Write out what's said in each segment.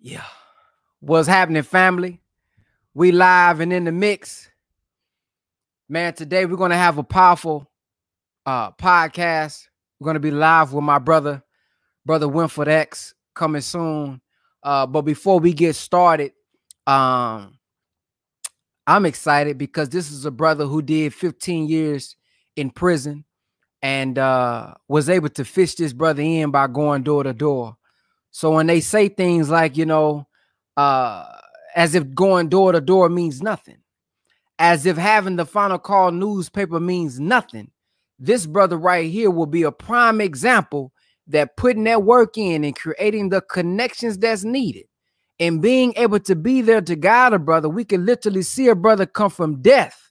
Yeah. What's happening, family? We live and in the mix. Man, today we're going to have a powerful podcast. We're going to be live with my brother Winford X, coming soon. But before we get started, I'm excited because this is a brother who did 15 years in prison and was able to fish this brother in by going door to door. So when they say things like, you know, as if going door to door means nothing, as if having the Final Call newspaper means nothing, this brother right here will be a prime example that putting that work in and creating the connections that's needed and being able to be there to guide a brother, we can literally see a brother come from death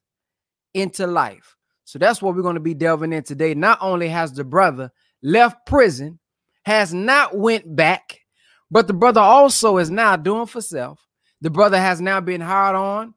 into life. So that's what we're going to be delving in today. Not only has the brother left prison, has not went back, but the brother also is now doing for self. The brother has now been hired on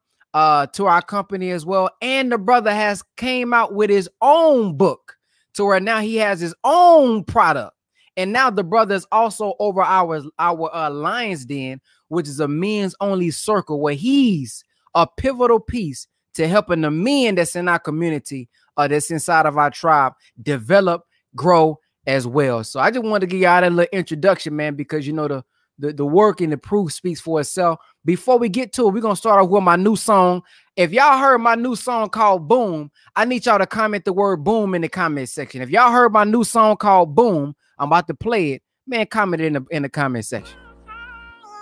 to our company as well. And the brother has came out with his own book to where now he has his own product. And now the brother is also over our Lion's Den, which is a men's only circle where he's a pivotal piece to helping the men that's in our community, that's inside of our tribe, develop, grow as well. So I just wanted to give y'all that little introduction, man, because, you know, the work and the proof speaks for itself. Before we get to it, we're going to start off with my new song. If y'all heard my new song called Boom, I need y'all to comment the word boom in the comment section. If y'all heard my new song called Boom, I'm about to play it. Man, comment in the comment section.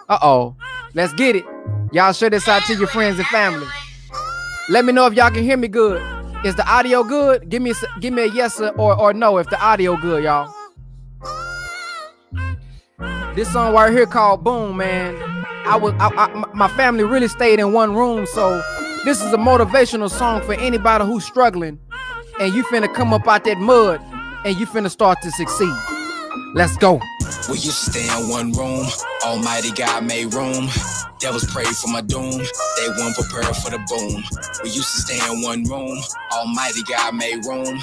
Uh-oh. Let's get it. Y'all share this out to your friends and family. Let me know if y'all can hear me good. Is the audio good? Give me a yes sir, or no if the audio good, y'all. This song right here called Boom, man. My family really stayed in one room, so this is a motivational song for anybody who's struggling and you finna come up out that mud and you finna start to succeed. Let's go. We used to stay in one room. Almighty God made room. Devils prayed for my doom. They weren't prepared for the boom. We used to stay in one room. Almighty God made room.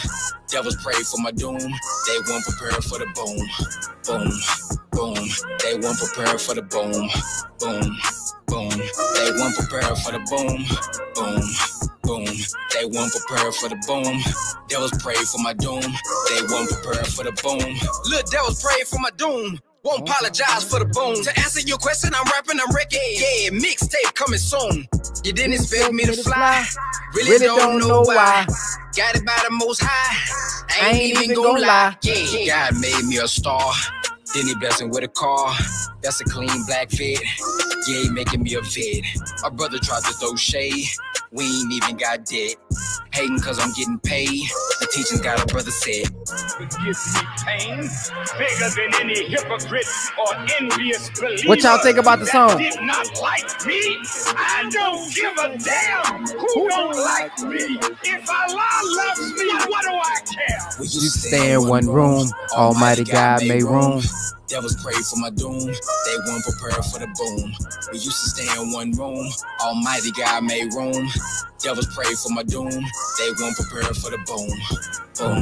Devils prayed for my doom. They weren't prepared for the boom. Boom, boom. They weren't prepared for the boom. Boom, boom. They weren't prepared for the boom. Boom. Boom, they weren't prepared for the boom. Devils prayed for my doom. They weren't prepared for the boom. Look, devils prayed for my doom. Won't apologize for the boom. To answer your question, I'm rapping, I'm wrecking. Yeah, mixtape coming soon. You didn't expect me to fly. Really don't know why. Got it by the most high. I ain't even gonna lie. Yeah, God made me a star. Then he blessing with a car. That's a clean black fit. Yeah, he making me a vid. My brother tried to throw shade. We ain't even got debt. Hating cause I'm getting paid. The teaching got a brother said. It gives me pain. Bigger than any hypocrite or envious believer. What y'all think about the song? Did not like me. I don't give a damn who don't like me. If Allah loves me, what do I care? We used to stay in one room. Almighty God made room. Devils prayed for my doom. They weren't prepared for the boom. We used to stay in one room. Almighty God made room. Devils prayed for my doom. They weren't prepared for the boom. Boom,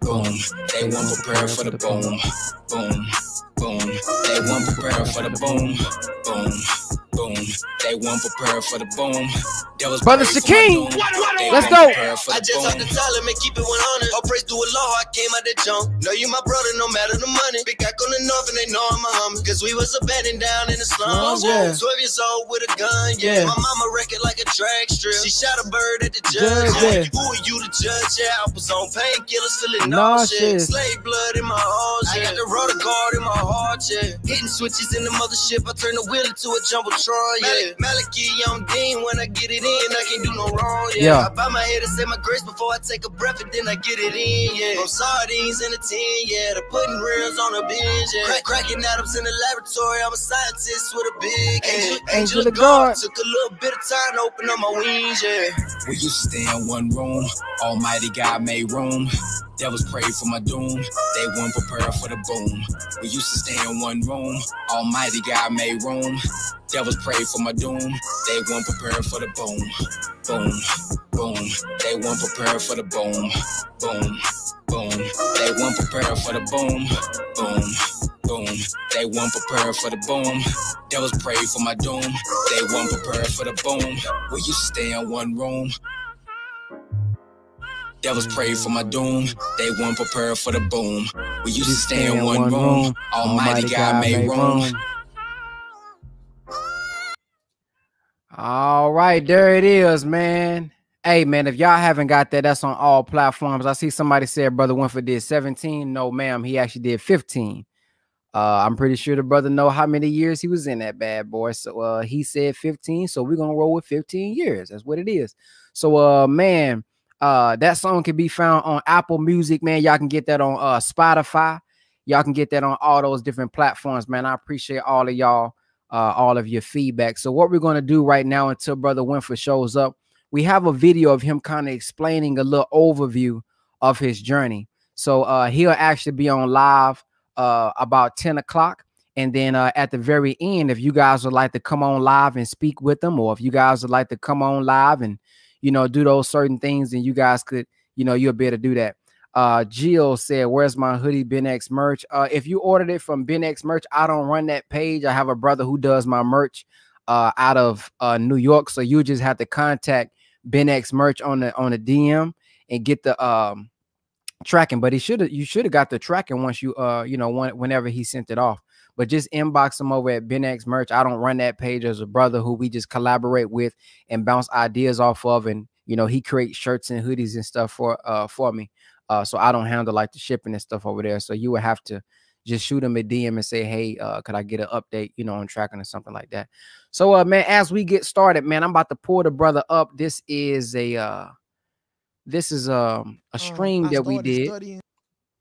boom. They weren't prepared for the boom. Boom, boom. They weren't prepared for the boom. Boom, boom. They weren't prepared for the boom. Devils prayed for my doom. Let's go. I just had to tell him and keep it 100. All praise to Allah, I came out the junk. Know you my brother, no matter the money. Big cock on the north and they know I'm a hum. Cause we was abandoned down in the slums. 12 years old with a gun, yeah. My mama wrecked it like a drag strip. She shot a bird at the judge, yeah. Who are you to judge? Yeah, I was on painkillers till it nauseous. Slave blood in my arms, yeah. I got the rotor guard in my heart, yeah. Hitting switches in the mothership, I turn the wheel into a jumbotron, yeah. Maliki, I'm Dean, when I get it in, I can't do no wrong, yeah. I bow my head and say my grace before I take a breath and then I get it in, yeah. From sardines in a tin, yeah, to putting ribs on a binge, yeah. Cracking atoms in the laboratory, I'm a scientist with a big head. Angel of God took a little bit of time to open up my wings, yeah. We used to stay in one room. Almighty God made room. Devils prayed for my doom. They weren't prepared for the boom. We used to stay in one room. Almighty God made room. Devils prayed for my doom. They weren't prepared for the boom. Boom, boom. They weren't prepared for the boom. Boom, boom. They weren't prepared for the boom. Boom. boom. They weren't prepared for the boom. They was prayed for my doom. They weren't prepared for the boom. We used to stay in one room. That was prayed for my doom. They weren't prepared for the boom. We used to stay in one room. Almighty God made room. All right, there it is, man. Hey, man, if y'all haven't got that, that's on all platforms. I see somebody said Brother Winford did 17. No, ma'am, he actually did 15. I'm pretty sure the brother know how many years he was in that bad boy. So he said 15, so we're going to roll with 15 years. That's what it is. So, man... that song can be found on Apple Music, man. Y'all can get that on Spotify. Y'all can get that on all those different platforms, man. I appreciate all of y'all, all of your feedback. So what we're going to do right now until Brother Winford shows up, we have a video of him kind of explaining a little overview of his journey. So he'll actually be on live about 10 o'clock. And then at the very end, if you guys would like to come on live and speak with him, or if you guys would like to come on live and, you know, do those certain things, and you guys could, you know, you'll be able to do that. Jill said, where's my hoodie Ben X merch? If you ordered it from Ben X merch, I don't run that page. I have a brother who does my merch out of New York. So you just have to contact Ben X merch on the DM and get the tracking. But you should have got the tracking once you you know, whenever he sent it off. But just inbox them over at Ben X Merch. I don't run that page. As a brother who we just collaborate with and bounce ideas off of. And, you know, he creates shirts and hoodies and stuff for me. So I don't handle like the shipping and stuff over there. So you would have to just shoot him a DM and say, hey, could I get an update, you know, on tracking or something like that. So, man, as we get started, man, I'm about to pull the brother up. This is a stream that we did.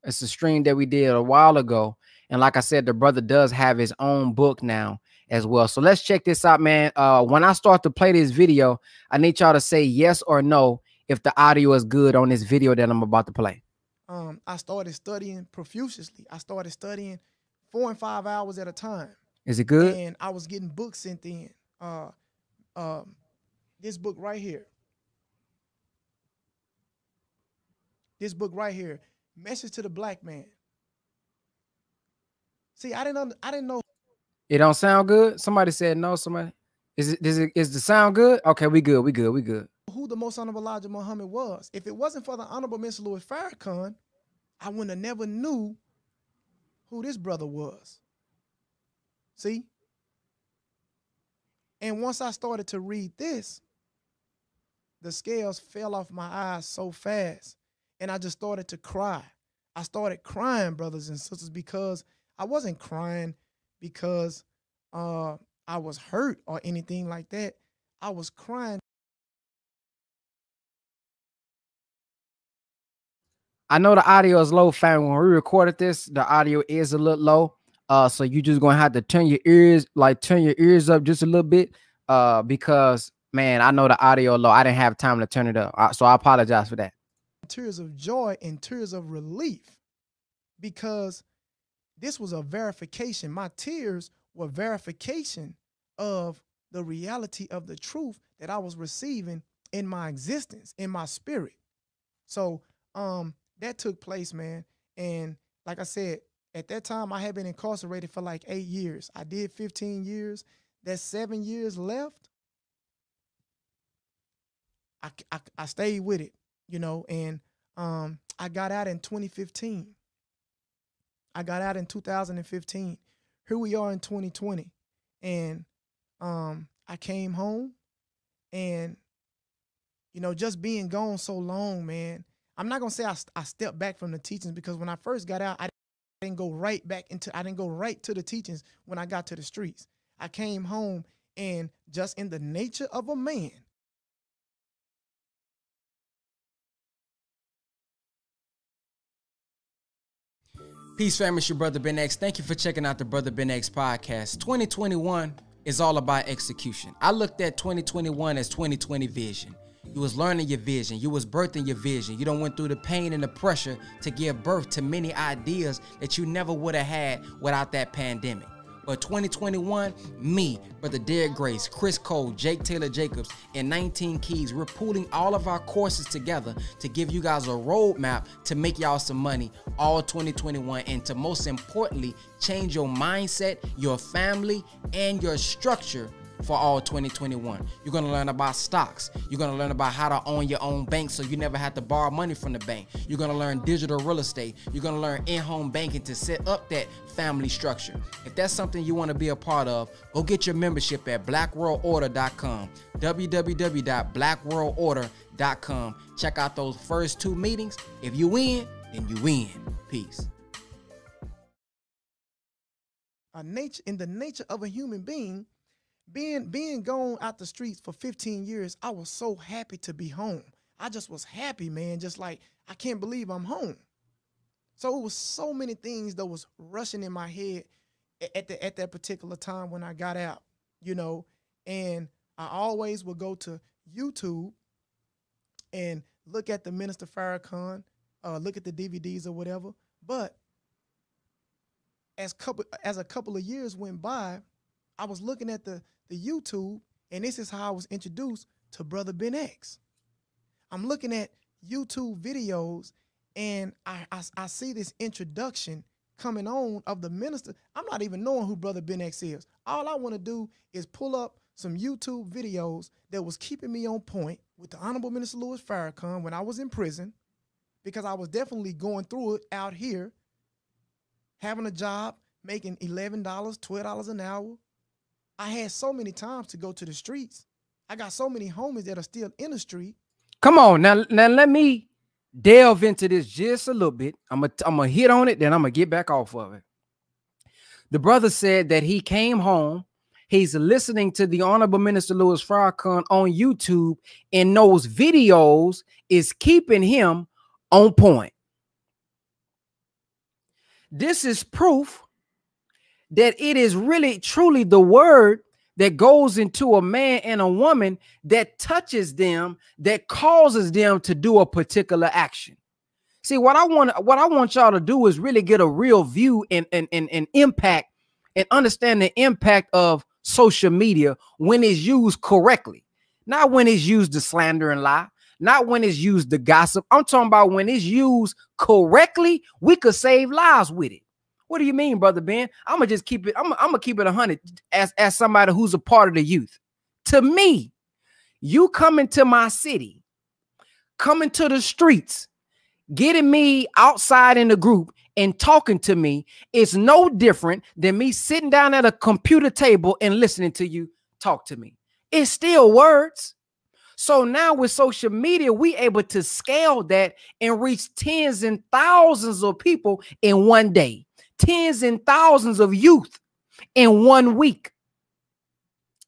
It's a stream that we did a while ago. And like I said, the brother does have his own book now as well. So let's check this out, man. When I start to play this video, I need y'all to say yes or no if the audio is good on this video that I'm about to play. I started studying profusely. I started studying 4 and 5 hours at a time. Is it good? And I was getting books sent in. This book right here. This book right here. Message to the Black Man. See, I didn't know. It don't sound good. Somebody said no. Somebody, is the sound good? Okay, we good. Who the Most Honorable Elijah Muhammad was? If it wasn't for the Honorable Mr. Louis Farrakhan, I wouldn't have never knew who this brother was. See. And once I started to read this, the scales fell off my eyes so fast, and I just started to cry. I started crying, brothers and sisters, because I wasn't crying because I was hurt or anything like that. I was crying. I know the audio is low, fam. When we recorded this, the audio is a little low. So you just going to have to turn your ears up just a little bit because, man, I know the audio low. I didn't have time to turn it up. So I apologize for that. Tears of joy and tears of relief, because this was a verification. My tears were verification of the reality of the truth that I was receiving in my existence, in my spirit. So that took place, man. And like I said, at that time, I had been incarcerated for like 8 years. I did 15 years. That's 7 years left. I stayed with it, you know, and I got out in 2015. I got out in 2015. Here we are in 2020. And I came home, and, you know, just being gone so long, man, I'm not going to say I stepped back from the teachings, because when I first got out, I didn't go right to the teachings when I got to the streets. I came home, and just in the nature of a man, peace, fam. It's your brother Ben X. Thank you for checking out the Brother Ben X podcast. 2021 is all about execution. I looked at 2021 as 2020 vision. You was learning your vision. You was birthing your vision. You done went through the pain and the pressure to give birth to many ideas that you never would have had without that pandemic. But 2021, me, Brother Derek Grace, Chris Cole, Jake Taylor Jacobs, and 19 Keys, we're pooling all of our courses together to give you guys a roadmap to make y'all some money all 2021, and to most importantly, change your mindset, your family, and your structure for all 2021. You're going to learn about stocks. You're going to learn about how to own your own bank so you never have to borrow money from the bank. You're going to learn digital real estate. You're going to learn in-home banking to set up that family structure. If that's something you want to be a part of, go get your membership at blackworldorder.com, www.blackworldorder.com. Check out those first 2 meetings. If you win, then you win. Peace. In the nature of a human being, being gone out the streets for 15 years, I was so happy to be home. I just was happy, man. Just like, I can't believe I'm home. So it was so many things that was rushing in my head at that particular time when I got out, you know. And I always would go to YouTube and look at the Minister Farrakhan, look at the DVDs or whatever. But as a couple of years went by, I was looking at the YouTube, and this is how I was introduced to Brother Ben X. I'm looking at YouTube videos, and I see this introduction coming on of the minister. I'm not even knowing who Brother Ben X is. All I want to do is pull up some YouTube videos that was keeping me on point with the Honorable Minister Louis Farrakhan when I was in prison, because I was definitely going through it out here, having a job, making $11, $12 an hour. I had so many times to go to the streets. I got so many homies that are still in the street. Come on. Now let me delve into this just a little bit. I'm gonna hit on it, then I'm going to get back off of it. The brother said that he came home. He's listening to the Honorable Minister Louis Farrakhan on YouTube, and those videos is keeping him on point. This is proof that it is really truly the word that goes into a man and a woman that touches them, that causes them to do a particular action. See, what I want y'all to do is really get a real view and impact, and understand the impact of social media when it's used correctly, not when it's used to slander and lie, not when it's used to gossip. I'm talking about when it's used correctly, we could save lives with it. What do you mean, Brother Ben? I'm going to just keep it. I'm going to keep it 100 as somebody who's a part of the youth. To me, you coming to my city, coming to the streets, getting me outside in the group and talking to me is no different than me sitting down at a computer table and listening to you talk to me. It's still words. So now with social media, we able to scale that and reach tens and thousands of people in one day. Tens and thousands of youth in one week.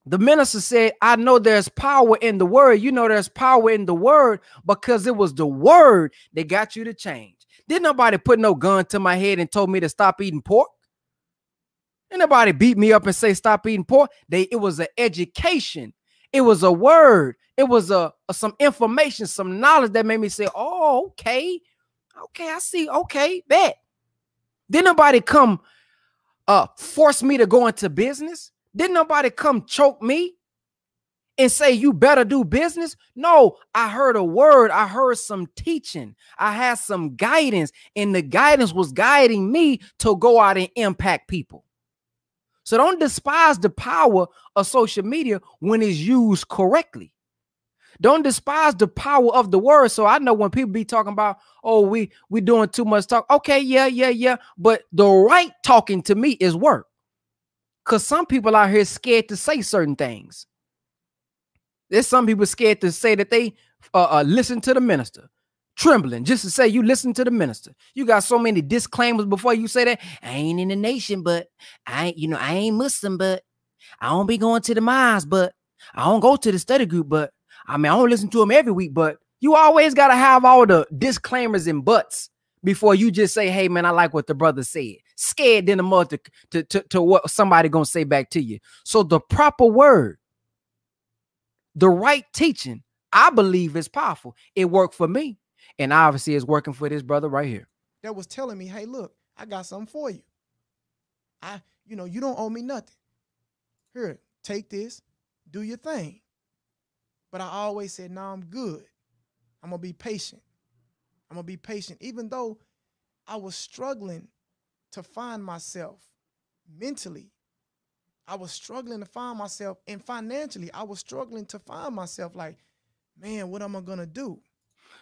The minister said, I know there's power in the word. You know there's power in the word because it was the word that got you to change. Didn't nobody put no gun to my head and told me to stop eating pork. Didn't nobody beat me up and say stop eating pork. It was an education. It was a word. It was some information, some knowledge that made me say, oh, okay. Okay, I see. Okay, bet. Didn't nobody come force me to go into business? Didn't nobody come choke me and say, you better do business? No, I heard a word. I heard some teaching. I had some guidance, and the guidance was guiding me to go out and impact people. So don't despise the power of social media when it's used correctly. Don't despise the power of the word. So I know when people be talking about, oh, we doing too much talk. Okay, yeah. But the right talking to me is work. Because some people out here scared to say certain things. There's some people scared to say that they listen to the minister. Trembling just to say you listen to the minister. You got so many disclaimers before you say that. I ain't in the nation, but I ain't Muslim, but I don't be going to the mosque, but I don't go to the study group, but I mean, I don't listen to them every week, but you always got to have all the disclaimers and buts before you just say, hey, man, I like what the brother said. Scared in the mud to what somebody going to say back to you. So the proper word, the right teaching, I believe is powerful. It worked for me. And obviously it's working for this brother right here. That was telling me, hey, look, I got something for you. I you know, you don't owe me nothing. Here, take this, do your thing. But I always said, no, I'm good. I'm going to be patient. I'm going to be patient. Even though I was struggling to find myself mentally, I was struggling to find myself, and financially, I was struggling to find myself. Like, man, what am I going to do?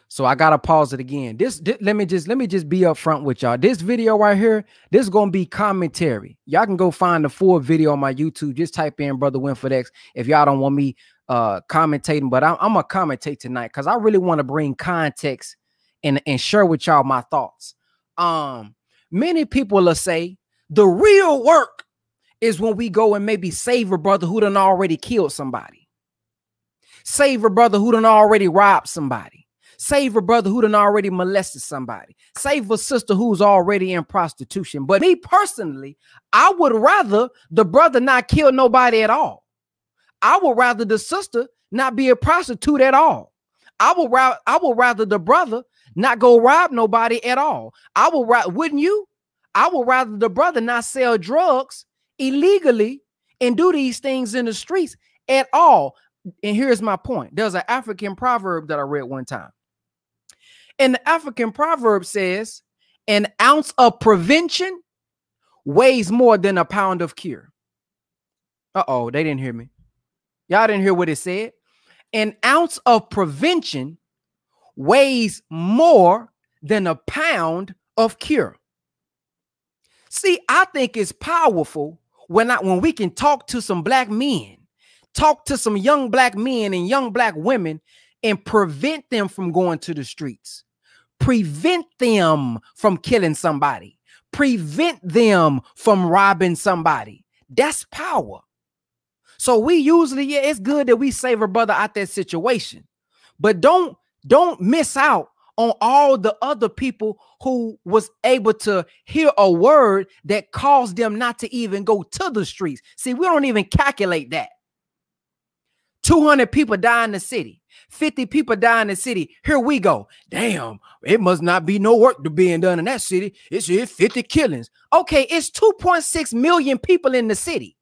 So I gotta pause it again. Let me just be upfront with y'all. This video right here, this is gonna be commentary. Y'all can go find the full video on my YouTube. Just type in Brother Winford X if y'all don't want me commentating. But I'm gonna commentate tonight because I really want to bring context and share with y'all my thoughts. Many people will say the real work is when we go and maybe save a brother who done already killed somebody, save a brother who done already robbed somebody. Save a brother who done already molested somebody. Save a sister who's already in prostitution. But me personally, I would rather the brother not kill nobody at all. I would rather the sister not be a prostitute at all. I would rather the brother not go rob nobody at all. I would rather, wouldn't you? I would rather the brother not sell drugs illegally and do these things in the streets at all. And here's my point. There's an African proverb that I read one time. And the African proverb says, an ounce of prevention weighs more than a pound of cure. Uh-oh, they didn't hear me. Y'all didn't hear what it said. An ounce of prevention weighs more than a pound of cure. See, I think it's powerful when we can talk to some black men, talk to some young black men and young black women and prevent them from going to the streets. Prevent them from killing somebody. Prevent them from robbing somebody. That's power. So we usually, yeah, it's good that we save a brother out that situation, but don't miss out on all the other people who was able to hear a word that caused them not to even go to the streets. See, we don't even calculate that. 200 people die in the city. 50 people die in the city. Here we go. Damn, it must not be no work to being done in that city. It's 50 killings. Okay, it's 2.6 million people in the city.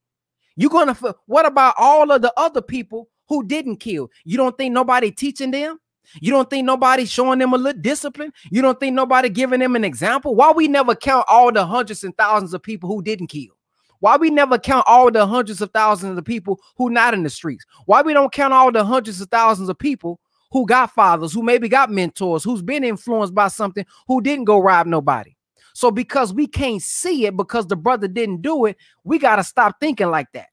You're going to, what about all of the other people who didn't kill? You don't think nobody teaching them? You don't think nobody showing them a little discipline? You don't think nobody giving them an example? Why we never count all the hundreds and thousands of people who didn't kill? Why we never count all the hundreds of thousands of people who not in the streets? Why we don't count all the hundreds of thousands of people who got fathers, who maybe got mentors, who's been influenced by something, who didn't go rob nobody? So because we can't see it, because the brother didn't do it, we got to stop thinking like that.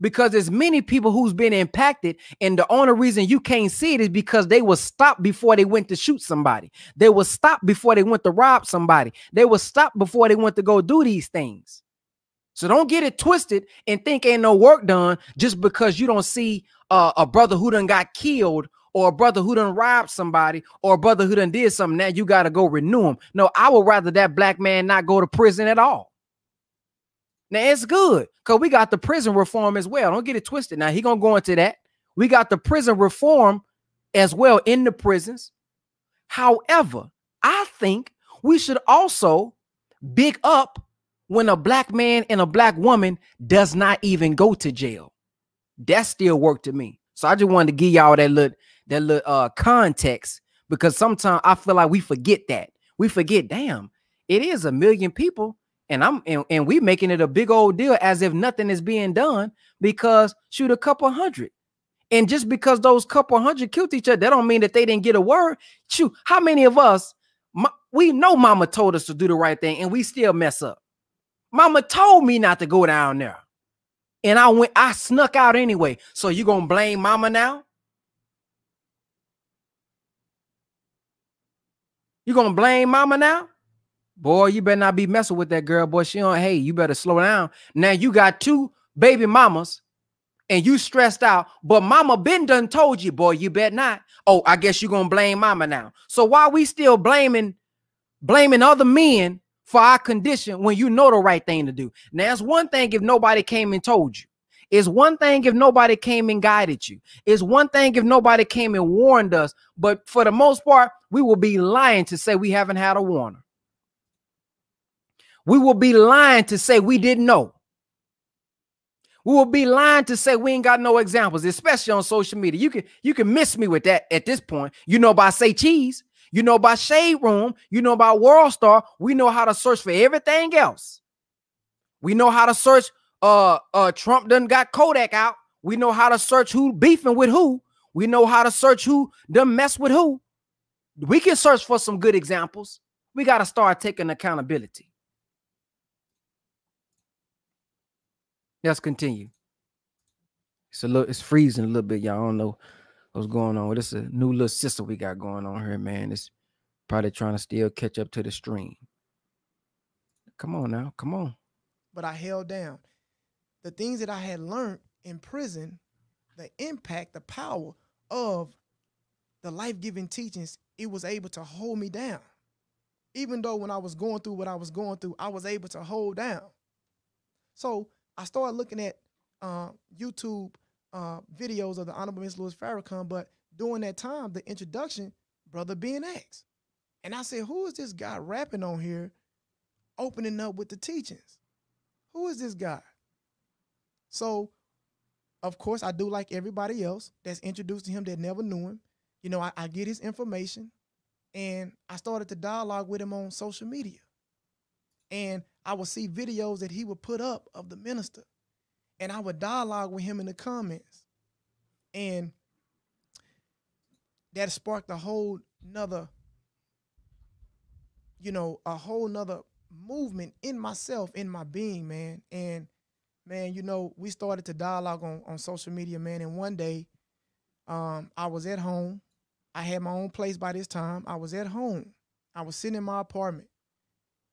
Because there's many people who's been impacted, and the only reason you can't see it is because they were stopped before they went to shoot somebody. They were stopped before they went to rob somebody. They were stopped before they went to go do these things. So don't get it twisted and think ain't no work done just because you don't see a brother who done got killed or a brother who done robbed somebody or a brother who done did something that you got to go renew him. No, I would rather that black man not go to prison at all. Now, it's good because we got the prison reform as well. Don't get it twisted. Now, he's going to go into that. We got the prison reform as well in the prisons. However, I think we should also big up when a black man and a black woman does not even go to jail. That's still work to me. So I just wanted to give y'all that little context, because sometimes I feel like we forget that. We forget, damn, it is 1 million people. And we making it a big old deal as if nothing is being done, because shoot, a couple hundred. And just because those couple hundred killed each other, that don't mean that they didn't get a word. Shoot, how many of us, we know mama told us to do the right thing and we still mess up. Mama told me not to go down there. And I snuck out anyway. So you gonna blame mama now? You gonna blame mama now? Boy, you better not be messing with that girl. Boy, she on, hey, you better slow down. Now you got two baby mamas and you stressed out, but mama been done told you, boy, you better not. Oh, I guess you're going to blame mama now. So why we still blaming other men for our condition when you know the right thing to do? Now, it's one thing if nobody came and told you. It's one thing if nobody came and guided you. It's one thing if nobody came and warned us. But for the most part, we will be lying to say we haven't had a warner. We will be lying to say we didn't know. We will be lying to say we ain't got no examples, especially on social media. You can miss me with that at this point. You know by Say Cheese. You know by Shade Room. You know by World Star. We know how to search for everything else. We know how to search Trump done got Kodak out. We know how to search who beefing with who. We know how to search who done mess with who. We can search for some good examples. We got to start taking accountability. Let's continue. It's freezing a little bit, y'all. I don't know what's going on. This is a new little sister we got going on here, man. It's probably trying to still catch up to the stream. Come on now, come on. But I held down. The things that I had learned in prison, the impact, the power of the life-giving teachings, it was able to hold me down. Even though when I was going through what I was going through, I was able to hold down. So I started looking at YouTube videos of the Honorable Miss Louis Farrakhan, but during that time, the introduction, Brother Ben X. And I said, who is this guy rapping on here, opening up with the teachings? Who is this guy? So, of course, I do like everybody else that's introduced to him that never knew him. You know, I get his information, and I started to dialogue with him on social media. And I would see videos that he would put up of the minister, and I would dialogue with him in the comments. And that sparked a whole nother, you know, a whole nother movement in myself, in my being, man. And, man, you know, we started to dialogue on social media, man. And one day I was at home. I had my own place by this time. I was at home. I was sitting in my apartment.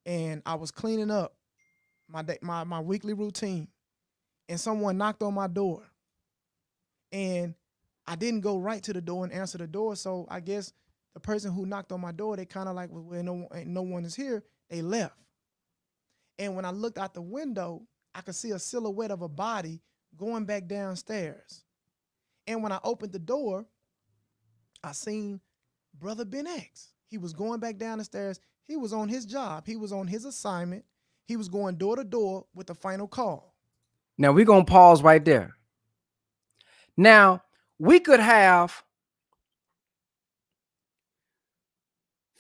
And I was cleaning up my weekly routine, and someone knocked on my door, and I didn't go right to the door and answer the door. So I guess the person who knocked on my door, they kind of like, well, no one is here. They left. And when I looked out the window, I could see a silhouette of a body going back downstairs. And when I opened the door, I seen Brother Ben X. He was going back down the stairs. He was on his job. He was on his assignment. He was going door to door with the final call. Now, we're going to pause right there. Now, we could have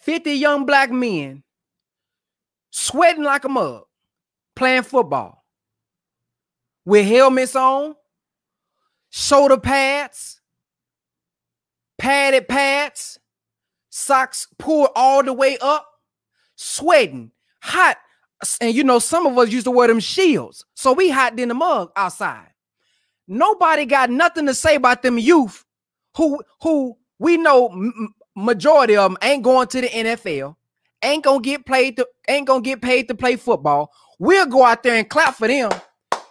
50 young black men sweating like a mug, playing football, with helmets on, shoulder pads, padded pads, socks pulled all the way up, sweating, hot. And you know, some of us used to wear them shields, so we hot in the mug outside. Nobody got nothing to say about them youth who we know majority of them ain't going to the NFL, ain't gonna get paid to play football. We'll go out there and clap for them.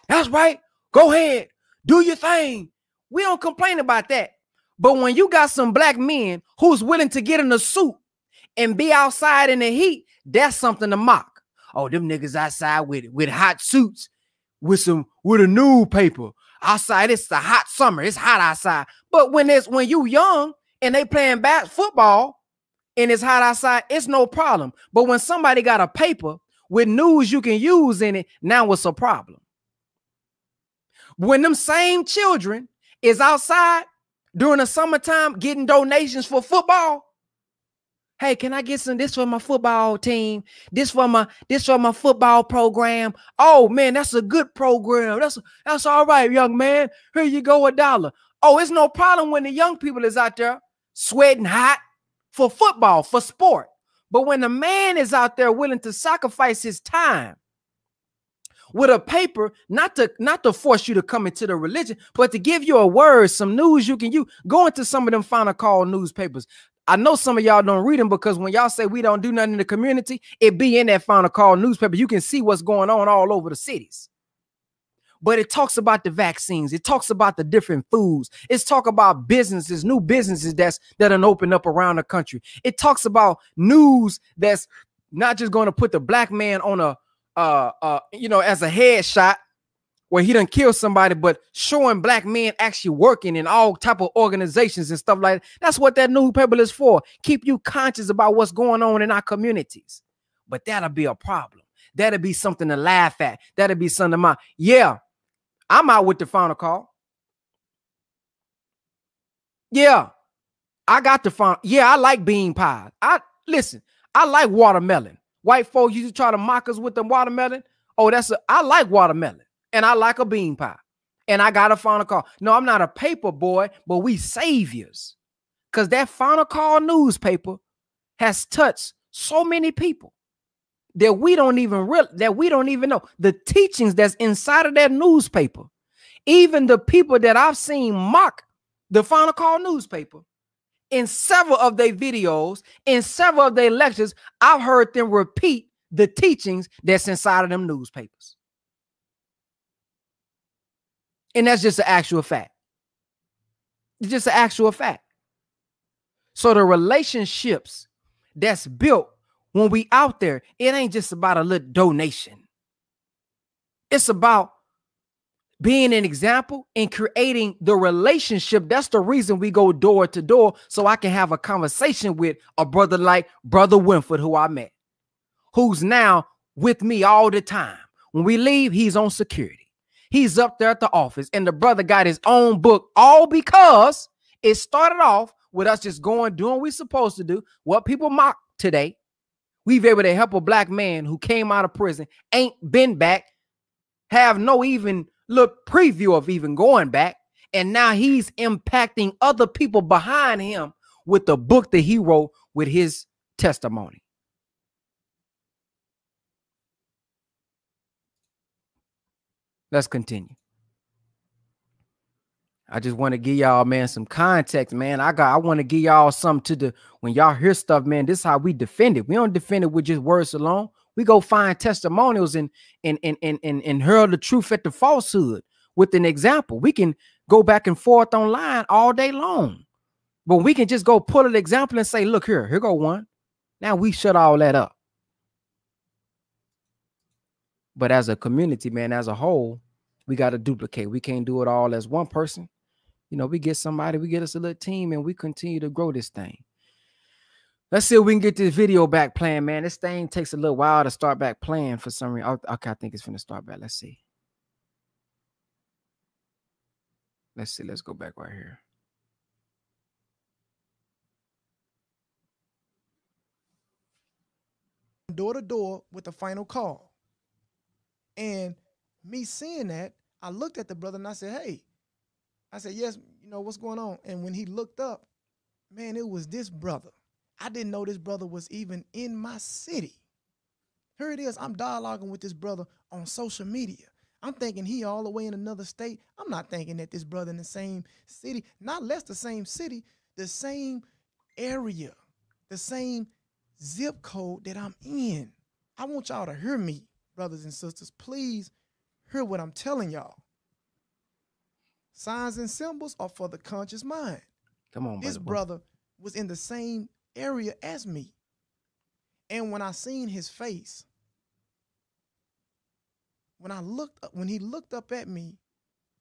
That's right. Go ahead. Do your thing. We don't complain about that. But when you got some black men who's willing to get in a suit and be outside in the heat, that's something to mock. Oh, them niggas outside with hot suits, with a newspaper outside. It's the hot summer. It's hot outside. But when you young and they playing football and it's hot outside, it's no problem. But when somebody got a paper with news you can use in it, now it's a problem. When them same children is outside during the summertime getting donations for football. Hey, can I get some this for my football team? This for my football program. Oh man, that's a good program. That's all right, young man. Here you go, $1. Oh, it's no problem when the young people is out there sweating hot for football, for sport. But when the man is out there willing to sacrifice his time with a paper, not to force you to come into the religion, but to give you a word, some news you can use. Go into some of them Final Call newspapers. I know some of y'all don't read them because when y'all say we don't do nothing in the community, it be in that Final Call newspaper. You can see what's going on all over the cities. But it talks about the vaccines. It talks about the different foods. It's talk about businesses, new businesses that are opened up around the country. It talks about news that's not just going to put the black man on a, you know, as a headshot where he done killed somebody, but showing black men actually working in all type of organizations and stuff like that. That's what that newspaper is for. Keep you conscious about what's going on in our communities. But that'll be a problem. that'll be something to laugh at. That'll be something to mock. Yeah, I'm out with the final call. Yeah, I got the final. Yeah, I like bean pies. Listen, I like watermelon. White folks used to try to mock us with the watermelon. Oh, I like watermelon, and I like a bean pie, and I got a final call. No, I'm not a paper boy, but we saviors, because that final call newspaper has touched so many people that we don't even know the teachings that's inside of that newspaper. Even the people that I've seen mock the Final Call newspaper in several of their videos, in several of their lectures, I've heard them repeat the teachings that's inside of them newspapers. And that's just an actual fact. It's just an actual fact. So the relationships that's built when we out there, it ain't just about a little donation. It's about being an example and creating the relationship. That's the reason we go door to door, so I can have a conversation with a brother like Brother Winford, who I met, who's now with me all the time. When we leave, he's on security. He's up there at the office, and the brother got his own book, all because it started off with us just going, doing what we're supposed to do, what people mock today. We've been able to help a black man who came out of prison, ain't been back, have no even look preview of even going back, and now he's impacting other people behind him with the book that he wrote with his testimony. Let's continue. I just want to give y'all, man, some context, man. I want to give y'all something to the, when y'all hear stuff, man, this is how we defend it. We don't defend it with just words alone. We go find testimonials and hurl the truth at the falsehood with an example. We can go back and forth online all day long, but we can just go pull an example and say, look here, here go one. Now we shut all that up. But as a community, man, as a whole, we got to duplicate. We can't do it all as one person. You know, we get somebody, we get us a little team, and we continue to grow this thing. Let's see if we can get this video back playing, man. This thing takes a little while to start back playing for some reason. Okay, I think it's finna start back. Let's see. Let's see. Let's go back right here. Door to door with the final call. And me seeing that, I looked at the brother and I said, hey. I said, yes, you know, what's going on? And when he looked up, man, it was this brother. I didn't know this brother was even in my city. Here it is. I'm dialoguing with this brother on social media. I'm thinking he all the way in another state. I'm not thinking that this brother in the same city, not less the same city, the same area, the same zip code that I'm in. I want y'all to hear me, brothers and sisters. Please hear what I'm telling y'all. Signs and symbols are for the conscious mind. Come on, this brother was in the same area as me, and when I seen his face, when he looked up at me,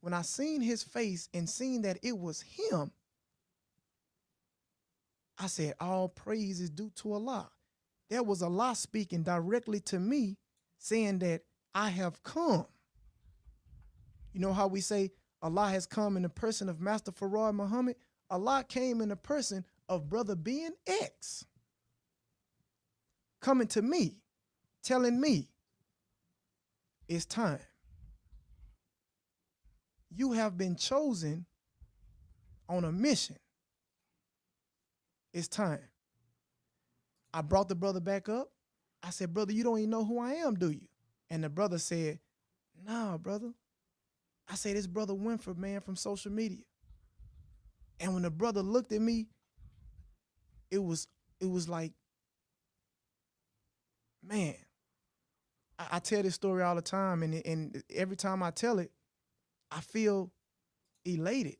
when I seen his face and seen that it was him, I said, all praise is due to Allah. There was Allah speaking directly to me, saying that I have come. You know how we say Allah has come in the person of Master Fard Muhammad? Allah came in the person of Brother Ben X, coming to me, telling me, it's time. You have been chosen on a mission. It's time. I brought the brother back up. I said, brother, you don't even know who I am, do you? And the brother said, nah, brother. I said, it's Brother Winford, man, from social media. And when the brother looked at me, it was like, man, I tell this story all the time, and every time I tell it, I feel elated.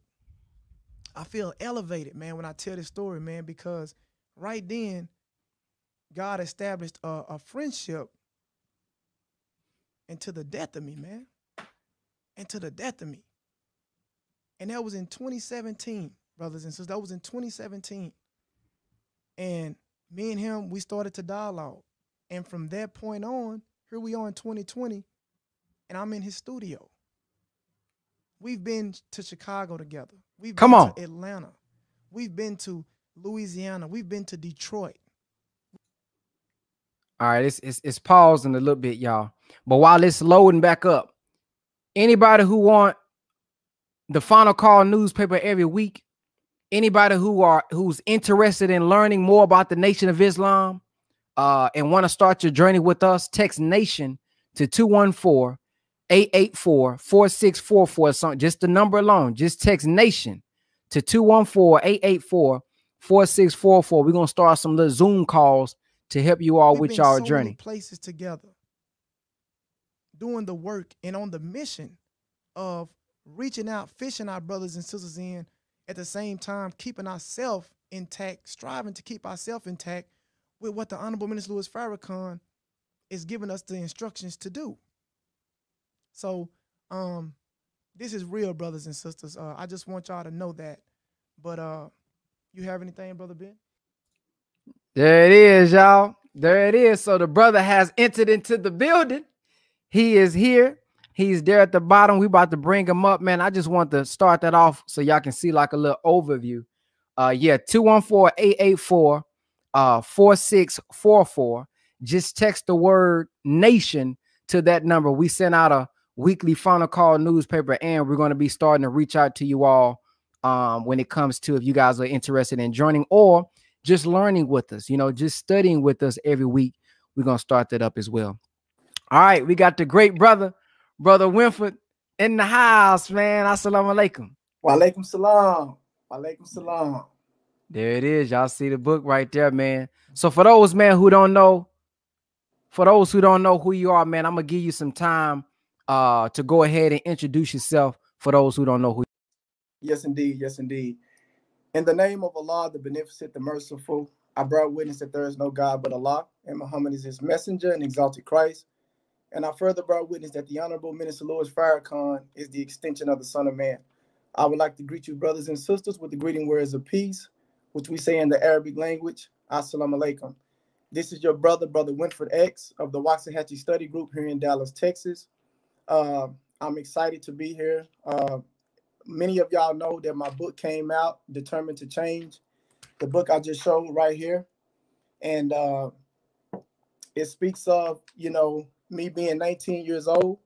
I feel elevated, man, when I tell this story, man, because right then, God established a friendship until the death of me, man, until the death of me. And that was in 2017, brothers and sisters, that was in 2017. And me and him, we started to dialogue. And from that point on, Here we are in 2020, and I'm in his studio. We've been to Chicago together. We've been to Atlanta. We've been to Louisiana. We've been to Detroit. All right, it's pausing a little bit, y'all. But while it's loading back up, anybody who want the Final Call newspaper every week, anybody who's interested in learning more about the Nation of Islam and want to start your journey with us, text Nation to 214-884-4644. Something, just the number alone. Just text Nation to 214-884-4644. We're gonna start some little Zoom calls to help you all with y'all journey. Places together, doing the work and on the mission of reaching out, fishing our brothers and sisters in, at the same time keeping ourselves intact, striving to keep ourselves intact with what the Honorable Minister Louis Farrakhan is giving us the instructions to do. So this is real, brothers and sisters. I just want y'all to know that. But you have anything, Brother Ben? There it is, y'all. There it is. So the brother has entered into the building. He is here. He's there at the bottom. We about to bring him up, man. I just want to start that off so y'all can see like a little overview. Yeah, 214-884-4644. Just text the word Nation to that number. We send out a weekly Final Call newspaper, and we're going to be starting to reach out to you all when it comes to if you guys are interested in joining or just learning with us, you know, just studying with us every week. We're going to start that up as well. All right, we got the great brother, Brother Winford in the house, man. Assalamu alaikum. Wa alaikum salam. Wa alaikum salam. There it is. Y'all see the book right there, man. So for those, man, who don't know, for those who don't know who you are, man, I'm going to give you some time to go ahead and introduce yourself for those who don't know who you are. Yes, indeed. Yes, indeed. In the name of Allah, the Beneficent, the Merciful, I bear witness that there is no God but Allah, and Muhammad is his messenger and exalted Christ. And I further bear witness that the Honorable Minister Louis Farrakhan is the extension of the Son of Man. I would like to greet you, brothers and sisters, with the greeting words of peace, which we say in the Arabic language, Assalamu alaikum. This is your brother, Brother Winford X, of the Waxahachie Study Group here in Dallas, Texas. I'm excited to be here. Many of y'all know that my book came out, Determined to Change, the book I just showed right here. And it speaks of, you know, me being 19 years old,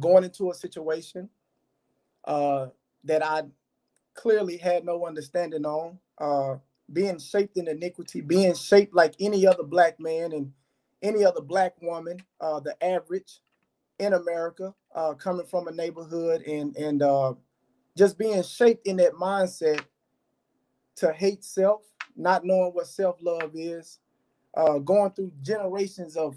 going into a situation that I clearly had no understanding on, being shaped in iniquity, being shaped like any other black man and any other black woman, the average in America, coming from a neighborhood and just being shaped in that mindset to hate self, not knowing what self-love is, going through generations of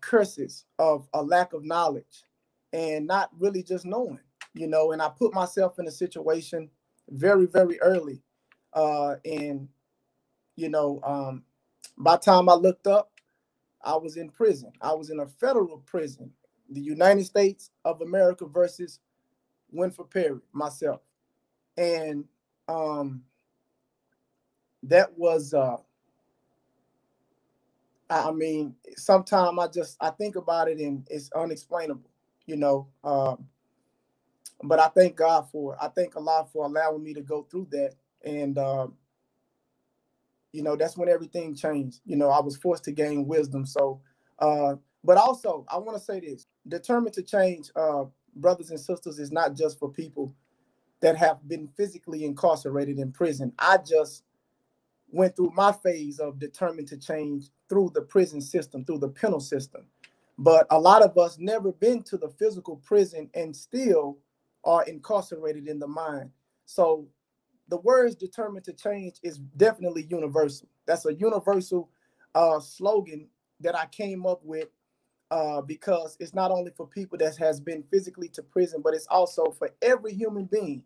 curses, of a lack of knowledge, and not really just knowing, you know. And I put myself in a situation very, very early. And, you know, by the time I looked up, I was in prison. I was in a federal prison, the United States of America versus Winford Perry, myself. And that was... I mean, sometimes I think about it and it's unexplainable, you know, but I thank God for it. I thank Allah for allowing me to go through that. And, you know, that's when everything changed. You know, I was forced to gain wisdom. So, but also I want to say this, Determined to Change, brothers and sisters, is not just for people that have been physically incarcerated in prison. I just went through my phase of Determined to Change through the prison system, through the penal system. But a lot of us never been to the physical prison and still are incarcerated in the mind. So the words Determined to Change is definitely universal. That's a universal slogan that I came up with because it's not only for people that has been physically to prison, but it's also for every human being,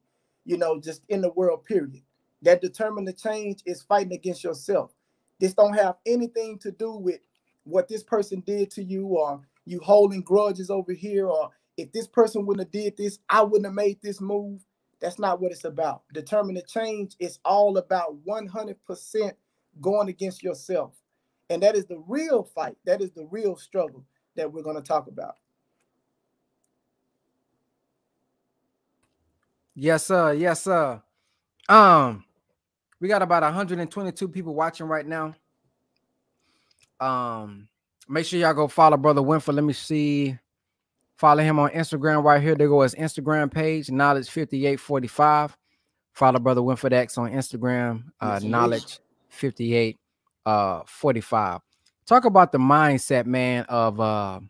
you know, just in the world, period. That Determined to Change is fighting against yourself. This don't have anything to do with what this person did to you or you holding grudges over here or if this person wouldn't have did this, I wouldn't have made this move. That's not what it's about. Determined to Change is all about 100% going against yourself. And that is the real fight. That is the real struggle. that we're going to talk about. Yes, sir. Yes, sir. We got about 122 people watching right now. Make sure y'all go follow Brother Winford. Let me see. Follow him on Instagram right here. There goes his Instagram page, Knowledge 5845. Follow Brother Winford X on Instagram, Knowledge 5845. Talk about the mindset, man, of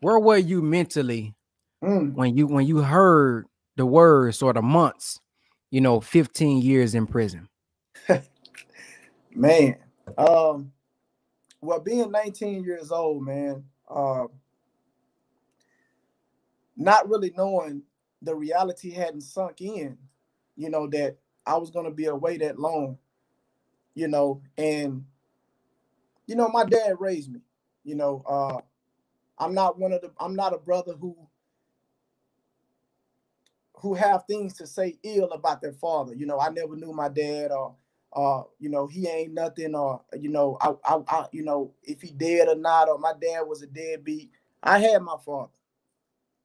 where were you mentally when you heard the words or the months, you know, 15 years in prison? Man, well, being 19 years old, man, not really knowing the reality hadn't sunk in, you know, that I was going to be away that long, you know, and, you know, my dad raised me, you know, I'm not a brother who have things to say ill about their father. You know, I never knew my dad or, you know, he ain't nothing or, you know, I you know, if he dead or not, or my dad was a deadbeat. I had my father.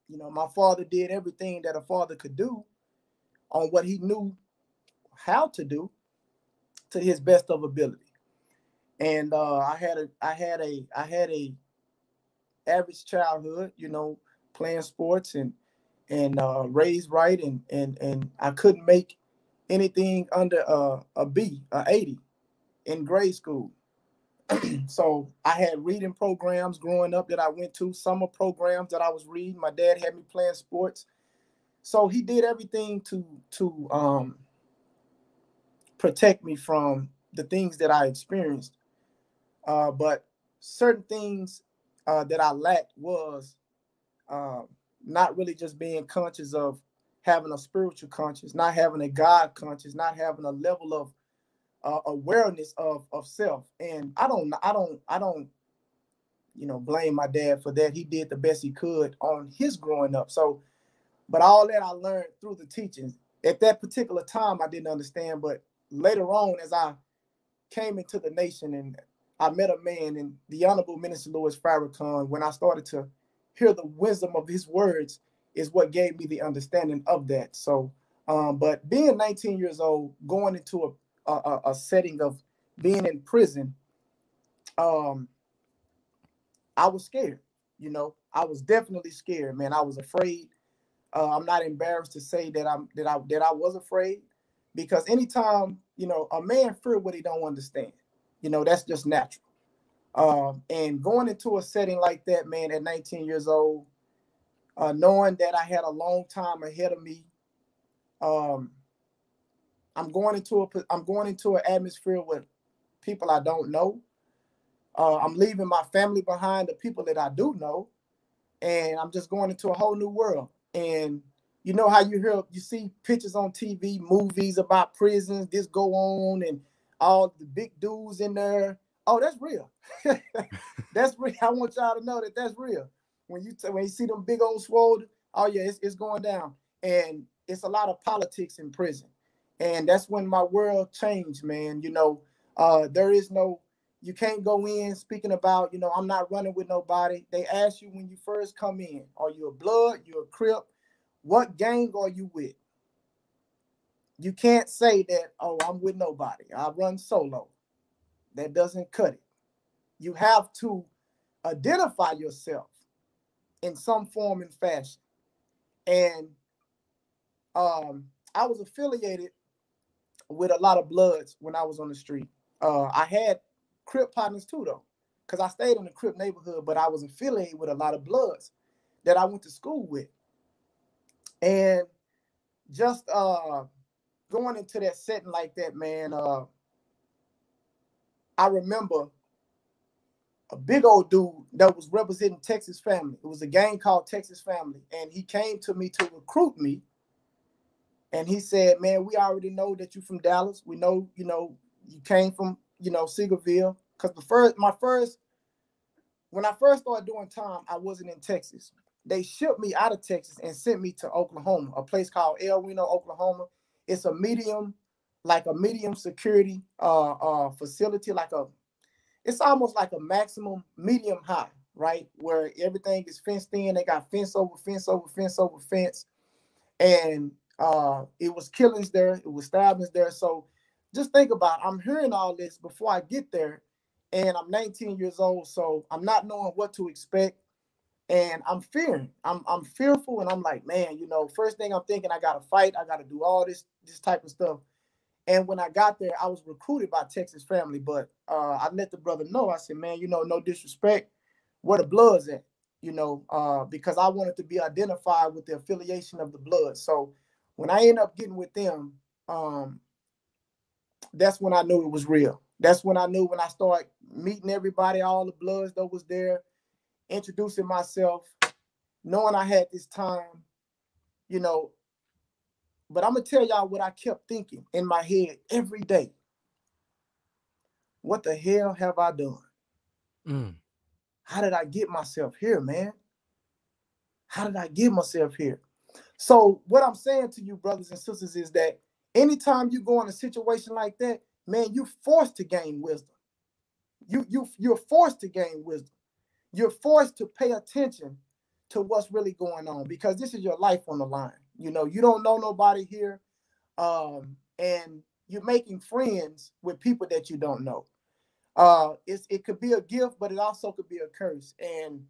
You know, my father did everything that a father could do on what he knew how to do to his best of ability. And I had a average childhood, you know, playing sports and raised right. And I couldn't make anything under a B, a 80 in grade school. So I had reading programs growing up that I went to, summer programs that I was reading. My dad had me playing sports. So he did everything to protect me from the things that I experienced. But certain things that I lacked was not really just being conscious of having a spiritual conscience, not having a God conscience, not having a level of awareness of self. And I don't you know, blame my dad for that. He did the best he could on his growing up. So, but all that I learned through the teachings at that particular time, I didn't understand. But later on, as I came into the nation and I met a man in the Honorable Minister Louis Farrakhan, when I started to hear the wisdom of his words is what gave me the understanding of that. So, but being 19 years old, going into a setting of being in prison, I was scared. You know, I was definitely scared, man. I was afraid. I'm not embarrassed to say that I was afraid, because anytime, you know, a man fears what he don't understand, you know, that's just natural. And going into a setting like that, man, at 19 years old, knowing that I had a long time ahead of me, I'm going into an atmosphere with people I don't know. I'm leaving my family behind, the people that I do know, and I'm just going into a whole new world. And you know how you see pictures on TV, movies about prisons, this go on, and all the big dudes in there. Oh, that's real. That's real. I want y'all to know that that's real. When you see them big old swole, oh yeah, it's going down. And it's a lot of politics in prison. And that's when my world changed, man. You know, there is no, you can't go in speaking about, you know, I'm not running with nobody. They ask you when you first come in, are you a blood, you a Crip? What gang are you with? You can't say that, oh, I'm with nobody. I run solo. That doesn't cut it. You have to identify yourself in some form and fashion. And I was affiliated with a lot of Bloods when I was on the street. I had Crip partners too, though, because I stayed in the Crip neighborhood, but I was affiliated with a lot of Bloods that I went to school with. And just going into that setting like that, man, I remember a big old dude that was representing Texas Family. It was a gang called Texas Family, and he came to me to recruit me. And he said, man, we already know that you from Dallas. We know, you know, you came from, you know, Seagoville. Because when I first started doing time, I wasn't in Texas. They shipped me out of Texas and sent me to Oklahoma, a place called El Reno, Oklahoma. It's a medium security facility, it's almost like a maximum medium high, right? Where everything is fenced in. They got fence over fence over fence over fence. And it was killings there. It was stabbings there. So just think about it. I'm hearing all this before I get there. And I'm 19 years old, so I'm not knowing what to expect. And I'm fearing. I'm fearful, and I'm like, man, you know, first thing I'm thinking, I got to fight. I got to do all this type of stuff. And when I got there, I was recruited by Texas Family, but I let the brother know. I said, man, you know, no disrespect, where the Bloods at, you know, because I wanted to be identified with the affiliation of the Bloods. So when I ended up getting with them, that's when I knew it was real. That's when I knew, when I started meeting everybody, all the Bloods that was there, introducing myself, knowing I had this time, you know. But I'm going to tell y'all what I kept thinking in my head every day. What the hell have I done? Mm. How did I get myself here, man? How did I get myself here? So what I'm saying to you, brothers and sisters, is that anytime you go in a situation like that, man, you're forced to gain wisdom. You're forced to gain wisdom. You're forced to pay attention to what's really going on, because this is your life on the line. You know, you don't know nobody here, and you're making friends with people that you don't know. It could be a gift, but it also could be a curse. And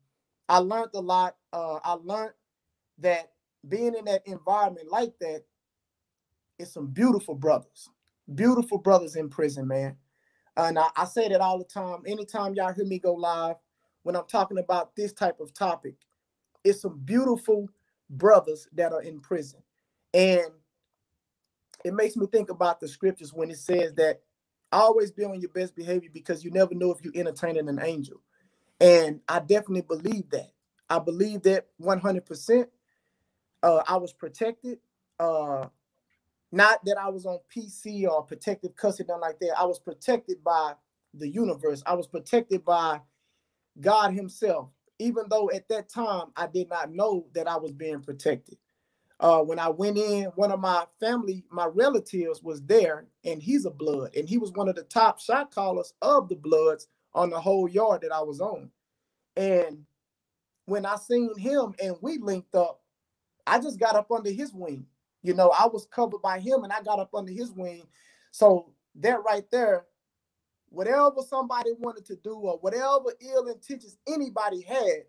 I learned a lot. I learned that being in that environment like that is some beautiful brothers in prison, man. And I say that all the time. Anytime y'all hear me go live, when I'm talking about this type of topic, it's some beautiful brothers that are in prison. And it makes me think about the scriptures when it says that always be on your best behavior, because you never know if you're entertaining an angel. And I definitely believe that. I believe that 100%. I was protected. Not that I was on PC or protective custody, nothing like that. I was protected by the universe. I was protected by God himself, even though at that time I did not know that I was being protected. When I went in, one of my family, my relatives was there, and he's a Blood, and he was one of the top shot callers of the Bloods on the whole yard that I was on. And when I seen him and we linked up, I just got up under his wing. You know, I was covered by him and I got up under his wing. So that right there, whatever somebody wanted to do or whatever ill intentions anybody had,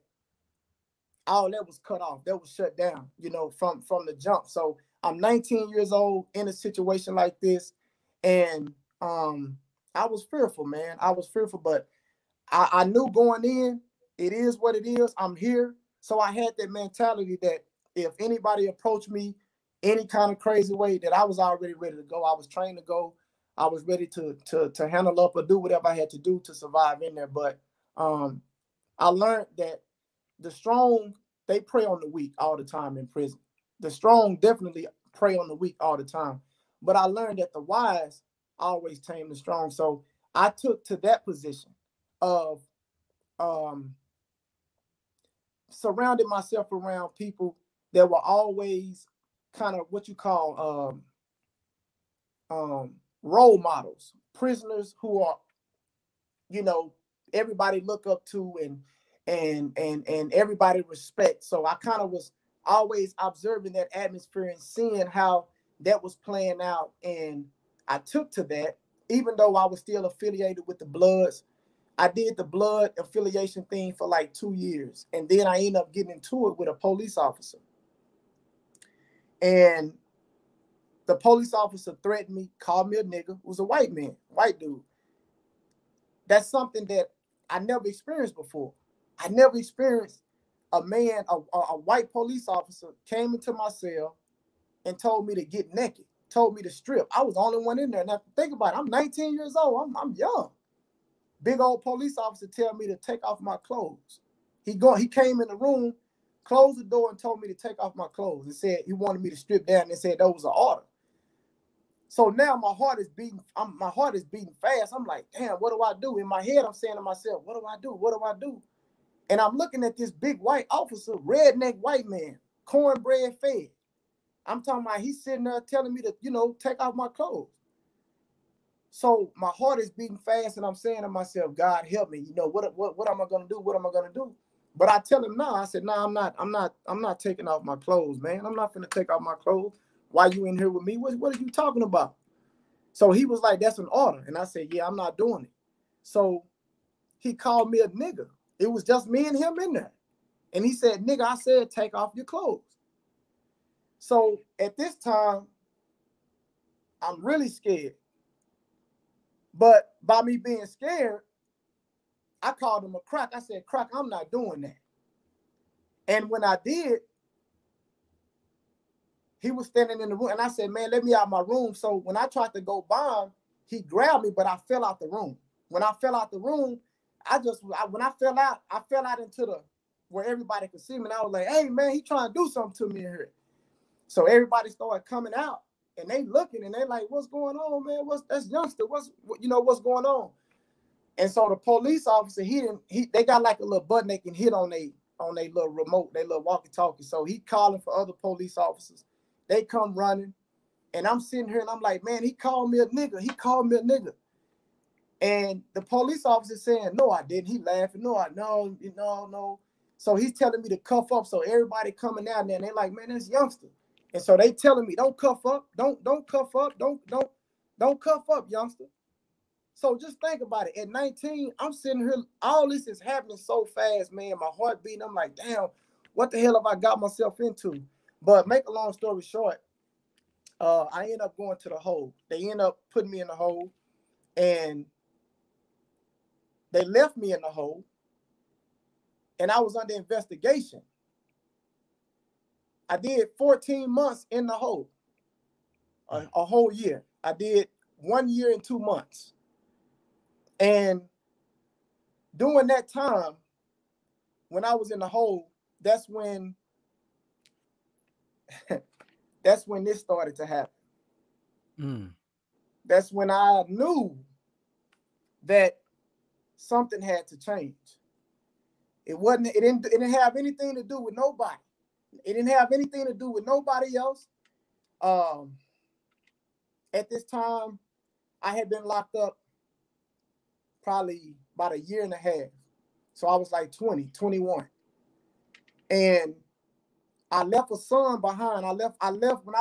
all that was cut off. That was shut down, you know, from the jump. So I'm 19 years old in a situation like this. And I was fearful, man. I was fearful, but I knew going in, it is what it is. I'm here. So I had that mentality that if anybody approached me any kind of crazy way, that I was already ready to go. I was trained to go. I was ready to handle up or do whatever I had to do to survive in there. But I learned that the strong, they prey on the weak all the time in prison. The strong definitely prey on the weak all the time. But I learned that the wise always tame the strong. So I took to that position of surrounding myself around people that were always kind of what you call role models, prisoners who are, you know, everybody look up to and everybody respect. So I kind of was always observing that atmosphere and seeing how that was playing out. And I took to that, even though I was still affiliated with the Bloods. I did the Blood affiliation thing for like 2 years. And then I ended up getting into it with a police officer. And the police officer threatened me, called me a nigger. It was a white man, white dude. That's something that I never experienced before. I never experienced a man, a white police officer came into my cell and told me to get naked, told me to strip. I was the only one in there. Now think about it, I'm 19 years old. I'm young. Big old police officer tell me to take off my clothes. He came in the room, closed the door, and told me to take off my clothes, and said he wanted me to strip down, and said that was an order. So now my heart is beating. My heart is beating fast. I'm like, damn, what do I do? In my head, I'm saying to myself, what do I do? What do I do? And I'm looking at this big white officer, redneck white man, cornbread fed. I'm talking about he's sitting there telling me to, you know, take off my clothes. So my heart is beating fast, and I'm saying to myself, God help me. You know, what am I going to do? What am I going to do? But I tell him, no, I said, no, I'm not taking off my clothes, man. I'm not finna take off my clothes. Why you in here with me? What are you talking about? So he was like, that's an order. And I said, yeah, I'm not doing it. So he called me a nigga. It was just me and him in there. And he said, nigga, I said, take off your clothes. So at this time, I'm really scared. But by me being scared, I called him a crock. I said, crock, I'm not doing that. And when I did, he was standing in the room. And I said, man, let me out of my room. So when I tried to go by him, he grabbed me, but I fell out the room. When I fell out the room, when I fell out into where everybody could see me. And I was like, hey, man, he trying to do something to me in here. So everybody started coming out. And they looking and they like, what's going on, man? That's youngster? What's going on? And so the police officer, they got like a little button they can hit on their little remote, their little walkie-talkie. So he calling for other police officers. They come running, and I'm sitting here and I'm like, man, he called me a nigga. He called me a nigga. And the police officer saying, no, I didn't. He laughing, no. So he's telling me to cuff up. So everybody coming out there and they like, man, that's youngster. And so they telling me, don't cuff up, don't cuff up, don't cuff up, youngster. So just think about it. At 19, I'm sitting here, all this is happening so fast, man. My heart beating. I'm like, damn, what the hell have I got myself into? But make a long story short, I end up going to the hole. They end up putting me in the hole, and they left me in the hole, and I was under investigation. I did 14 months in the hole, a whole year. I did 1 year and 2 months. And during that time, when I was in the hole, that's when this started to happen. Mm. That's when I knew that something had to change. It didn't have anything to do with nobody. It didn't have anything to do with nobody else. At this time, I had been locked up probably about a year and a half. So I was like 20, 21. And I left a son behind. When I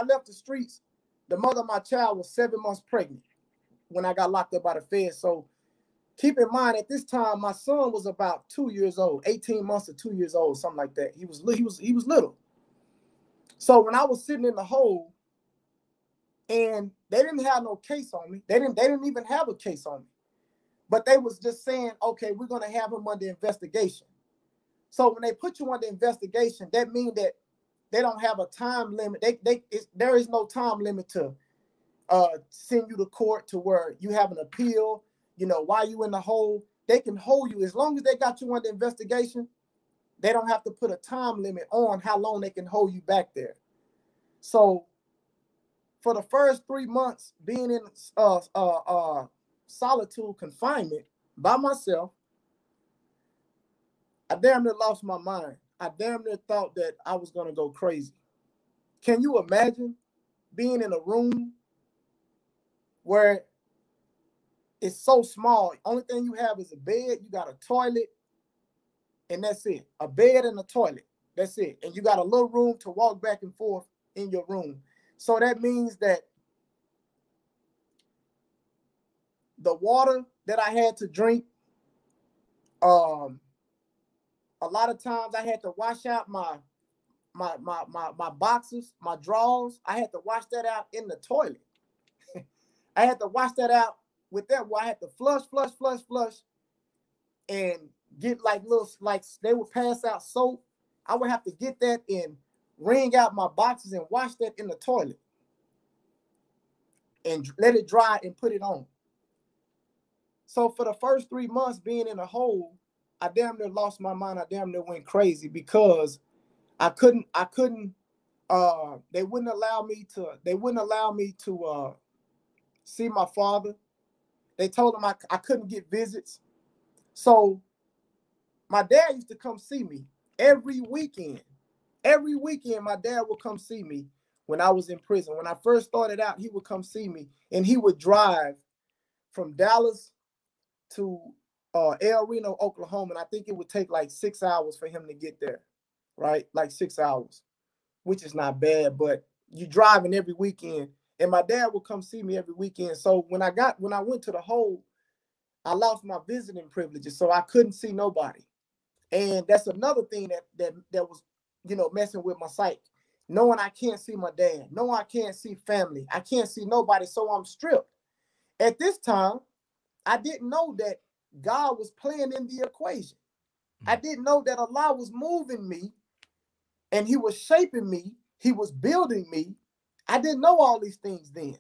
left the streets, the mother of my child was 7 months pregnant when I got locked up by the feds. So keep in mind, at this time, my son was about 2 years old, 18 months to 2 years old, something like that. He was little. So when I was sitting in the hole, and they didn't have no case on me, they didn't even have a case on me, but they was just saying, okay, we're gonna have him under investigation. So when they put you under investigation, that means that they don't have a time limit. There is no time limit to send you to court to where you have an appeal. While you in the hole, they can hold you. As long as they got you under investigation, they don't have to put a time limit on how long they can hold you back there. So for the first 3 months being in solitude confinement by myself, I damn near lost my mind. I damn near thought that I was going to go crazy. Can you imagine being in a room where it's so small? Only thing you have is a bed. You got a toilet, and that's it. A bed and a toilet. That's it. And you got a little room to walk back and forth in your room. So that means that the water that I had to drink, a lot of times I had to wash out my boxes, my drawers. I had to wash that out in the toilet. I had to wash that out. With that, I had to flush, and get they would pass out soap. I would have to get that and wring out my boxes and wash that in the toilet and let it dry and put it on. So for the first 3 months being in a hole, I damn near lost my mind. I damn near went crazy because they wouldn't allow me to see my father. They told him I couldn't get visits. So my dad used to come see me every weekend. Every weekend, my dad would come see me when I was in prison. When I first started out, he would come see me, and he would drive from Dallas to El Reno, Oklahoma, and I think it would take like 6 hours for him to get there, right? Like 6 hours, which is not bad, but you're driving every weekend. And my dad would come see me every weekend. So when I went to the hole, I lost my visiting privileges, so I couldn't see nobody. And that's another thing that was, you know, messing with my psyche. Knowing I can't see my dad, knowing I can't see family, I can't see nobody, so I'm stripped. At this time, I didn't know that God was playing in the equation. I didn't know that Allah was moving me and he was shaping me. He was building me. I didn't know all these things then.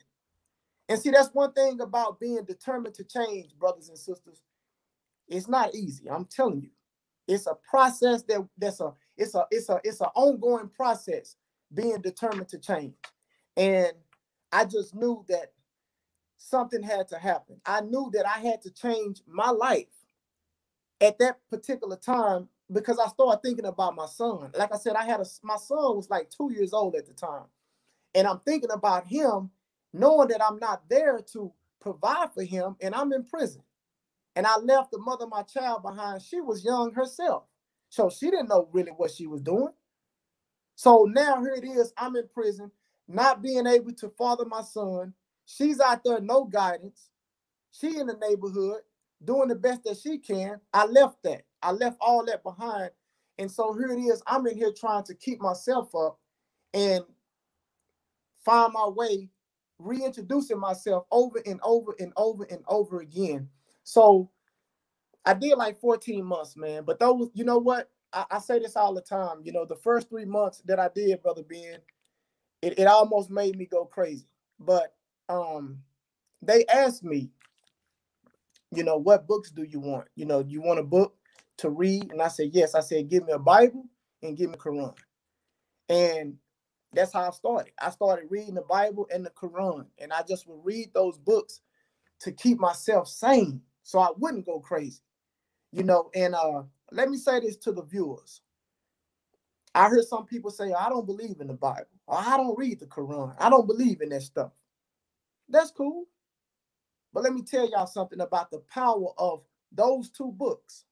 And see, that's one thing about being determined to change, brothers and sisters. It's not easy. I'm telling you, it's a process that's an ongoing process, being determined to change. And I just knew that something had to happen. I knew that I had to change my life at that particular time because I started thinking about my son. Like I said, my son was like 2 years old at the time. And I'm thinking about him, knowing that I'm not there to provide for him and I'm in prison. And I left the mother of my child behind. She was young herself, so she didn't know really what she was doing. So now here it is, I'm in prison, not being able to father my son. She's out there, no guidance. She in the neighborhood, doing the best that she can. I left that. I left all that behind. And so here it is, I'm in here trying to keep myself up and find my way, reintroducing myself over and over and over and over again. So I did like 14 months, man. But those, you know what? I say this all the time. You know, the first 3 months that I did, Brother Ben, it almost made me go crazy. But they asked me, you know, what books do you want? You know, you want a book to read? And I said, yes. I said, give me a Bible and give me Quran. And that's how I started. I started reading the Bible and the Quran. And I just would read those books to keep myself sane so I wouldn't go crazy. You know, and let me say this to the viewers. I heard some people say, I don't believe in the Bible, or I don't read the Quran. I don't believe in that stuff. That's cool. But let me tell y'all something about the power of those two books.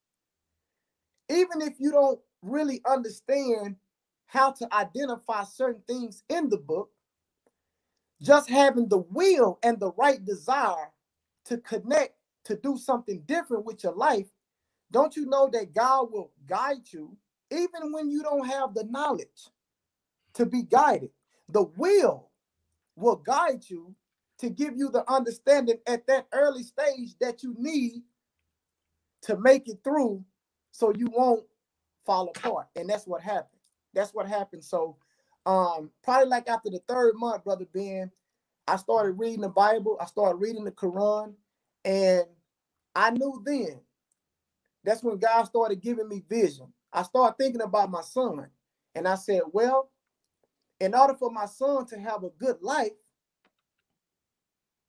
Even if you don't really understand how to identify certain things in the book, just having the will and the right desire to connect, to do something different with your life, don't you know that God will guide you even when you don't have the knowledge to be guided? The will guide you to give you the understanding at that early stage that you need to make it through so you won't fall apart. And that's what happened. That's what happened. So probably like after the third month, Brother Ben, I started reading the Bible. I started reading the Quran. And I knew then, that's when God started giving me vision. I started thinking about my son. And I said, well, in order for my son to have a good life,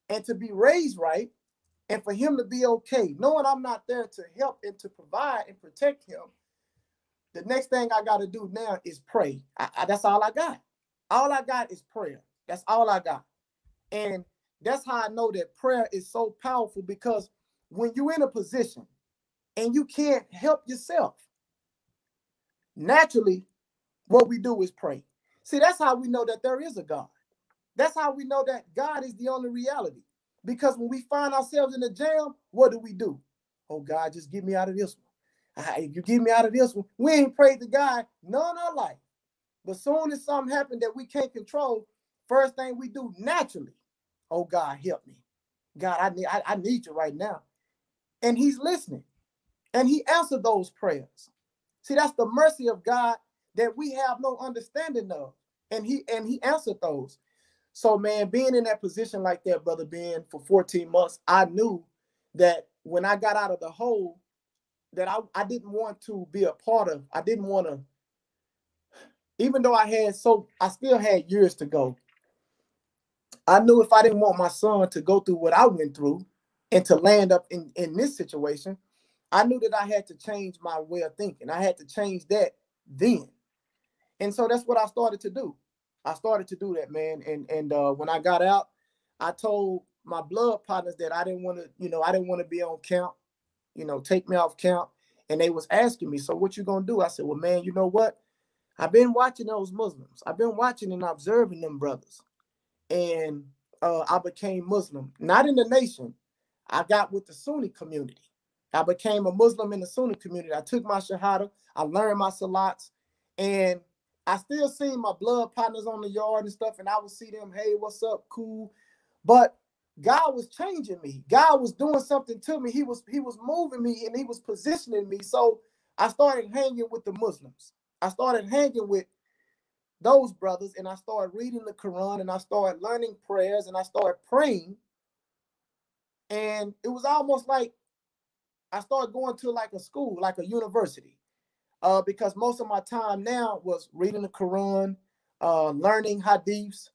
and to be raised right, and for him to be okay, knowing I'm not there to help and to provide and protect him, the next thing I got to do now is pray. That's all I got. All I got is prayer. That's all I got. And that's how I know that prayer is so powerful, because when you're in a position and you can't help yourself, naturally, what we do is pray. See, that's how we know that there is a God. That's how we know that God is the only reality. Because when we find ourselves in a jam, what do? Oh, God, just get me out of this one. If you get me out of this one, we ain't prayed to God none our life. But soon as something happened that we can't control, first thing we do naturally, oh, God, help me. God, I need you right now. And he's listening. And he answered those prayers. See, that's the mercy of God that we have no understanding of. And he answered those. So, man, being in that position like that, Brother Ben, for 14 months, I knew that when I got out of the hole that I didn't want to be a part of. I didn't want to, even though I still had years to go. I knew if I didn't want my son to go through what I went through and to land up in this situation, I knew that I had to change my way of thinking. I had to change that then. And so that's what I started to do. I started to do that, man. And when I got out, I told my blood partners that I didn't want to be on camp. you know, take me off camp. And they was asking me, so what you going to do? I said, well, man, you know what? I've been watching those Muslims. I've been watching and observing them brothers. And I became Muslim, not in the nation. I got with the Sunni community. I became a Muslim in the Sunni community. I took my Shahada. I learned my Salats. And I still see my blood partners on the yard and stuff. And I would see them, hey, what's up? Cool. But God was changing me. God was doing something to me. He was moving me and he was positioning me. So I started hanging with the Muslims. I started hanging with those brothers and I started reading the Quran and I started learning prayers and I started praying. And it was almost like I started going to like a school, like a university, because most of my time now was reading the Quran, learning hadiths,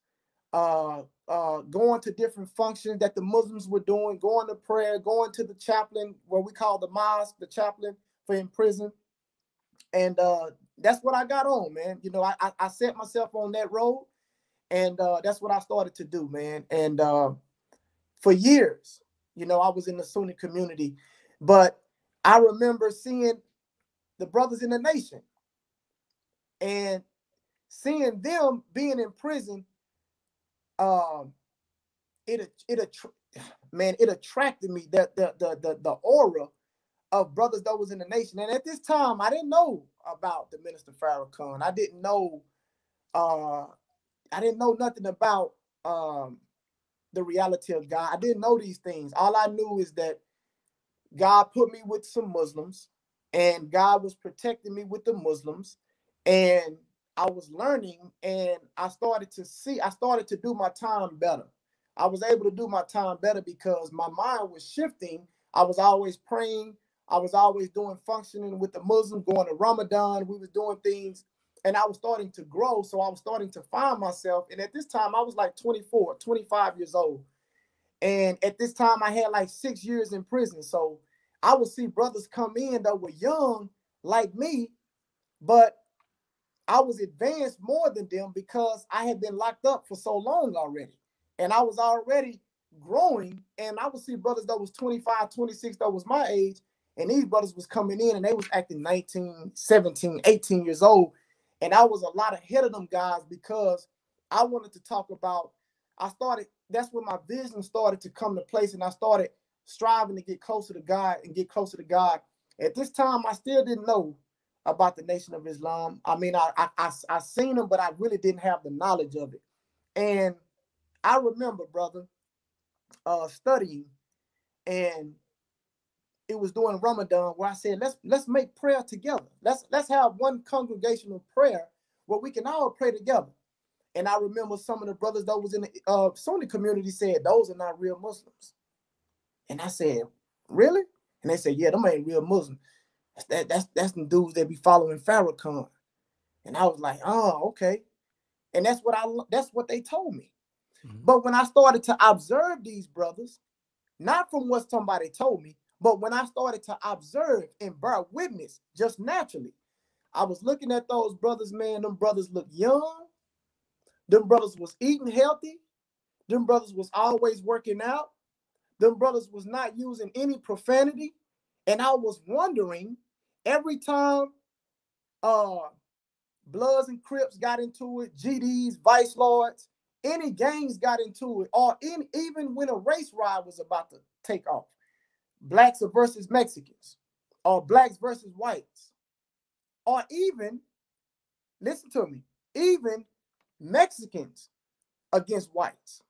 going to different functions that the Muslims were doing, going to prayer, going to the chaplain, what we call the mosque, the chaplain for in prison. And that's what I got on, man. You know, I set myself on that road and that's what I started to do, man. And for years, you know, I was in the Sunni community, but I remember seeing the brothers in the nation and seeing them being in prison. It attracted me, that the aura of brothers that was in the nation. And at this time, I didn't know about the Minister Farrakhan. I didn't know nothing about the reality of God. I didn't know these things. All I knew is that God put me with some Muslims and God was protecting me with the Muslims, and I was learning, and I started to do my time better. I was able to do my time better because my mind was shifting. I was always praying. I was always doing functioning with the Muslims, going to Ramadan. We was doing things, and I was starting to grow. So I was starting to find myself. And at this time, I was like 24, 25 years old. And at this time, I had like 6 years in prison. So I would see brothers come in that were young like me, but I was advanced more than them because I had been locked up for so long already. And I was already growing. And I would see brothers that was 25, 26, that was my age. And these brothers was coming in and they was acting 19, 17, 18 years old. And I was a lot ahead of them guys because I wanted to talk about, that's when my vision started to come to place. And I started striving to get closer to God. At this time, I still didn't know about the Nation of Islam. I mean, I seen them, but I really didn't have the knowledge of it. And I remember, brother, studying, and it was during Ramadan where I said, let's make prayer together. Let's have one congregational prayer where we can all pray together. And I remember some of the brothers that was in the Sunni community said, those are not real Muslims. And I said, really? And they said, yeah, them ain't real Muslims. That's the dudes that be following Farrakhan. And I was like, oh, okay. And that's what they told me. Mm-hmm. But when I started to observe these brothers, not from what somebody told me, but when I started to observe and bear witness just naturally, I was looking at those brothers, man. Them brothers looked young. Them brothers was eating healthy. Them brothers was always working out. Them brothers was not using any profanity. And I was wondering, every time Bloods and Crips got into it, GDs, Vice Lords, any gangs got into it, or even when a race riot was about to take off, blacks versus Mexicans, or blacks versus whites, or even, listen to me, even Mexicans against whites.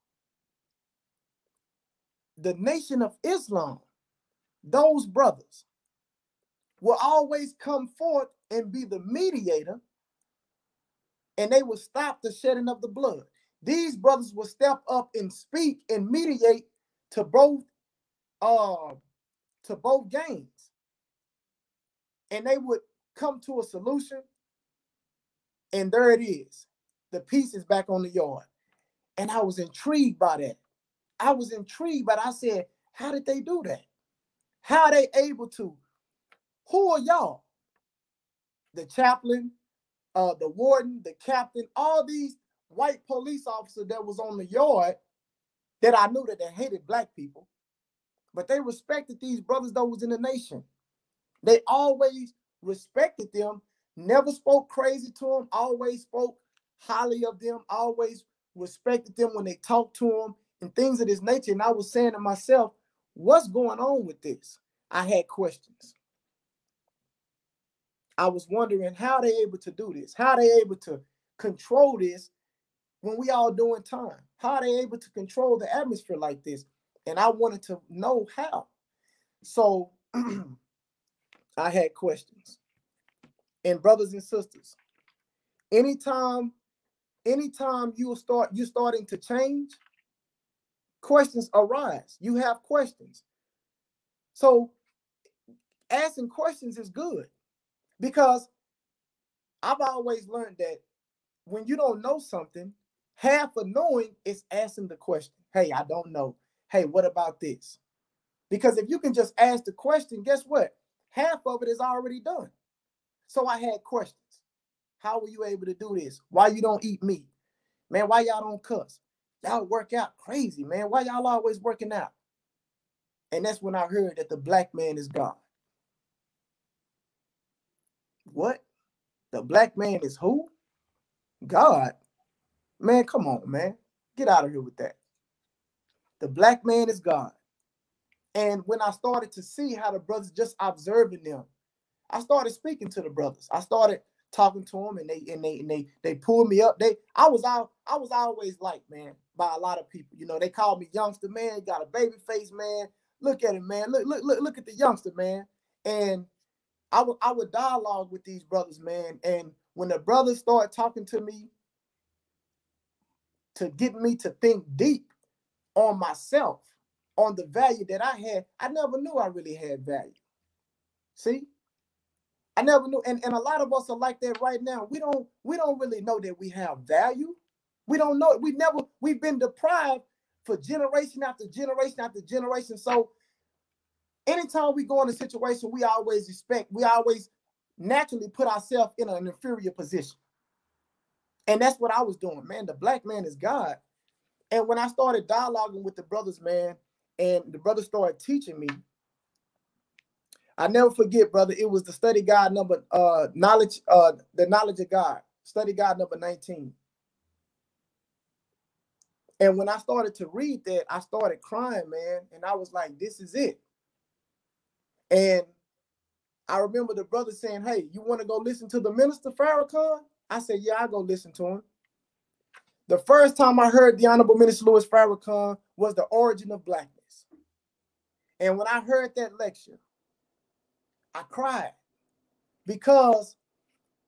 The Nation of Islam, those brothers will always come forth and be the mediator, and they will stop the shedding of the blood. These brothers will step up and speak and mediate to both gangs, and they would come to a solution. And there it is, the peace is back on the yard. And I was intrigued by that. I said, how did they do that? How are they able to? Who are y'all? The chaplain, the warden, the captain, all these white police officers that was on the yard that I knew that they hated black people. but they respected these brothers that was in the nation. They always respected them, never spoke crazy to them, always spoke highly of them, always respected them when they talked to them and things of this nature. And I was saying to myself, what's going on with this? I had questions. I was wondering how they able to do this, how they able to control this when we all doing time, how they able to control the atmosphere like this. And I wanted to know how. So I had questions. And brothers and sisters, anytime you're starting to change, questions arise. You have questions. So asking questions is good, because I've always learned that when you don't know something, half of knowing is asking the question. Hey, I don't know. Hey, what about this? Because if you can just ask the question, guess what? Half of it is already done. So I had questions. How were you able to do this? Why you don't eat meat? Man, why y'all don't cuss? Y'all work out crazy, man. Why y'all always working out? And that's when I heard that the black man is God. What? The black man is who? God? Man, come on, man. Get out of here with that. The black man is God. And when I started to see how the brothers, just observing them, I started speaking to the brothers. I started talking to them, and they pulled me up. I was always liked, man, by a lot of people. You know, they called me youngster, man. Got a baby face, man. Look at him, man. Look at the youngster, man. And I would dialogue with these brothers, man. And when the brothers started talking to me to get me to think deep on myself, on the value that I had, I never knew I really had value. See? I never knew. And a lot of us are like that right now. We don't really know that we have value. We don't know. We've been deprived for generation after generation after generation. So anytime we go in a situation, we always naturally put ourselves in an inferior position. And that's what I was doing, man. The black man is God. And when I started dialoguing with the brothers, man, and the brothers started teaching me, I never forget, brother, it was the study guide number, the knowledge of God, study guide number 19. And when I started to read that, I started crying, man. And I was like, this is it. And I remember the brother saying, hey, you want to go listen to the minister, Farrakhan? I said, yeah, I'll go listen to him. The first time I heard the Honorable Minister Louis Farrakhan was The Origin of Blackness. And when I heard that lecture, I cried, because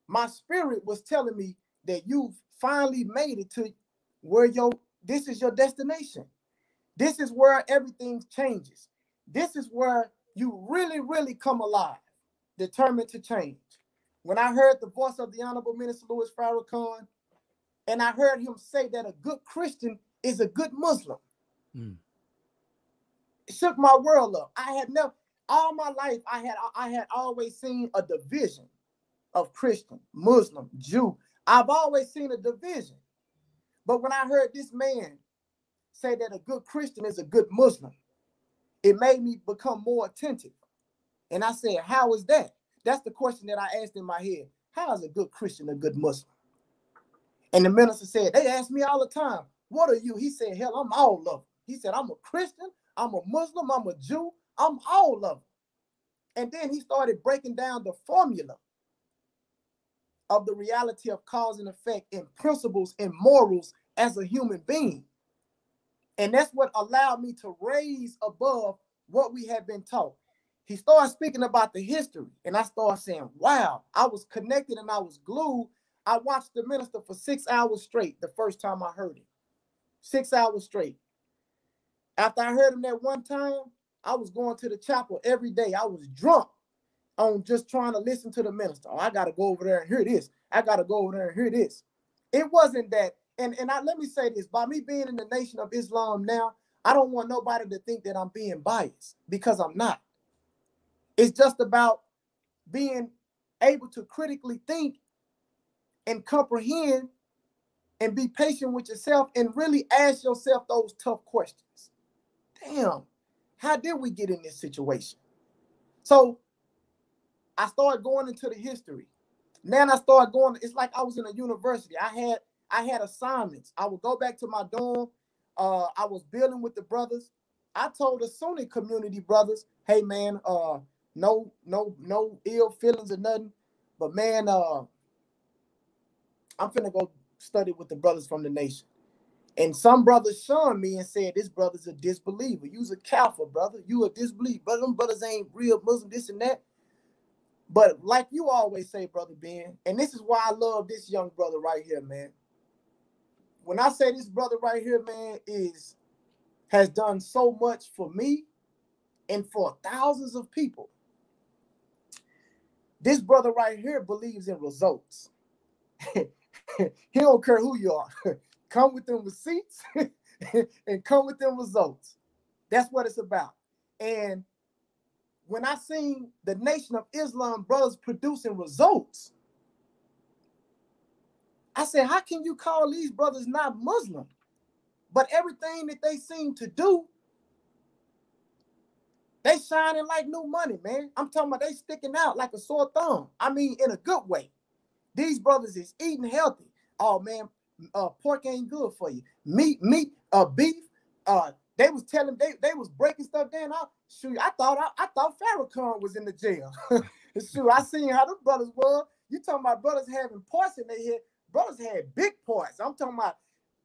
my spirit was telling me that you've finally made it to where this is your destination. This is where everything changes. This is where you really, really come alive, determined to change. When I heard the voice of the Honorable Minister Louis Farrakhan, and I heard him say that a good Christian is a good Muslim, it shook my world up. I had never, all my life, I had always seen a division of Christian, Muslim, Jew. I've always seen a division. But when I heard this man say that a good Christian is a good Muslim, it made me become more attentive. And I said, how is that? That's the question that I asked in my head. How is a good Christian a good Muslim? And the minister said, they ask me all the time, what are you? He said, hell, I'm all of them. He said, I'm a Christian, I'm a Muslim, I'm a Jew, I'm all of them. And then he started breaking down the formula of the reality of cause and effect and principles and morals as a human being. And that's what allowed me to raise above what we had been taught. He started speaking about the history, and I started saying, wow, I was connected and I was glued. I watched the minister for 6 hours straight the first time I heard him. 6 hours straight. After I heard him that one time, I was going to the chapel every day. I was drunk on just trying to listen to the minister. Oh, I got to go over there and hear this. I got to go over there and hear this. It wasn't that. And let me say this, by me being in the Nation of Islam now, I don't want nobody to think that I'm being biased, because I'm not. It's just about being able to critically think and comprehend and be patient with yourself and really ask yourself those tough questions. Damn, How did we get in this situation? So I started going into the history. Then I started going, it's like I was in a university. I had assignments. I would go back to my dorm. I was building with the brothers. I told the Sunni community brothers, hey man, no ill feelings or nothing, but man, I'm finna go study with the brothers from the nation. And some brothers shunned me and said, this brother's a disbeliever. You's a kafir, brother. You a disbeliever. Brother, them brothers ain't real Muslim, this and that. But like you always say, Brother Ben, and this is why I love this young brother right here, man. When I say this brother right here, man, has done so much for me and for thousands of people. This brother right here believes in results. He don't care who you are. Come with them receipts and come with them results. That's what it's about. And when I seen the Nation of Islam brothers producing results, I said, how can you call these brothers not Muslim? But everything that they seem to do, they shining like new money, man. I'm talking about they sticking out like a sore thumb. I mean, in a good way. These brothers is eating healthy. Oh, man, pork ain't good for you. Beef. They was telling, they was breaking stuff down. Shoot, I thought Farrakhan was in the jail. Shoot, I seen how the brothers were. You talking about brothers having parts in their head. Brothers had big parts. I'm talking about,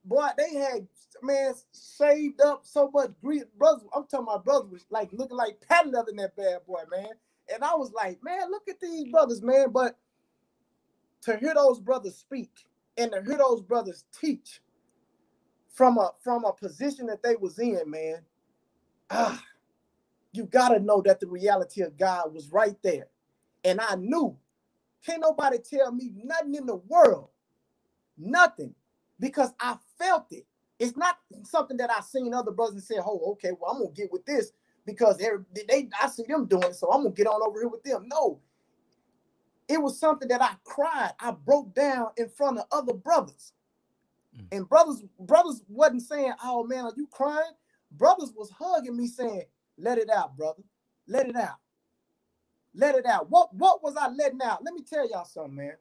boy, they had, man, shaved up so much grease. Brothers, I'm talking about brothers was like looking like patent leather in that bad boy, man. And I was like, man, look at these brothers, man. But to hear those brothers speak and to hear those brothers teach from a position that they was in, man, you got to know that the reality of God was right there. And I knew, can't nobody tell me nothing in the world, nothing, because I felt it. It's not something that I seen other brothers and said, oh, okay, well, I'm going to get with this because I see them doing it, so I'm going to get on over here with them. No, it was something that I cried. I broke down in front of other brothers. And brothers wasn't saying, oh, man, are you crying? Brothers was hugging me saying, let it out, brother. Let it out. Let it out. What was I letting out? Let me tell y'all something, man.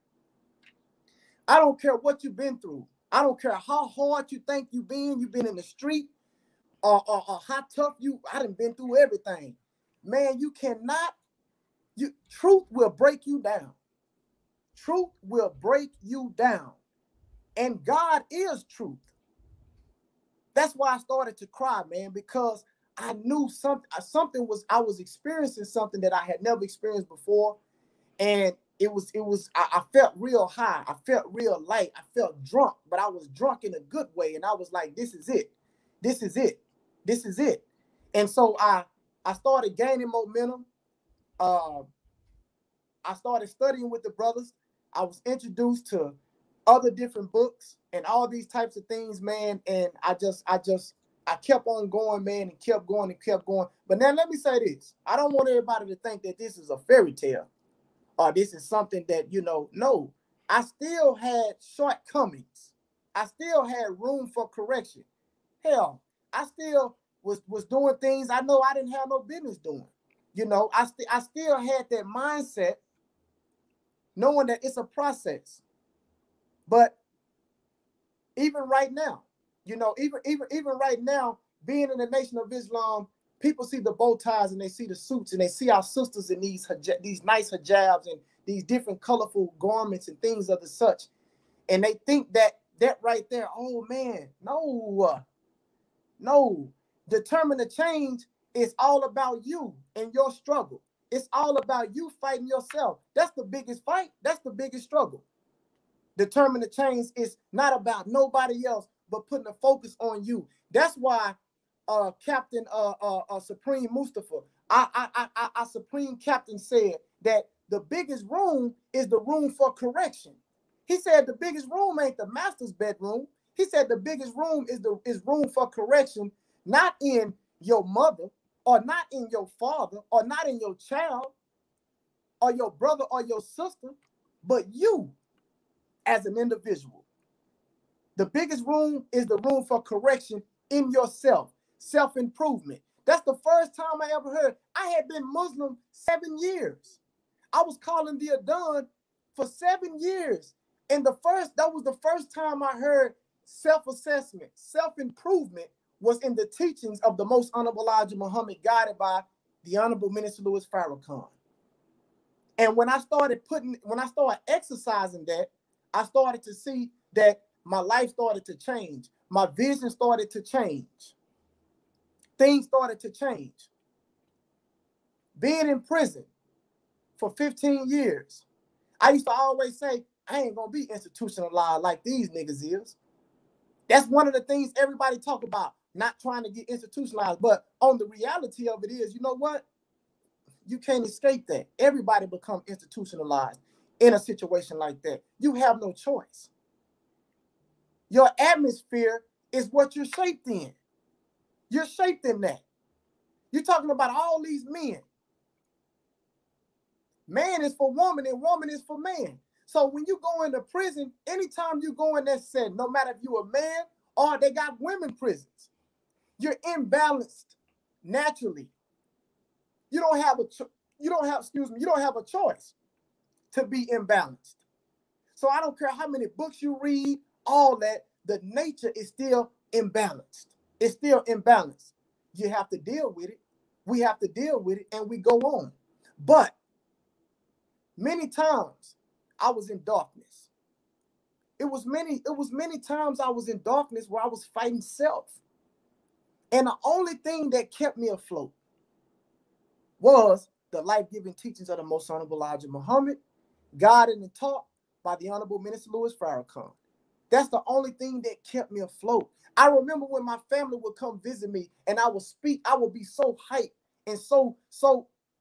I don't care what you've been through. I don't care how hard you think you've been. You've been in the street or how tough you. I done been through everything. Man, you cannot. Truth will break you down. Truth will break you down. And God is truth. That's why I started to cry, man, because I knew I was experiencing something that I had never experienced before. And I felt real high. I felt real light. I felt drunk, but I was drunk in a good way. And I was like, this is it. This is it. This is it. And so I started gaining momentum. I started studying with the brothers. I was introduced to other different books and all these types of things, man. And I kept on going, man, and kept going and kept going. But now let me say this. I don't want everybody to think that this is a fairy tale or this is something that, no, I still had shortcomings. I still had room for correction. Hell, I still was doing things I know I didn't have no business doing. I still had that mindset knowing that it's a process. But even right now, even right now, being in the Nation of Islam, people see the bow ties and they see the suits and they see our sisters in these nice hijabs and these different colorful garments and things of the such. And they think that right there, oh man, no. Determined to Change is all about you and your struggle. It's all about you fighting yourself. That's the biggest fight. That's the biggest struggle. Determined to Change is not about nobody else, but putting a focus on you. That's why Captain Supreme Mustafa, our Supreme Captain, said that the biggest room is the room for correction. He said the biggest room ain't the master's bedroom. He said the biggest room is room for correction, not in your mother or not in your father or not in your child or your brother or your sister, but you. As an individual, the biggest room is the room for correction in yourself, self-improvement. That's the first time I ever heard. I had been Muslim 7 years. I was calling the Adhan for 7 years. And that was the first time I heard self-assessment, self-improvement was in the teachings of the Most Honorable Elijah Muhammad, guided by the Honorable Minister Louis Farrakhan. And when I started exercising that, I started to see that my life started to change. My vision started to change. Things started to change. Being in prison for 15 years, I used to always say, I ain't gonna be institutionalized like these niggas is. That's one of the things everybody talk about, not trying to get institutionalized, but on the reality of it is, you know what? You can't escape that. Everybody become institutionalized in a situation like that. You have no choice. Your atmosphere is what you're shaped in. You're shaped in that. You're talking about all these men. Man is for woman and woman is for man. So when you go into prison, anytime you go in that setting, no matter if you're a man or they got women prisons, you're imbalanced naturally. You don't have a choice to be imbalanced. So I don't care how many books you read, all that, the nature is still imbalanced. It's still imbalanced. You have to deal with it. We have to deal with it, and we go on. But many times I was in darkness. It was many times I was in darkness where I was fighting self. And the only thing that kept me afloat was the life-giving teachings of the Most Honorable Elijah Muhammad, guided and taught by the Honorable Minister Louis Farrakhan. That's the only thing that kept me afloat. I remember when my family would come visit me and I would speak, I would be so hyped and so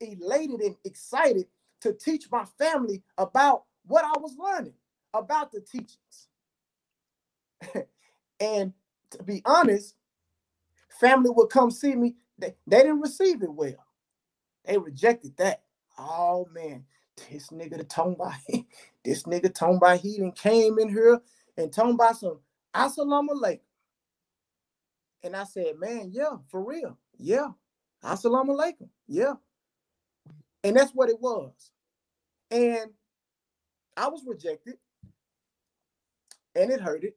elated and excited to teach my family about what I was learning, about the teachings. And to be honest, family would come see me. They didn't receive it well. They rejected that. Oh man, this nigga Tomba, he done came in here and talking about some assalamu alaikum. And I said, man, yeah, for real. Yeah. Assalamu alaikum. Yeah. And that's what it was. And I was rejected. And it hurted.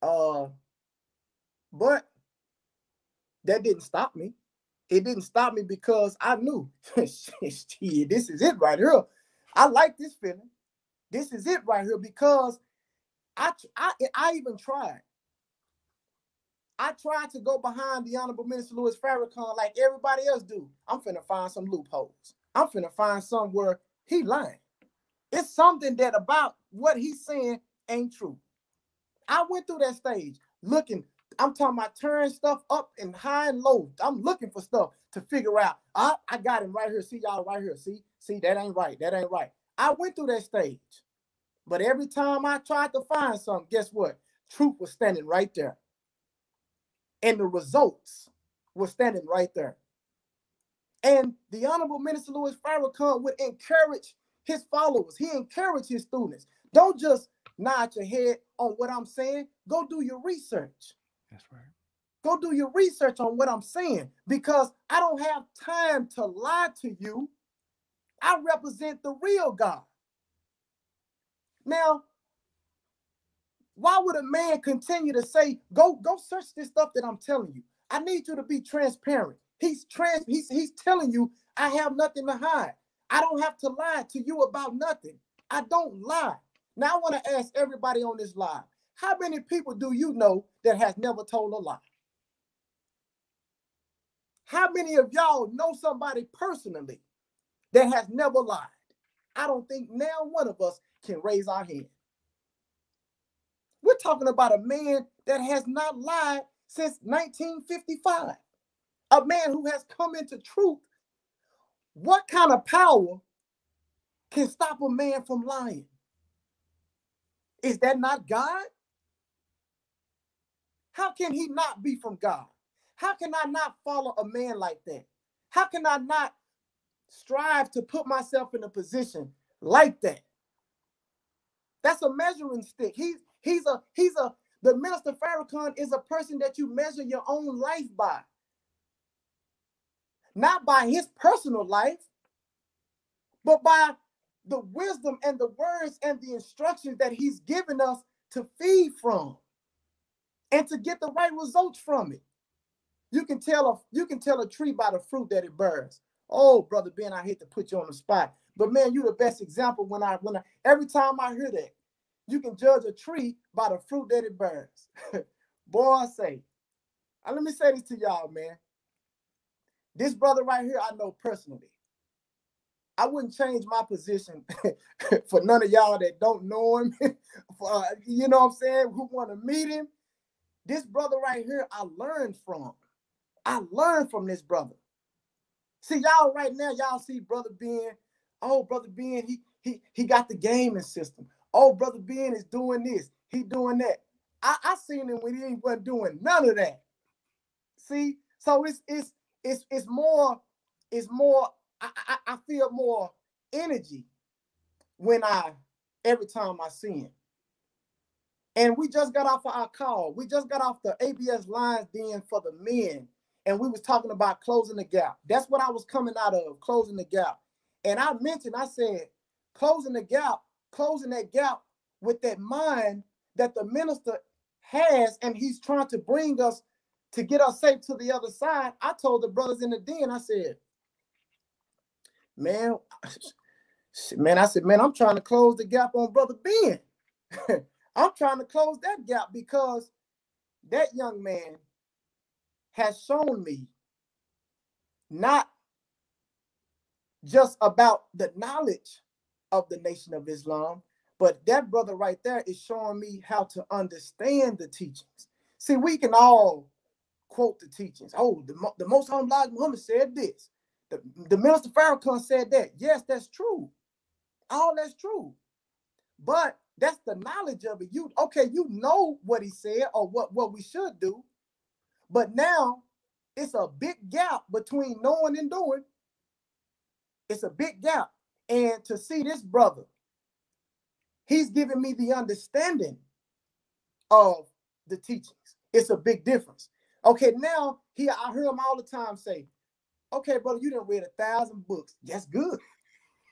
But that didn't stop me. It didn't stop me because I knew, this is it right here. I like this feeling. This is it right here because I even tried. I tried to go behind the Honorable Minister Louis Farrakhan like everybody else do. I'm finna find some loopholes. I'm finna find somewhere he lying. It's something that about what he's saying ain't true. I went through that stage looking. I'm talking about turning stuff up and high and low. I'm looking for stuff to figure out. I got him right here. See y'all right here. See, that ain't right. That ain't right. I went through that stage. But every time I tried to find something, guess what? Truth was standing right there. And the results were standing right there. And the Honorable Minister Louis Farrakhan would encourage his followers. He encouraged his students. Don't just nod your head on what I'm saying. Go do your research. That's right. Go do your research on what I'm saying because I don't have time to lie to you. I represent the real God. Now, why would a man continue to say, go search this stuff that I'm telling you? I need you to be transparent. He's telling you, I have nothing to hide. I don't have to lie to you about nothing. I don't lie. Now, I want to ask everybody on this live, how many people do you know that has never told a lie? How many of y'all know somebody personally that has never lied? I don't think now one of us can raise our hand. We're talking about a man that has not lied since 1955. A man who has come into truth. What kind of power can stop a man from lying? Is that not God? How can he not be from God? How can I not follow a man like that? How can I not strive to put myself in a position like that? That's a measuring stick. The Minister Farrakhan is a person that you measure your own life by. not by his personal life, but by the wisdom and the words and the instructions that he's given us to feed from and to get the right results from it. You can tell a tree by the fruit that it bears. Oh, Brother Ben, I hate to put you on the spot, but man, you're the best example. When I every time I hear that, you can judge a tree by the fruit that it bears. Boy, I say, let me say this to y'all, man. This brother right here, I know personally. I wouldn't change my position for none of y'all that don't know him. You know what I'm saying? Who want to meet him? This brother right here, I learned from. I learned from this brother. See, y'all right now, y'all see Brother Ben. Oh, Brother Ben, he got the gaming system. Oh, Brother Ben is doing this. He doing that. I seen him when he wasn't doing none of that. See, so it's more. I feel more energy when every time I see him. And we just got off of our call. We just got off the ABS lines then for the men. And we was talking about closing the gap. That's what I was coming out of, closing the gap. And I mentioned, I said, closing the gap, closing that gap with that mind that the minister has, and he's trying to bring us to get us safe to the other side. I told the brothers in the den, I said, man, I'm trying to close the gap on Brother Ben. I'm trying to close that gap because that young man has shown me not just about the knowledge of the Nation of Islam, but that brother right there is showing me how to understand the teachings. See, we can all quote the teachings. Oh, the Most High Elijah Muhammad said this. The Minister Farrakhan said that. Yes, that's true. All that's true. But that's the knowledge of it. You know what he said or what we should do. But now it's a big gap between knowing and doing. It's a big gap. And to see this brother, he's giving me the understanding of the teachings. It's a big difference. Okay, now I hear him all the time say, okay, brother, you done read 1,000 books. That's good.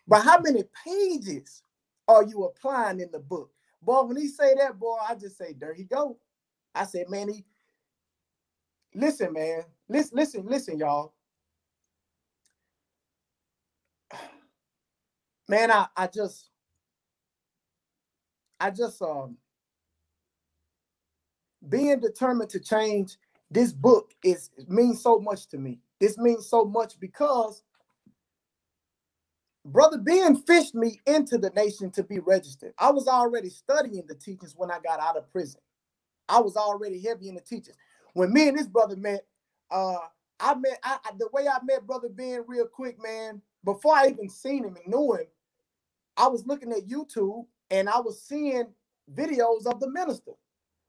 But how many pages are you applying in the book? Boy, when he say that, boy, I just say, there he go. I said, man, listen, y'all. Man, I just being determined to change, this book means so much to me. This means so much because Brother Ben fished me into the nation to be registered. I was already studying the teachings when I got out of prison. I was already heavy in the teachings. When me and this brother met, the way I met Brother Ben real quick, man, before I even seen him and knew him, I was looking at YouTube and I was seeing videos of the minister.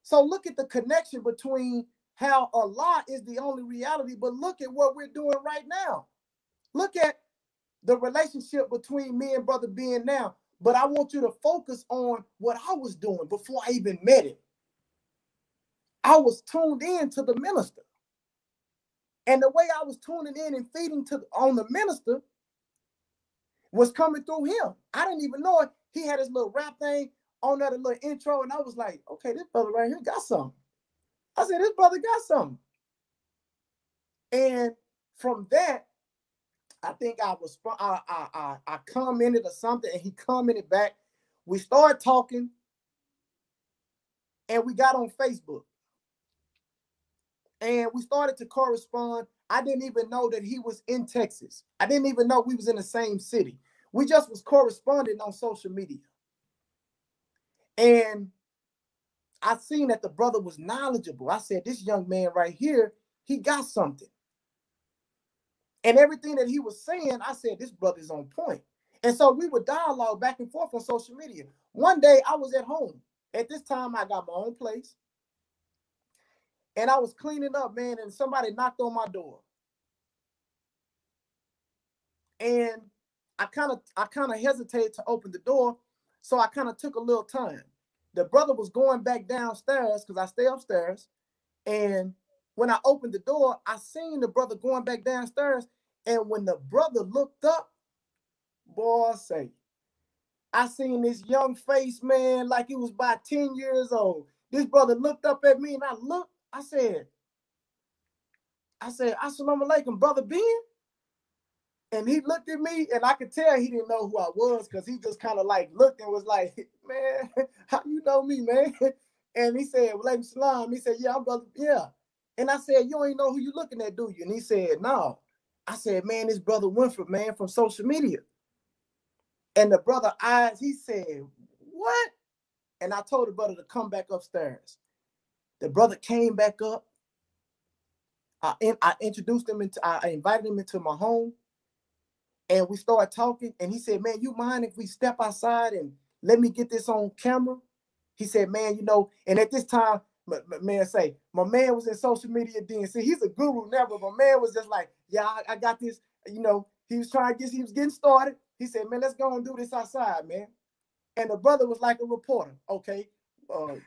So look at the connection between how Allah is the only reality, but look at what we're doing right now. Look at the relationship between me and Brother Ben now, but I want you to focus on what I was doing before I even met him. I was tuned in to the minister. And the way I was tuning in and feeding on the minister was coming through him. I didn't even know it. He had his little rap thing on that little intro, and I was like, okay, this brother right here got something. I said, this brother got something. And from that, I think I commented or something, and he commented back. We started talking, and we got on Facebook. And we started to correspond. I didn't even know that he was in Texas. I didn't even know we was in the same city. We just was corresponding on social media. And I seen that the brother was knowledgeable. I said, this young man right here, he got something. And everything that he was saying, I said, this brother's on point. And so we would dialogue back and forth on social media. One day I was at home. At this time, I got my own place. And I was cleaning up, man, and somebody knocked on my door. And I kind of hesitated to open the door, so I kind of took a little time. The brother was going back downstairs because I stay upstairs. And when I opened the door, I seen the brother going back downstairs. And when the brother looked up, boy, say, I seen this young face, man, like he was about 10 years old. This brother looked up at me and I looked, I said, Assalamu alaikum, Brother Ben. And he looked at me and I could tell he didn't know who I was, because he just kind of like looked and was like, man, how you know me, man? And he said, Walaikum Salam. He said, yeah, I'm Brother, yeah. And I said, you ain't know who you looking at, do you? And he said, no. I said, man, this Brother Winford, man, from social media. And the brother eyes, he said, what? And I told the brother to come back upstairs. The brother came back up. I invited him into my home. And we started talking. And he said, man, you mind if we step outside and let me get this on camera? He said, man, you know, and at this time, my man was in social media then. See, he's a guru now, but my man was just like, yeah, I got this. You know, he was getting started. He said, man, let's go and do this outside, man. And the brother was like a reporter. Okay, all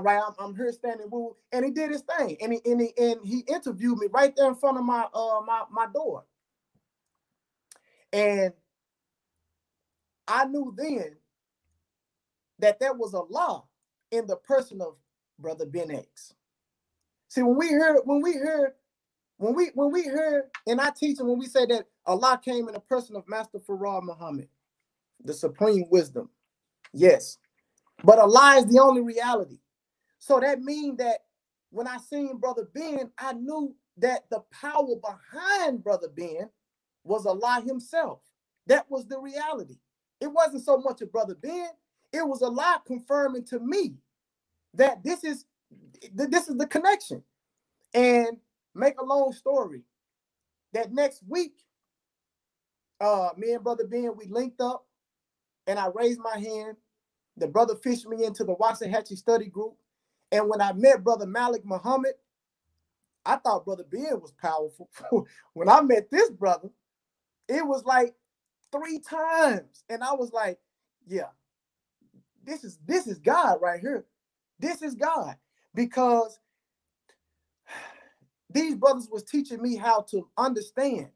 right, I'm here standing. Woo. And he did his thing. And he interviewed me right there in front of my my door. And I knew then that there was a law in the person of Brother Ben X. See, when we heard in our teaching, when we say that Allah came in the person of Master Fard Muhammad, the supreme wisdom, yes, but Allah is the only reality. So that means that when I seen Brother Ben, I knew that the power behind Brother Ben was Allah himself. That was the reality. It wasn't so much a Brother Ben. It was Allah confirming to me that this is the connection. And make a long story, that next week, me and Brother Ben, we linked up and I raised my hand. The brother fished me into the Waxahachie Study Group. And when I met Brother Malik Muhammad, I thought Brother Ben was powerful. When I met this brother, it was like 3 times. And I was like, yeah, this is God right here. This is God, because these brothers was teaching me how to understand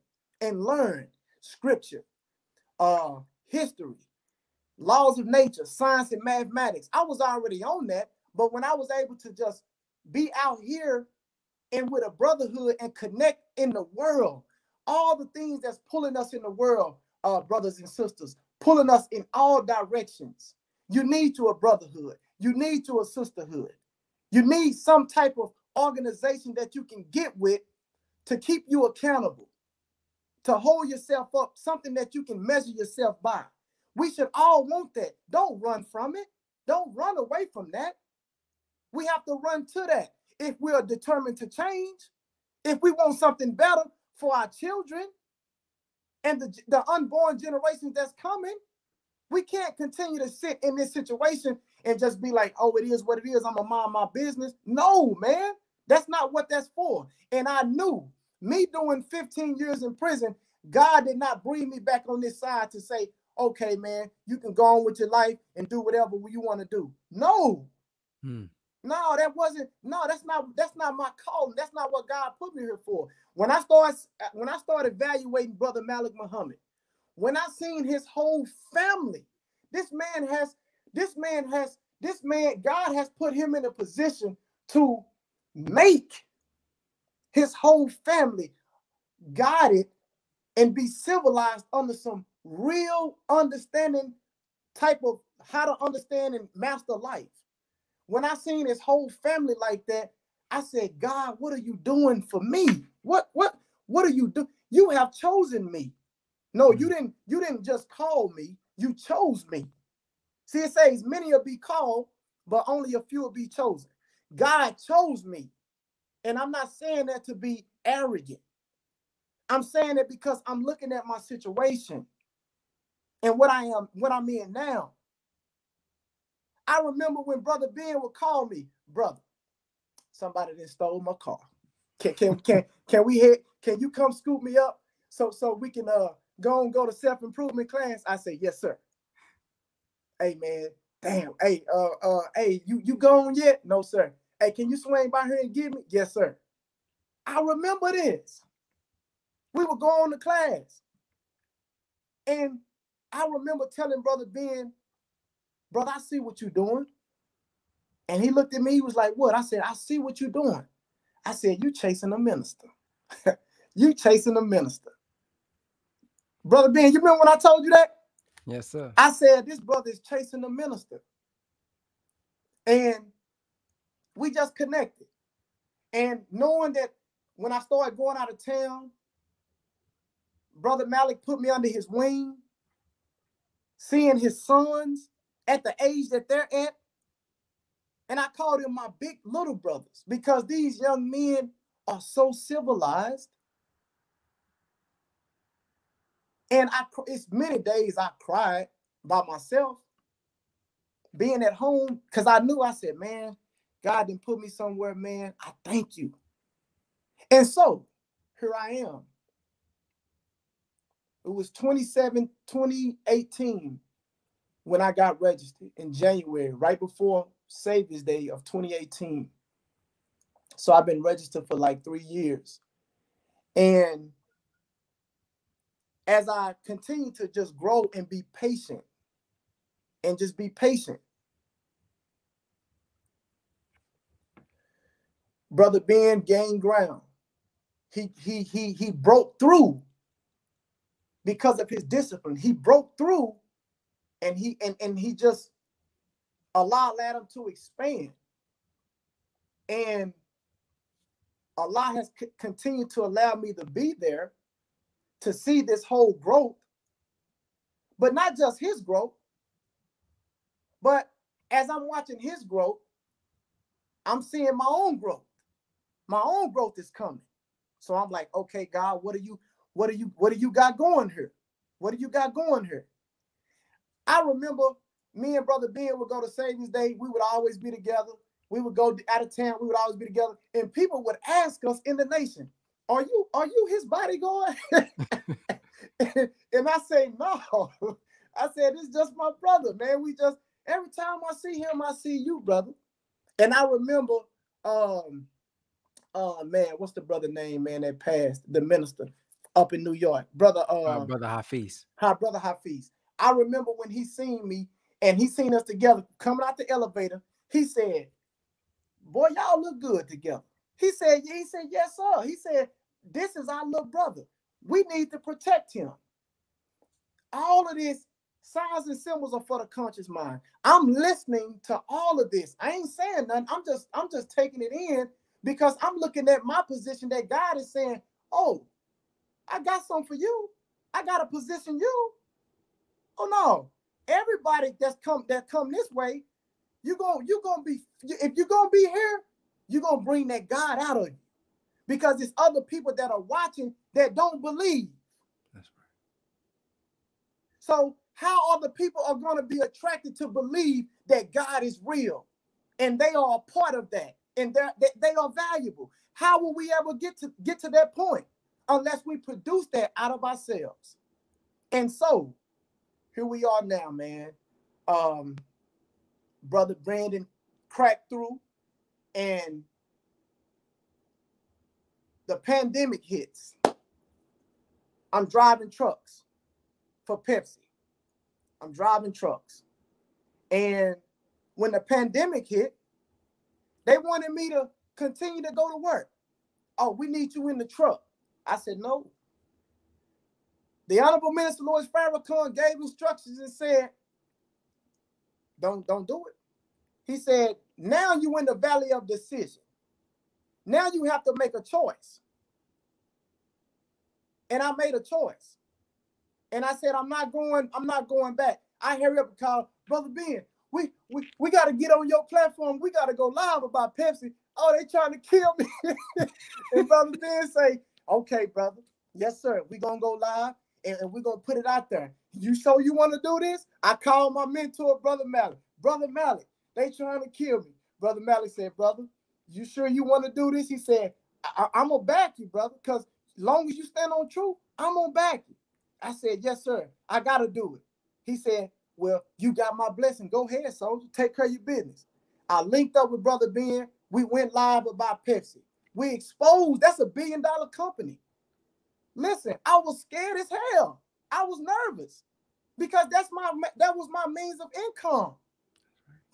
and learn scripture, history, laws of nature, science and mathematics. I was already on that, but when I was able to just be out here and with a brotherhood and connect in the world, all the things that's pulling us in the world, brothers and sisters, pulling us in all directions. You need to a brotherhood. You need to a sisterhood. You need some type of organization that you can get with to keep you accountable, to hold yourself up, something that you can measure yourself by. We should all want that. Don't run from it. Don't run away from that. We have to run to that. If we're determined to change, if we want something better for our children and the unborn generations that's coming, we can't continue to sit in this situation and just be like, oh, it is what it is. I'm going to mind my business. No, man, that's not what that's for. And I knew me doing 15 years in prison, God did not bring me back on this side to say, okay, man, you can go on with your life and do whatever you want to do. No, no, that's not my calling. That's not what God put me here for. When I started evaluating Brother Malik Muhammad, when I seen his whole family, God has put him in a position to make his whole family guided and be civilized under some real understanding type of how to understand and master life. When I seen his whole family like that, I said, God, what are you doing for me? What are you doing? You have chosen me. No, you didn't just call me, you chose me. See, it says many will be called, but only a few will be chosen. God chose me. And I'm not saying that to be arrogant. I'm saying it because I'm looking at my situation and what I'm in now. I remember when Brother Ben would call me, brother, somebody that stole my car. Can you come scoop me up so we can go and go to self-improvement class? I say, yes, sir. Hey, man, damn. Hey, hey, you gone yet? No, sir. Hey, can you swing by here and get me? Yes, sir. I remember this. We would go on to class. And I remember telling Brother Ben, brother, I see what you're doing. And he looked at me, he was like, what? I said, I see what you're doing. I said, you chasing a minister. You chasing a minister. Brother Ben, you remember when I told you that? Yes, sir. I said, this brother is chasing a minister. And we just connected. And knowing that when I started going out of town, Brother Malik put me under his wing, seeing his sons at the age that they're at. And I called them my big little brothers because these young men are so civilized. And it's many days I cried by myself being at home because I knew, I said, man, God didn't put me somewhere, man. I thank you. And so here I am. It was 2018 when I got registered in January, right before Savior's Day of 2018. So I've been registered for like 3 years. And as I continue to just grow and be patient and just be patient, Brother Ben gained ground. He broke through because of his discipline. He broke through and he just allowed him to expand. And Allah has continued to allow me to be there to see this whole growth, but not just his growth, but as I'm watching his growth, I'm seeing my own growth. My own growth is coming. So I'm like, okay, God, what do you got going here? What do you got going here? I remember me and Brother Ben would go to Savior's Day. We would always be together. We would go out of town. We would always be together. And people would ask us in the nation, are you his bodyguard? And I say, no. I said, it's just my brother, man. We just, every time I see him, I see you, brother. And I remember, man, what's the brother name, man, that passed, the minister up in New York? Brother Hafiz. Brother Hafiz. I remember when he seen me and he seen us together coming out the elevator, he said, boy, y'all look good together. He said, yes, sir. He said, this is our little brother. We need to protect him. All of this, signs and symbols are for the conscious mind. I'm listening to all of this. I ain't saying nothing. I'm just taking it in because I'm looking at my position that God is saying, oh, I got something for you. I got to position you. Oh no. Everybody that come this way, if you're going to be here, you're going to bring that God out of you because there's other people that are watching that don't believe. That's right. So how other people are going to be attracted to believe that God is real and they are a part of that and they are valuable? How will we ever get to that point unless we produce that out of ourselves? And so here we are now, man. Brother Brandon cracked through and the pandemic hits. I'm driving trucks for Pepsi. I'm driving trucks. And when the pandemic hit, they wanted me to continue to go to work. Oh, we need you in the truck. I said, no. The Honorable Minister Louis Farrakhan gave instructions and said, don't do it. He said, now you're in the valley of decision. Now you have to make a choice. And I made a choice. And I said, I'm not going back. I hurry up and call Brother Ben. We got to get on your platform. We got to go live about Pepsi. Oh, they trying to kill me. And Brother Ben say, okay, brother. Yes, sir. We're going to go live and we're going to put it out there. You sure you want to do this? I called my mentor, Brother Malik. Brother Malik, they trying to kill me. Brother Malik said, brother, you sure you want to do this? He said, I'm going to back you, brother, because as long as you stand on truth, I'm going to back you. I said, yes, sir. I got to do it. He said, well, you got my blessing. Go ahead, soldier. Take care of your business. I linked up with Brother Ben. We went live about Pepsi. We exposed. That's a billion-dollar company. Listen, I was scared as hell. I was nervous because that was my means of income.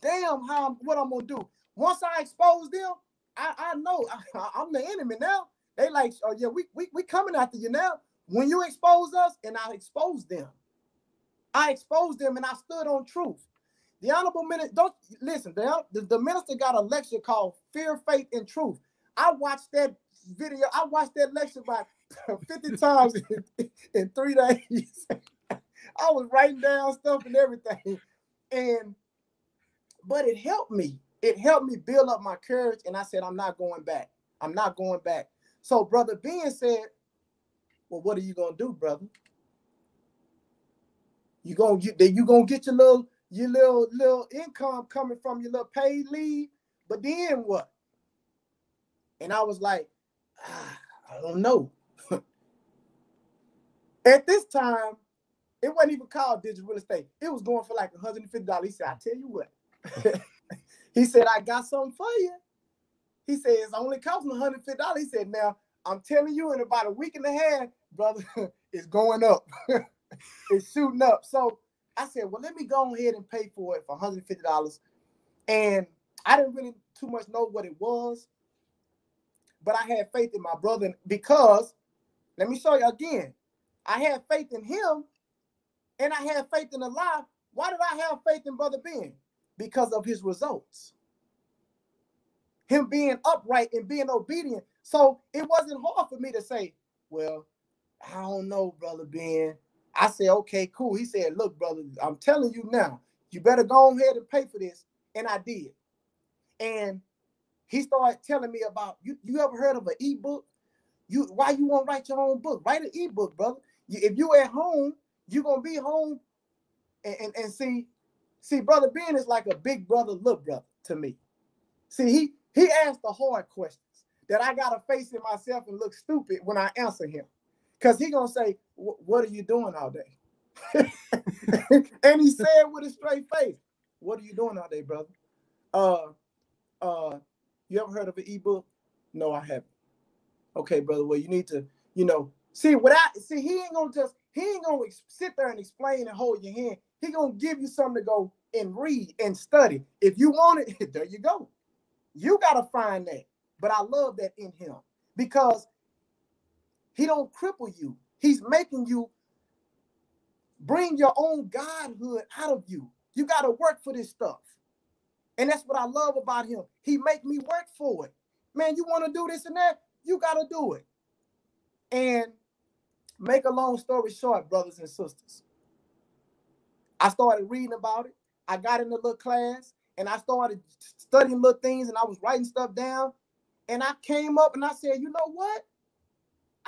Damn, what I'm gonna do? Once I expose them, I know I'm the enemy now. They like, oh yeah, we coming after you now. When you expose us, and I expose them. I exposed them and I stood on truth. The honorable minister, don't listen, the minister got a lecture called Fear, Faith, and Truth. I watched that video, I watched that lecture about 50 times in 3 days. I was writing down stuff and everything. But it helped me. It helped me build up my courage. And I said, I'm not going back. I'm not going back. So Brother Ben said, well, what are you going to do, brother? You gonna get your little income coming from your little paid leave, but then what? And I was like, I don't know. At this time, it wasn't even called digital real estate. It was going for like $150. He said, I tell you what. He said, I got something for you. He said, it's only costing $150. He said, now, I'm telling you, in about a week and a half, brother, it's going up. It's shooting up. So I said, well, let me go ahead and pay for it for $150. And I didn't really too much know what it was, but I had faith in my brother because, let me show you again, I had faith in him and I had faith in Allah. Why did I have faith in Brother Ben? Because of his results. Him being upright and being obedient. So it wasn't hard for me to say, well, I don't know, Brother Ben. I said, okay, cool. He said, look, brother, I'm telling you now, you better go ahead and pay for this. And I did. And he started telling me about, you ever heard of an ebook? Why you won't write your own book? Write an ebook, brother. If you at home, you're going to be home. And see, Brother Ben is like a big brother, little brother to me. See, he asked the hard questions that I got to face in myself and look stupid when I answer him. Because he's going to say, what are you doing all day? And he said with a straight face, what are you doing all day, brother? You ever heard of an ebook? No, I haven't. Okay, brother, well, you need to, he ain't going to sit there and explain and hold your hand. He going to give you something to go and read and study. If you want it, there you go. You got to find that. But I love that in him because he don't cripple you. He's making you bring your own godhood out of you. You got to work for this stuff. And that's what I love about him. He make me work for it. Man, you want to do this and that? You got to do it. And make a long story short, brothers and sisters, I started reading about it. I got in a little class and I started studying little things and I was writing stuff down. And I came up and I said, you know what?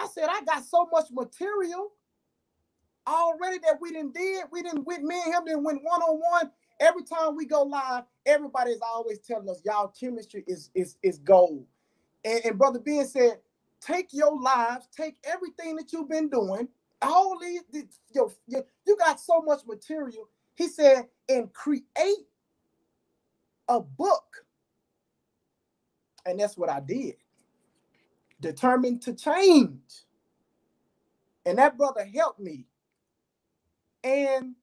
I said, I got so much material already that me and him didn't win one-on-one. Every time we go live, everybody's always telling us, y'all chemistry is gold. And Brother Ben said, take your lives, take everything that you've been doing, all these, you got so much material. He said, and create a book. And that's what I did. Determined to Change. And that brother helped me. And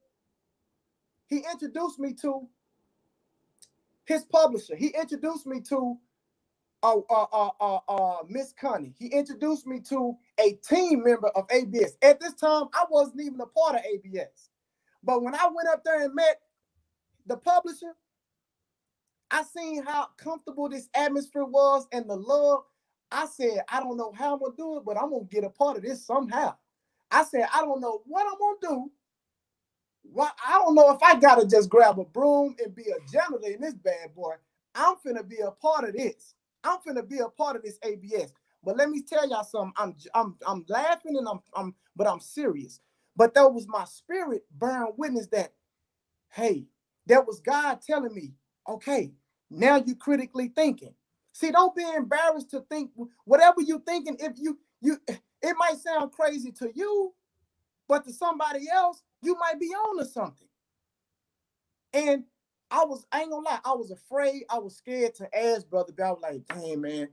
he introduced me to his publisher. He introduced me to Miss Connie. He introduced me to a team member of ABS. At this time, I wasn't even a part of ABS. But when I went up there and met the publisher, I seen how comfortable this atmosphere was and the love. I said, I don't know how I'm going to do it, but I'm going to get a part of this somehow. I said, I don't know what I'm going to do. I don't know if I got to just grab a broom and be a janitor in this bad boy. I'm finna be a part of this. I'm finna be a part of this ABS. But let me tell y'all something. I'm laughing and but I'm serious. But that was my spirit bearing witness that, hey, that was God telling me, okay, now you're critically thinking. See, don't be embarrassed to think whatever you're thinking. If you it might sound crazy to you, but to somebody else, you might be on to something. And I ain't gonna lie, I was afraid, I was scared to ask Brother Ben. I was like, dang man,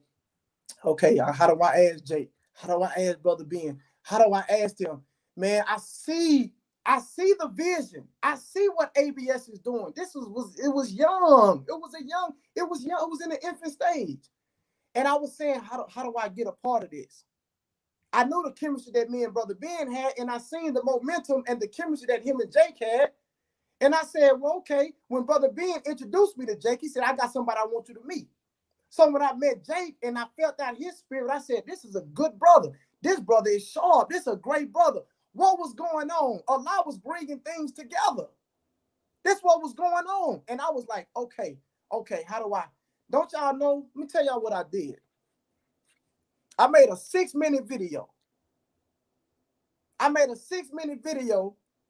okay, how do I ask Jake? How do I ask Brother Ben? How do I ask them? Man, I see the vision. I see what ABS is doing. It was young. It was in the infant stage. And I was saying, how do I get a part of this? I knew the chemistry that me and Brother Ben had, and I seen the momentum and the chemistry that him and Jake had. And I said, well, okay, when Brother Ben introduced me to Jake, he said, I got somebody I want you to meet. So when I met Jake and I felt out his spirit, I said, this is a good brother. This brother is sharp. This is a great brother. What was going on? Allah was bringing things together. This what was going on. And I was like, okay, how do I? Don't y'all know? Let me tell y'all what I did. I made a 6-minute video.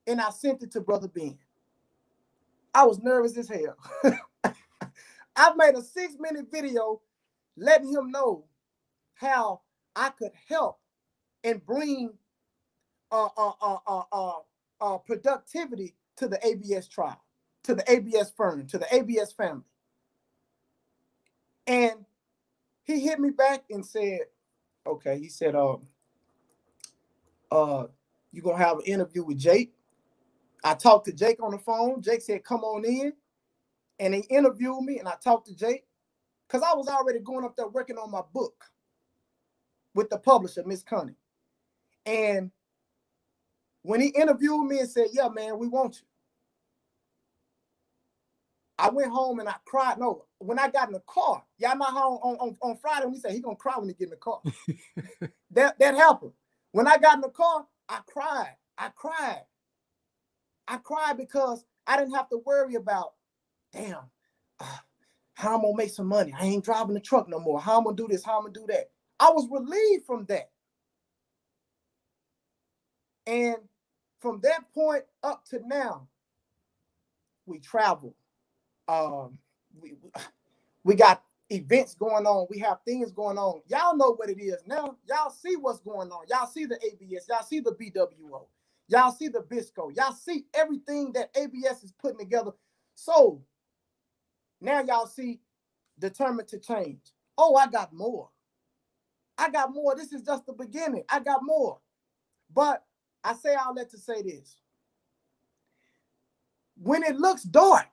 And I sent it to Brother Ben. I was nervous as hell. I made a 6-minute video letting him know how I could help and bring productivity to the ABS tribe, to the ABS firm, to the ABS family. And he hit me back and said, okay, he said, you're going to have an interview with Jake. I talked to Jake on the phone. Jake said, come on in. And he interviewed me, and I talked to Jake because I was already going up there working on my book with the publisher, Miss Connie. And when he interviewed me and said, yeah, man, we want you. I went home and I cried. No, when I got in the car, y'all know how on Friday we said he's going to cry when he get in the car. that happened. When I got in the car, I cried because I didn't have to worry about, damn, how I'm going to make some money. I ain't driving the truck no more. How I'm going to do this, how I'm going to do that. I was relieved from that. And from that point up to now, we travel. We got events going on. We have things going on. Y'all know what it is now. Y'all see what's going on. Y'all see the ABS. Y'all see the BWO. Y'all see the BISCO. Y'all see everything that ABS is putting together. So now y'all see Determined to Change. Oh, I got more. This is just the beginning. I got more. But I say all that to say this. When it looks dark,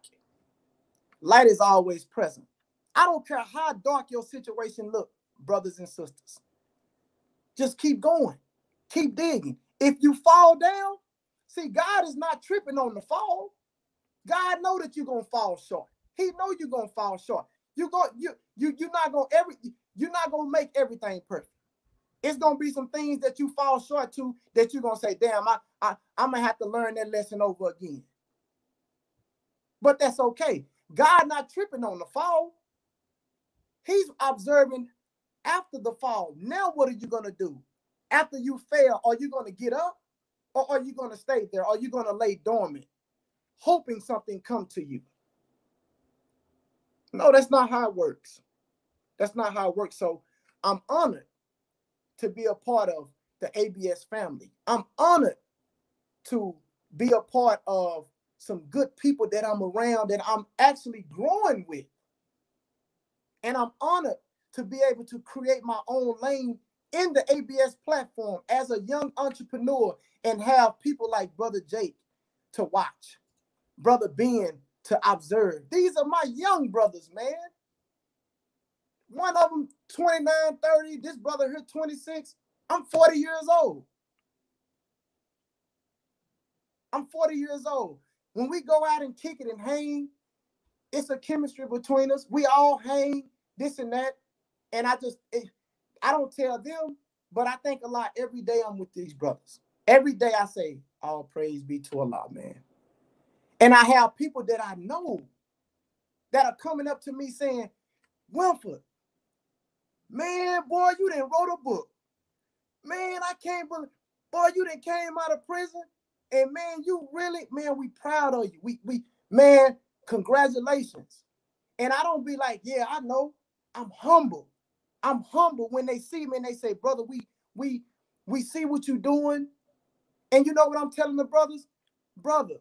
light is always present. I don't care how dark your situation looks, brothers and sisters. Just keep going. Keep digging. If you fall down, see, God is not tripping on the fall. God know that you're going to fall short. He know you're going to fall short. You're not going to make everything perfect. It's going to be some things that you fall short to that you're going to say, damn, I'm going to have to learn that lesson over again. But that's okay. God not tripping on the fall. He's observing after the fall. Now what are you going to do? After you fail, are you going to get up? Or are you going to stay there? Are you going to lay dormant, hoping something come to you? No, that's not how it works. So I'm honored to be a part of the ABS family. I'm honored to be a part of some good people that I'm around that I'm actually growing with. And I'm honored to be able to create my own lane in the ABS platform as a young entrepreneur and have people like Brother Jake to watch, Brother Ben to observe. These are my young brothers, man. One of them 29, 30, this brother here 26. I'm 40 years old. When we go out and kick it and hang, it's a chemistry between us. We all hang, this and that. And I don't tell them, but I think a lot every day I'm with these brothers. Every day I say, all praise be to Allah, man. And I have people that I know that are coming up to me saying, Winford, man, boy, you done wrote a book. Man, I can't believe, boy, you done came out of prison. And man, we proud of you. Man, congratulations. And I don't be like, yeah, I know. I'm humble. When they see me and they say, brother, we see what you're doing. And you know what I'm telling the brothers? Brother,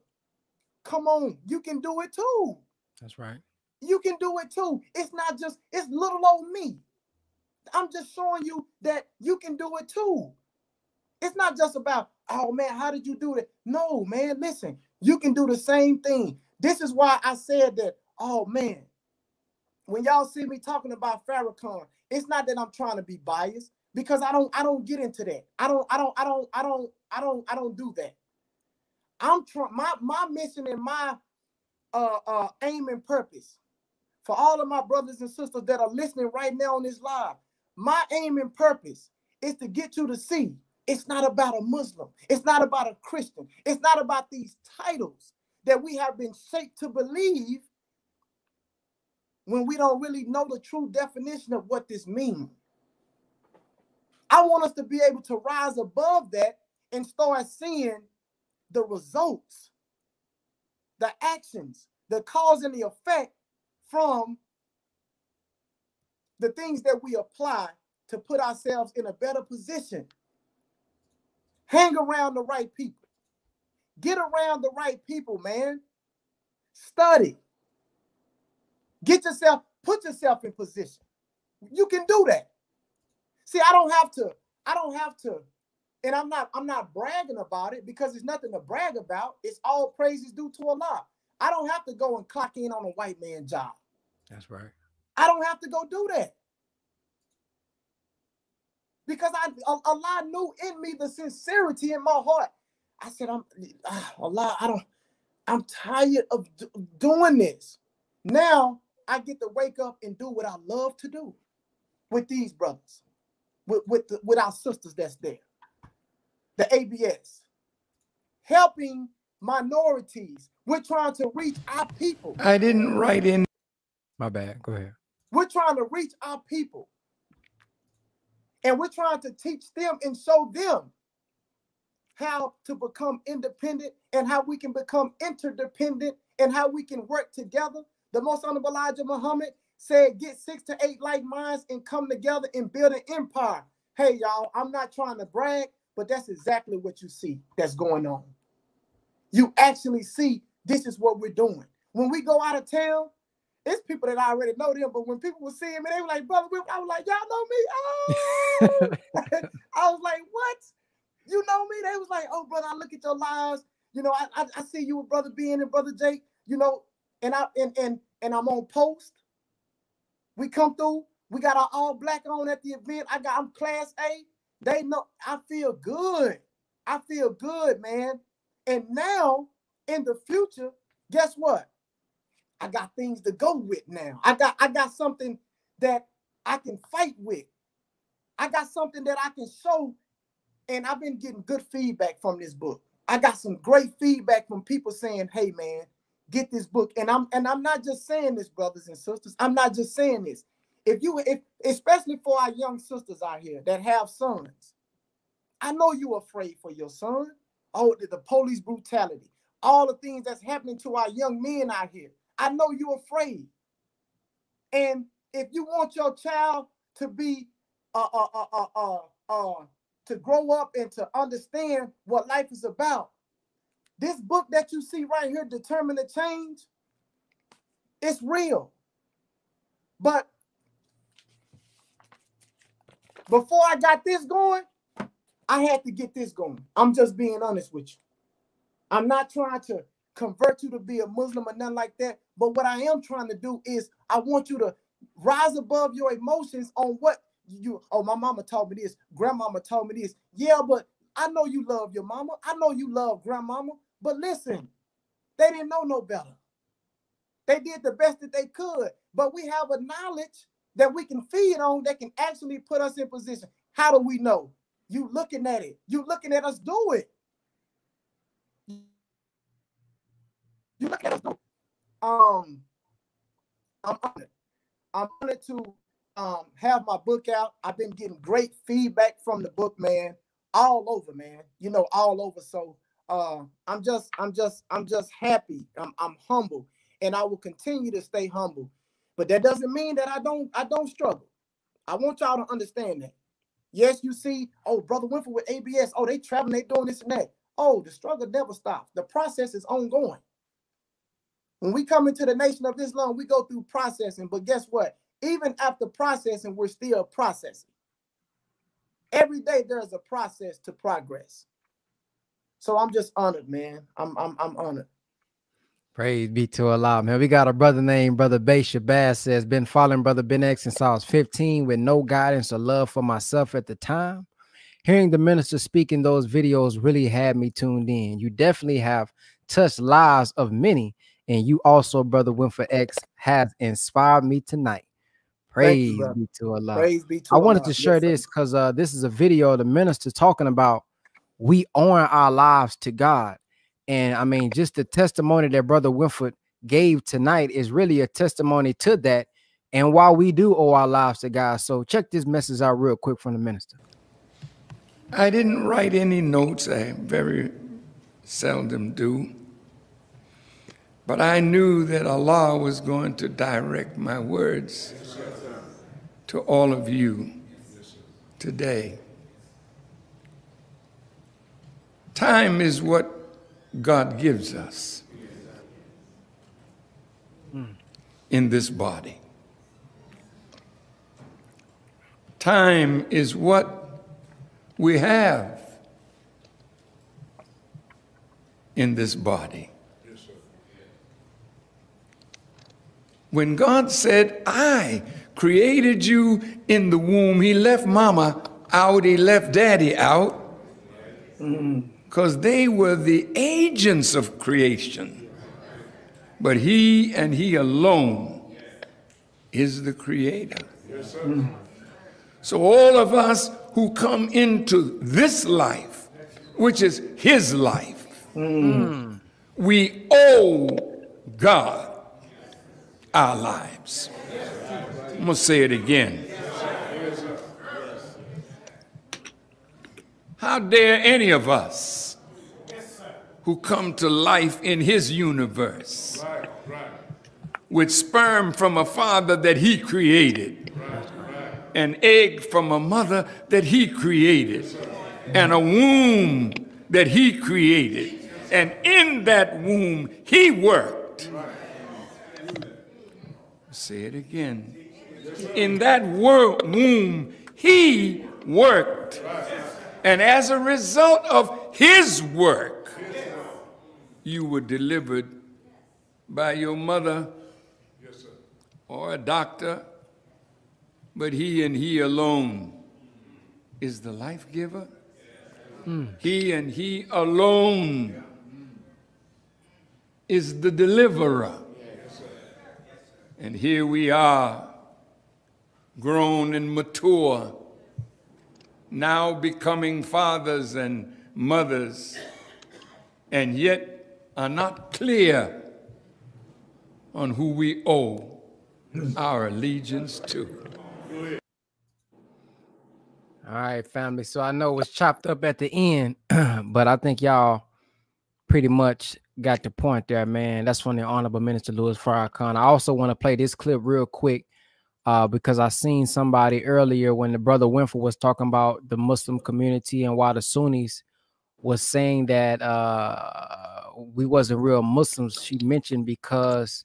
come on, you can do it too. That's right. You can do it too. It's little old me. I'm just showing you that you can do it too. It's not just about, oh man, how did you do that? No, man, listen, you can do the same thing. This is why I said that, oh man, when y'all see me talking about Farrakhan, it's not that I'm trying to be biased, because I don't get into that. I don't do that. I'm trying, my mission and my aim and purpose for all of my brothers and sisters that are listening right now on this live, my aim and purpose is to get you to see it's not about a Muslim. It's not about a Christian. It's not about these titles that we have been shaped to believe when we don't really know the true definition of what this means. I want us to be able to rise above that and start seeing the results, the actions, the cause and the effect from the things that we apply to put ourselves in a better position. Hang around the right people. Get around the right people, man. Study. Get yourself, put yourself in position. You can do that. See, I don't have to, and I'm not bragging about it, because there's nothing to brag about. It's all praises due to Allah. I don't have to go and clock in on a white man job. That's right. I don't have to go do that. Because Allah knew in me the sincerity in my heart. I said, Allah, I'm tired of doing this. Now I get to wake up and do what I love to do with these brothers, with our sisters that's there, the ABS, helping minorities. We're trying to reach our people. I didn't write in. My bad. Go ahead. We're trying to reach our people. And we're trying to teach them and show them how to become independent and how we can become interdependent and how we can work together. The Most Honorable Elijah Muhammad said, get 6 to 8 like minds and come together and build an empire. Hey, y'all, I'm not trying to brag, but that's exactly what you see that's going on. You actually see this is what we're doing. When we go out of town, it's people that I already know them, but when people were seeing me, they were like, brother, I was like, y'all know me? Oh, I was like, what? You know me? They was like, oh, brother, I look at your lives. You know, I see you with Brother Ben and Brother Jake, you know, and I'm on post. We come through, we got our all black on at the event. I'm class A. They know I feel good. I feel good, man. And now in the future, guess what? I got things to go with now. I got something that I can fight with. I got something that I can show. And I've been getting good feedback from this book. I got some great feedback from people saying, hey man, get this book. And I'm not just saying this, brothers and sisters. I'm not just saying this. If especially for our young sisters out here that have sons, I know you're afraid for your son. Oh, the police brutality, all the things that's happening to our young men out here. I know you're afraid. And if you want your child to be, to grow up and to understand what life is about, this book that you see right here, Determined to Change, it's real. But before I got this going, I had to get this going. I'm just being honest with you. I'm not trying to convert you to be a Muslim or nothing like that. But what I am trying to do is I want you to rise above your emotions on what you, oh, my mama told me this, grandmama told me this. Yeah, but I know you love your mama. I know you love grandmama. But listen, they didn't know no better. They did the best that they could. But we have a knowledge that we can feed on that can actually put us in position. How do we know? You looking at it. You looking at us do it. You look at us. I'm honored to have my book out. I've been getting great feedback from the book, man, all over, man. You know, all over. So I'm just happy. I'm humble, and I will continue to stay humble. But that doesn't mean that I don't struggle. I want y'all to understand that. Yes, you see, oh, Brother Winford with ABS. Oh, they traveling, they doing this and that. Oh, the struggle never stops. The process is ongoing. When we come into the Nation of Islam, we go through processing. But guess what? Even after processing, we're still processing. every day there's a process to progress. So I'm just honored, man. I'm honored. Praise be to Allah, man. We got a brother named Brother Bay Shabazz says, been following Brother Ben X since I was 15 with no guidance or love for myself at the time. Hearing the minister speak in those videos really had me tuned in. You definitely have touched lives of many. And you also, Brother Winford X, have inspired me tonight. Praise be to Allah. Praise be to Allah. I wanted to share this because this is a video of the minister talking about we own our lives to God. And I mean, just the testimony that Brother Winford gave tonight is really a testimony to that. And why we do owe our lives to God. So check this message out real quick from the minister. I didn't write any notes. I very seldom do. But I knew that Allah was going to direct my words to all of you today. Time is what God gives us in this body. Time is what we have in this body. When God said, I created you in the womb, he left mama out, he left daddy out, because they were the agents of creation. But he and he alone is the creator. So all of us who come into this life, which is his life, we owe God our lives. I'm gonna say it again. How dare any of us who come to life in his universe with sperm from a father that he created, an egg from a mother that he created, and a womb that he created, and in that womb he worked. Say it again. In that womb, he worked. And as a result of his work, you were delivered by your mother or a doctor, but he and he alone is the life giver. He and he alone is the deliverer. And here we are, grown and mature, now becoming fathers and mothers, and yet are not clear on who we owe our allegiance to. All right, family. So I know it was chopped up at the end, but I think y'all pretty much got the point there, man. That's from the Honorable Minister Louis Farrakhan. I also want to play this clip real quick because I seen somebody earlier when the Brother Winford was talking about the Muslim community and why the Sunnis was saying that we wasn't real Muslims. She mentioned because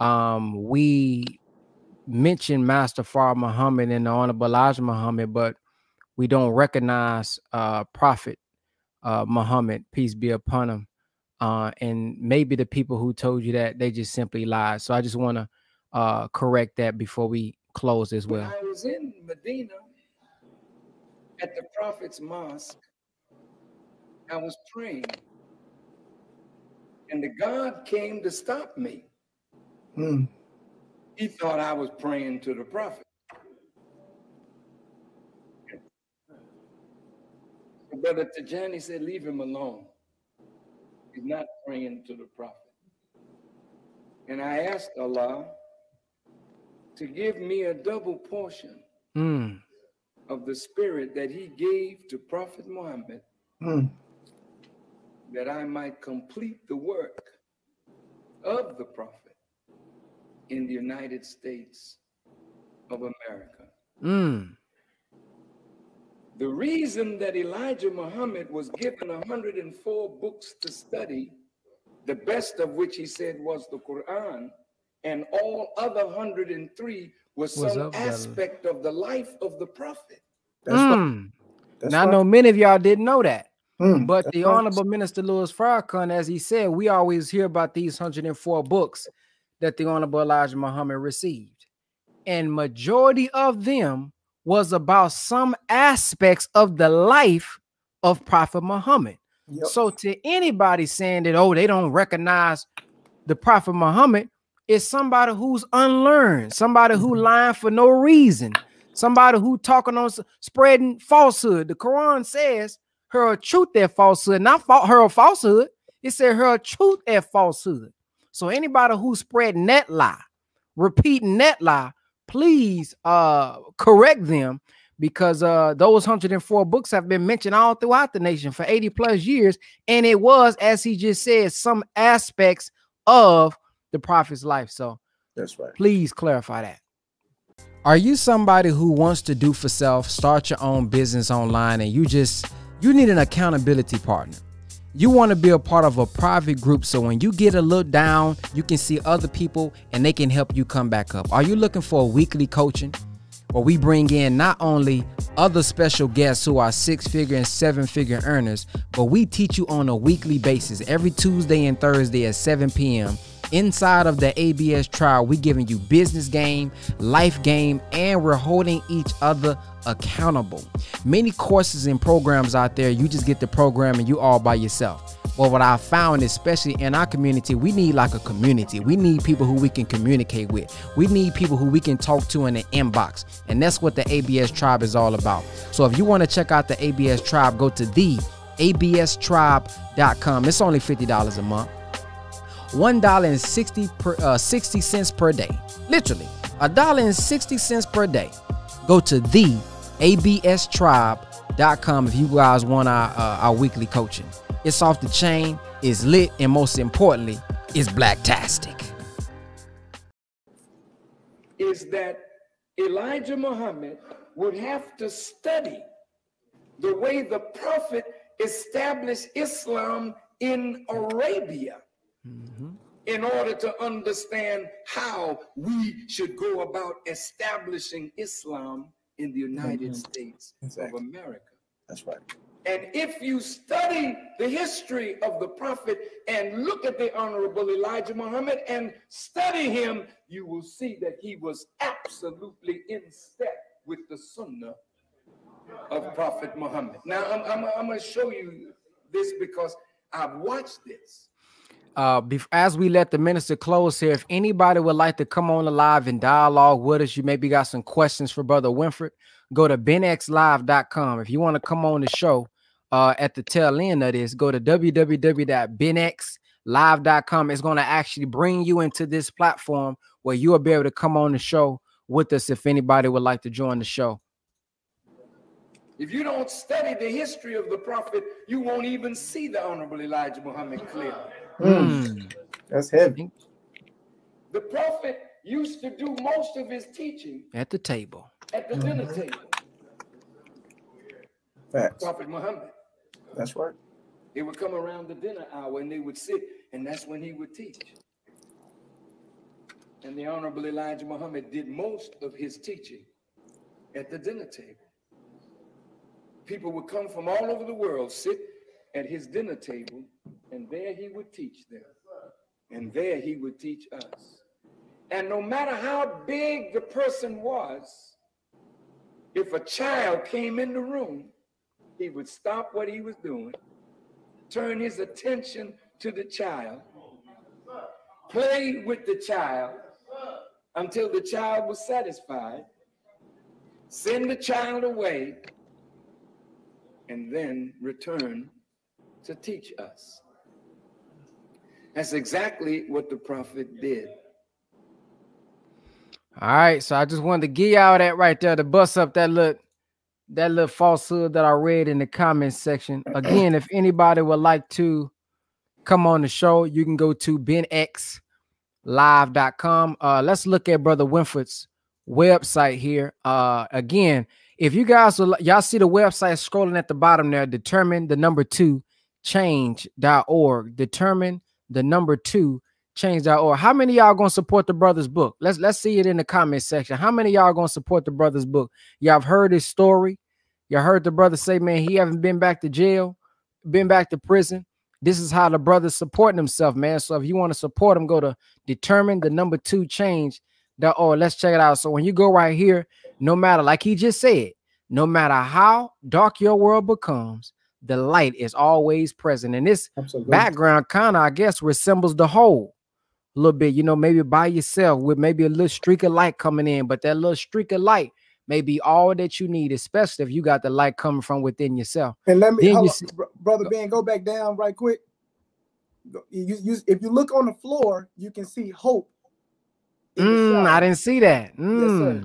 we mentioned Master Fard Muhammad and the Honorable Elijah Muhammad, but we don't recognize Prophet Muhammad, peace be upon him. And maybe the people who told you that, they just simply lied. So I just want to correct that before we close as well. When I was in Medina at the Prophet's Mosque, I was praying, and the God came to stop me. He thought I was praying to the Prophet. Brother Tajani said, leave him alone. He's not praying to the Prophet. And I asked Allah to give me a double portion of the spirit that he gave to Prophet Muhammad, that I might complete the work of the Prophet in the United States of America. The reason that Elijah Muhammad was given 104 books to study, the best of which he said was the Quran, and all other 103 was some aspect of the life of the Prophet. That's That's now, right. I know many of y'all didn't know that. But the Honorable Minister Louis Farrakhan, as he said, we always hear about these 104 books that the Honorable Elijah Muhammad received. And majority of them was about some aspects of the life of Prophet Muhammad. Yep. So to anybody saying that, oh, they don't recognize the Prophet Muhammad, it's somebody who's unlearned, somebody who lying for no reason, somebody who talking on, spreading falsehood. The Quran says her truth at falsehood, not her falsehood. It said her truth at falsehood. So anybody who's spreading that lie, repeating that lie, please correct them, because those 104 books have been mentioned all throughout the nation for 80 plus years. And it was, as he just said, some aspects of the prophet's life. So that's right. Please clarify that. Are you somebody who wants to do for self, start your own business online, and you need an accountability partner? You want to be a part of a private group, so when you get a little down, you can see other people and they can help you come back up. Are you looking for a weekly coaching? Well, we bring in not only other special guests who are six-figure and seven-figure earners, but we teach you on a weekly basis every Tuesday and Thursday at 7 p.m. Inside of the ABS trial, we're giving you business game, life game, and we're holding each other accountable. Many courses and programs out there, you just get the program and you all by yourself. Well, what I found, especially in our community, we need like a community. We need people who we can communicate with. We need people who we can talk to in the inbox. And that's what the ABS Tribe is all about. So if you want to check out the ABS Tribe, go to the ABStribe.com. It's only $50 a month. $1.60 per day. Literally, $1.60 per day. Go to the ABStribe.com if you guys want our weekly coaching. It's off the chain, it's lit, and most importantly, it's blacktastic. Is that Elijah Muhammad would have to study the way the Prophet established Islam in Arabia in order to understand how we should go about establishing Islam in the United States of America. That's right. And if you study the history of the Prophet and look at the Honorable Elijah Muhammad and study him, you will see that he was absolutely in step with the Sunnah of Prophet Muhammad. Now, I'm going to show you this because I've watched this. As we let the minister close here, if anybody would like to come on the live and dialogue with us, you maybe got some questions for Brother Winford, go to BenXLive.com. If you want to come on the show, at the tail end of this, go to www.BenXLive.com. It's going to actually bring you into this platform where you will be able to come on the show with us if anybody would like to join the show. If you don't study the history of the Prophet, you won't even see the Honorable Elijah Muhammad clearly. That's heavy. The Prophet used to do most of his teaching at the table, at the dinner table. Facts. Prophet Muhammad. That's right. They would come around the dinner hour and they would sit, and that's when he would teach. And the Honorable Elijah Muhammad did most of his teaching at the dinner table. People would come from all over the world, sit at his dinner table, and there he would teach them. And there he would teach us. And no matter how big the person was, if a child came in the room, he would stop what he was doing, turn his attention to the child, play with the child until the child was satisfied, send the child away, and then return to teach us. That's exactly what the Prophet did. All right, so I just wanted to give y'all that right there to bust up that little falsehood that I read in the comments section. Again, if anybody would like to come on the show, you can go to BenXLive.com. Let's look at Brother Winford's website here. Again, if you guys will, y'all see the website scrolling at the bottom there, determined2change.org. Determined2change.org. How many of y'all gonna support the brother's book? Let's see it in the comment section. How many of y'all gonna support the brother's book? Y'all have heard his story. You heard the brother say, man, he haven't been back to jail, been back to prison. This is how the brother's supporting himself, man. So if you want to support him, go to determined2change.org. Let's check it out. So when you go right here, no matter, like he just said, no matter how dark your world becomes, the light is always present. And this Absolutely. Background kind of, I guess, resembles the whole a little bit, you know, maybe by yourself with maybe a little streak of light coming in, but that little streak of light may be all that you need, especially if you got the light coming from within yourself. And let me, Brother Ben, go back down right quick. If you look on the floor, you can see hope. I didn't see that. Yes, sir.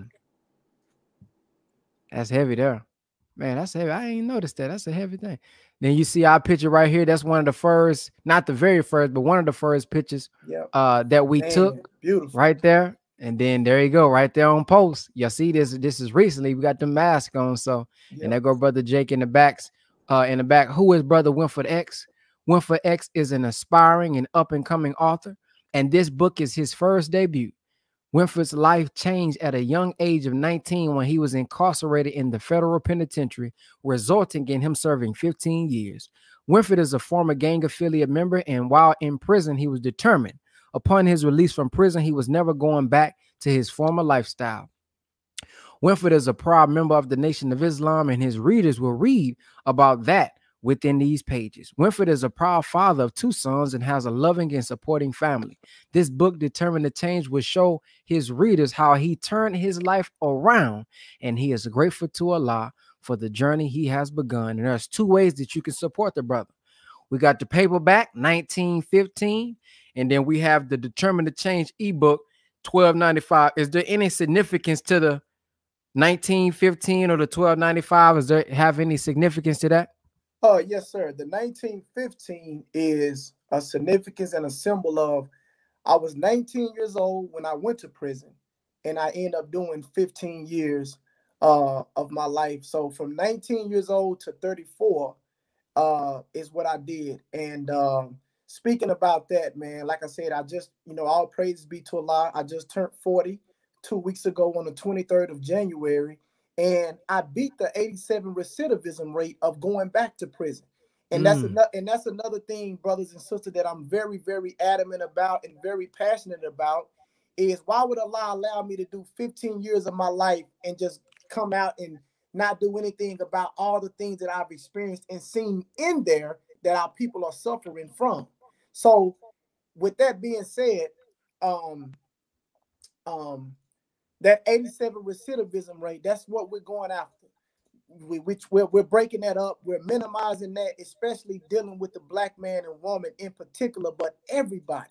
That's heavy there. Man, that's heavy. I ain't noticed that. That's a heavy thing. Then you see our picture right here. That's one of the first, not the very first, but one of the first pictures that we took. Beautiful. Right there. And then there you go, right there on post. Y'all see this? This is recently. We got the mask on. So, and there go Brother Jake in the backs, in the back. Who is Brother Winford X? Winford X is an aspiring and up-and-coming author. And this book is his first debut. Winford's life changed at a young age of 19 when he was incarcerated in the federal penitentiary, resulting in him serving 15 years. Winford is a former gang affiliate member, and while in prison, he was determined. Upon his release from prison, he was never going back to his former lifestyle. Winford is a proud member of the Nation of Islam, and his readers will read about that within these pages. Winford is a proud father of 2 sons and has a loving and supporting family. This book, Determined to Change, will show his readers how he turned his life around, and he is grateful to Allah for the journey he has begun. And there's 2 ways that you can support the brother. We got the paperback, $19.15, and then we have the Determined to Change ebook, $12.95. Is there any significance to the $19.15 or the $12.95? Is there have any significance to that? Oh, yes, sir. The 1915 is a significance and a symbol of I was 19 years old when I went to prison, and I ended up doing 15 years of my life. So from 19 years old to 34 is what I did. And speaking about that, man, like I said, I just, you know, all praise be to Allah. I just turned 40 2 weeks ago on the 23rd of January. And I beat the 87% recidivism rate of going back to prison. And that's another thing, brothers and sisters, that I'm very, very adamant about and very passionate about is why would Allah allow me to do 15 years of my life and just come out and not do anything about all the things that I've experienced and seen in there that our people are suffering from? So with that being said, that 87% recidivism rate, that's what we're going after. We're breaking that up. We're minimizing that, especially dealing with the black man and woman in particular, but everybody.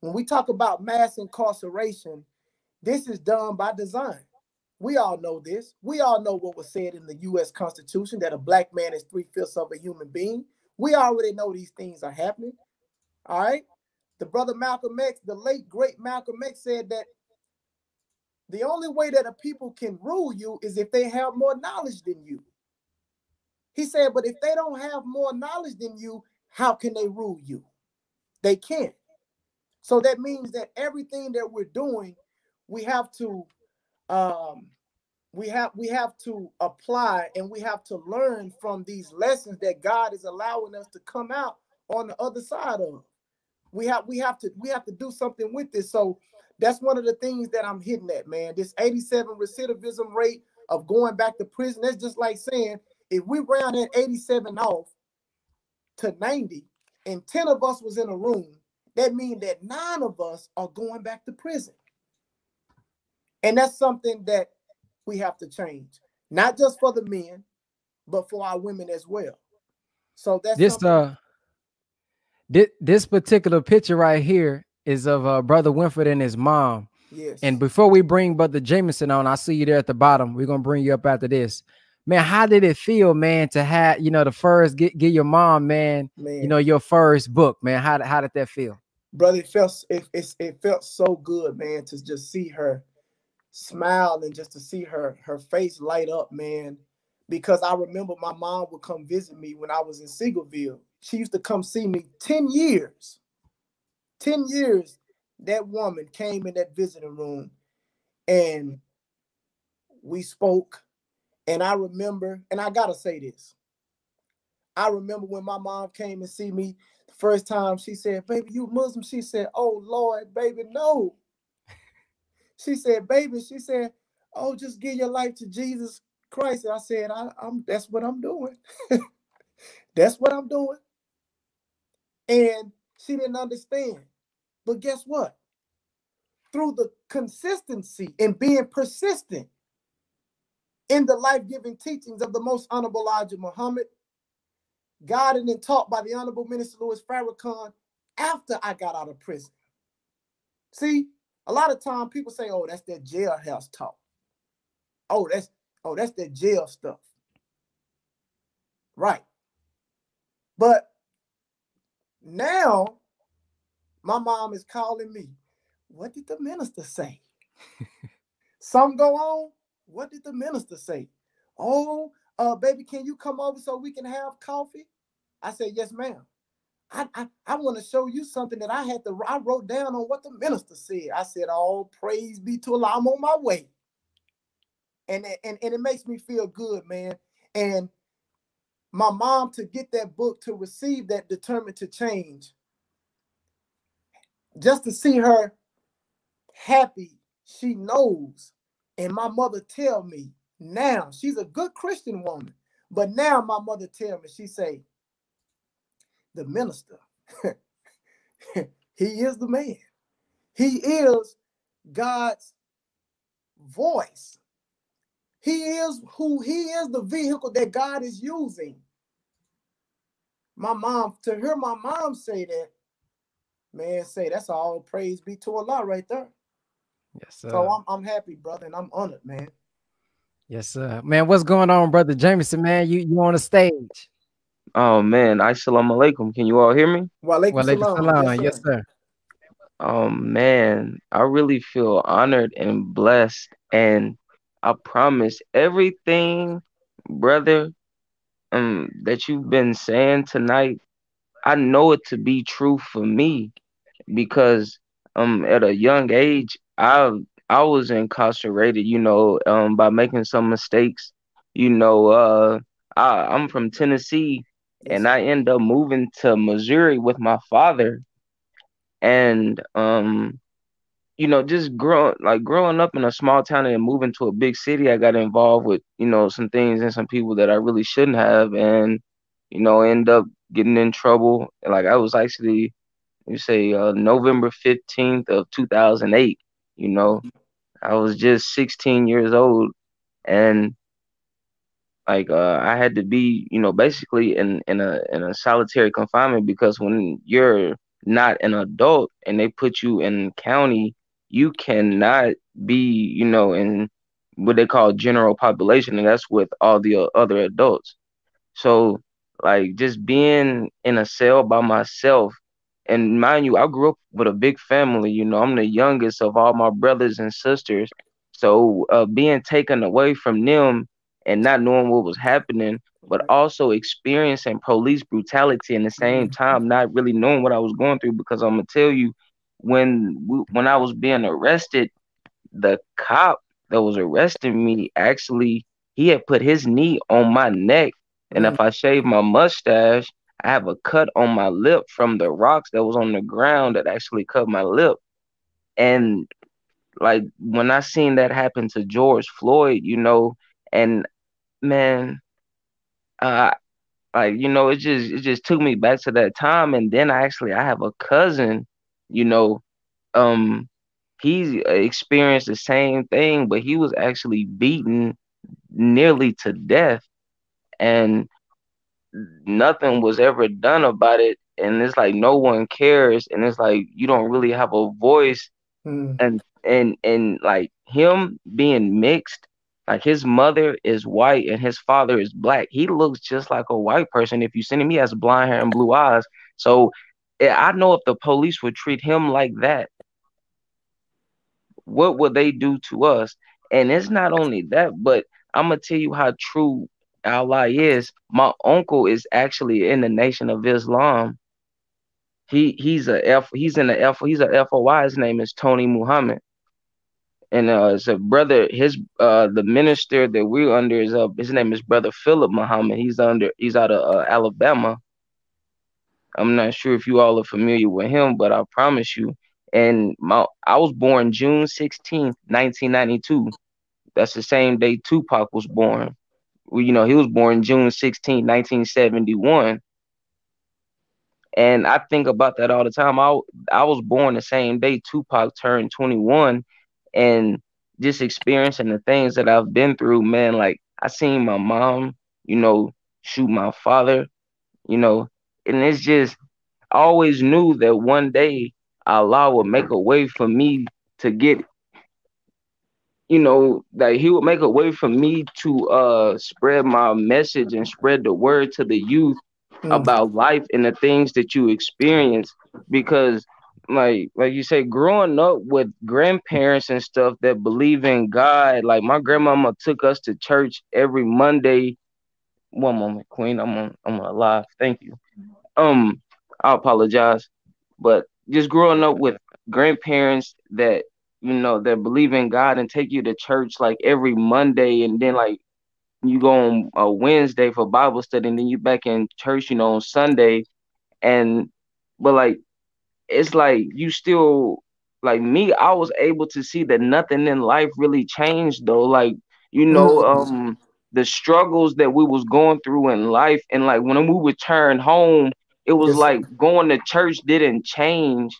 When we talk about mass incarceration, this is done by design. We all know this. We all know what was said in the U.S. Constitution, that a black man is 3/5 of a human being. We already know these things are happening. All right? The brother Malcolm X, the late, great Malcolm X said that the only way that a people can rule you is if they have more knowledge than you. He said, but if they don't have more knowledge than you, how can they rule you? They can't. So that means that everything that we're doing, we have to apply, and we have to learn from these lessons that God is allowing us to come out on the other side of. We have to do something with this. So that's one of the things that I'm hitting at, man. This 87% recidivism rate of going back to prison, that's just like saying if we round that 87 off to 90 and 10 of us was in a room, that means that 9 of us are going back to prison. And that's something that we have to change, not just for the men, but for our women as well. So that's this, this particular picture right here is of Brother Winford and his mom. Yes. And before we bring Brother Jameson on, I see you there at the bottom. We're going to bring you up after this. Man, how did it feel, man, to have, you know, the first, get your mom, man, you know, your first book, man? How did that feel? Brother, it felt so good, man, to just see her smile and just to see her face light up, man, because I remember my mom would come visit me when I was in Seagoville. She used to come see me 10 years. 10 years, that woman came in that visiting room and we spoke And I remember, and I gotta say this, I remember when my mom came and see me the first time, she said, "Baby, you Muslim?" She said, "Oh Lord, baby, no." She said, "Baby," she said, "oh, just give your life to Jesus Christ." And I said, that's what I'm doing. That's what I'm doing. And she didn't understand. But guess what? Through the consistency and being persistent in the life-giving teachings of the most honorable Elijah Muhammad, guided and taught by the honorable minister Louis Farrakhan after I got out of prison. See, a lot of time people say, "Oh, that's that jailhouse talk. Oh, that's that jail stuff." Right. But now my mom is calling me. "What did the minister say?" Some go on. "What did the minister say? Oh, baby, can you come over so we can have coffee?" I said, "Yes, ma'am. I want to show you something that I wrote down on what the minister said." I said, "Oh, praise be to Allah, I'm on my way." And it makes me feel good, man. And my mom, to get that book, to receive that Determined to Change, just to see her happy, she knows. And my mother tell me now, she's a good Christian woman, but now my mother tell me, she say, "The minister, he is the man. He is God's voice. He is the vehicle that God is using." My mom, to hear my mom say that, man, say that's all praise be to Allah right there. Yes, sir. So I'm happy, brother, and I'm honored, man. Yes, sir. Man, what's going on, Brother Jameson, man? You on the stage. Oh, man. Assalamu alaikum. Can you all hear me? Wa alaikum salam. Yes, sir. Oh, man. I really feel honored and blessed, and I promise everything, brother, that you've been saying tonight, I know it to be true for me, because at a young age, I was incarcerated, you know, by making some mistakes. You know, I'm from Tennessee, and I end up moving to Missouri with my father, and you know, just growing up in a small town and moving to a big city, I got involved with, you know, some things and some people that I really shouldn't have, and, you know, end up getting in trouble. Like, I was actually, you say, November 15th of 2008, you know, I was just 16 years old, and like, I had to be, you know, basically in a solitary confinement, because when you're not an adult and they put you in county, you cannot be, you know, in what they call general population, and that's with all the other adults. So, like, just being in a cell by myself, and mind you, I grew up with a big family, you know, I'm the youngest of all my brothers and sisters, so being taken away from them and not knowing what was happening, but also experiencing police brutality in the same time, not really knowing what I was going through, because I'm going to tell you, when I was being arrested, the cop that was arresting me, actually, he had put his knee on my neck. And if I shave my mustache, I have a cut on my lip from the rocks that was on the ground that actually cut my lip. And like, when I seen that happen to George Floyd, you know, and man, like, you know, it just took me back to that time. And then I have a cousin, you know, he experienced the same thing, but he was actually beaten nearly to death, and nothing was ever done about it. And it's like, no one cares. And it's like, you don't really have a voice. And like, him being mixed, like, his mother is white and his father is black. He looks just like a white person. If you see him, he has blonde hair and blue eyes. So I know if the police would treat him like that, what would they do to us? And it's not only that, but I'm going to tell you how true Allah is. My uncle is actually in the Nation of Islam. He's in the FOI. His name is Tony Muhammad. And it's a brother, his the minister that we're under is his name is Brother Philip Muhammad. He's out of Alabama. I'm not sure if you all are familiar with him, but I promise you. And I was born June 16th, 1992. That's the same day Tupac was born. Well, you know, he was born June 16th, 1971. And I think about that all the time. I was born the same day Tupac turned 21. And just experiencing the things that I've been through, man, like I seen my mom, you know, shoot my father, you know, and it's just, I always knew that one day Allah would make a way for me to get, you know, like he would make a way for me to spread my message and spread the word to the youth about life and the things that you experience. Because like you say, growing up with grandparents and stuff that believe in God, like my grandmama took us to church every Monday. One moment, Queen, I'm on live. Thank you. I apologize, but just growing up with grandparents that, you know, that believe in God and take you to church like every Monday, and then like you go on a Wednesday for Bible study, and then you back in church, you know, on Sunday. And but like, it's like you still, like me, I was able to see that nothing in life really changed though. Like, you know, the struggles that we was going through in life, and like when we returned home, it was like going to church didn't change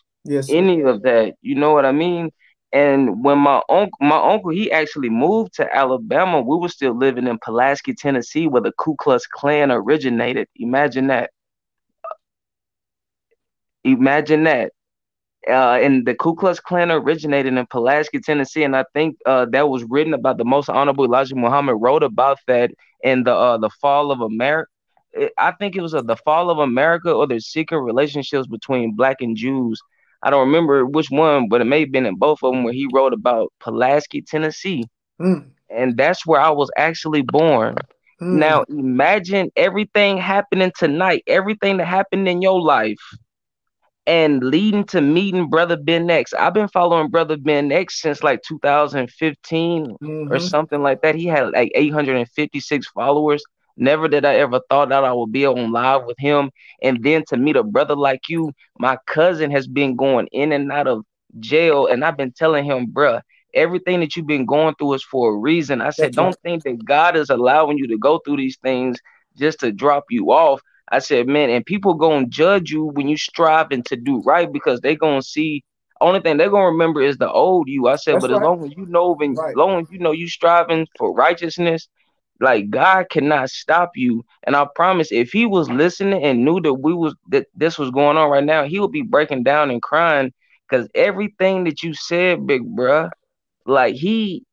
any of that. You know what I mean? And when my uncle, he actually moved to Alabama, we were still living in Pulaski, Tennessee, where the Ku Klux Klan originated. Imagine that. And the Ku Klux Klan originated in Pulaski, Tennessee, and I think that was written about. The Most Honorable Elijah Muhammad wrote about that in the Fall of America. I think it was the Fall of America, or the secret relationships between Black and Jews. I don't remember which one, but it may have been in both of them, where he wrote about Pulaski, Tennessee, and that's where I was actually born. Now imagine everything happening tonight, everything that happened in your life, and leading to meeting Brother Ben X. I've been following Brother Ben X since like 2015 or something like that. He had like 856 followers. Never did I ever thought that I would be on live with him. And then to meet a brother like you, my cousin has been going in and out of jail. And I've been telling him, bruh, everything that you've been going through is for a reason. I said, don't think that God is allowing you to go through these things just to drop you off. I said, man, and people going to judge you when you striving to do right, because they're going to see, only thing they're going to remember is the old you. I said, that's but right. As long as you know, as long as you know you striving for righteousness, like God cannot stop you. And I promise, if he was listening and knew that that this was going on right now, he would be breaking down and crying, because everything that you said, big bruh, like we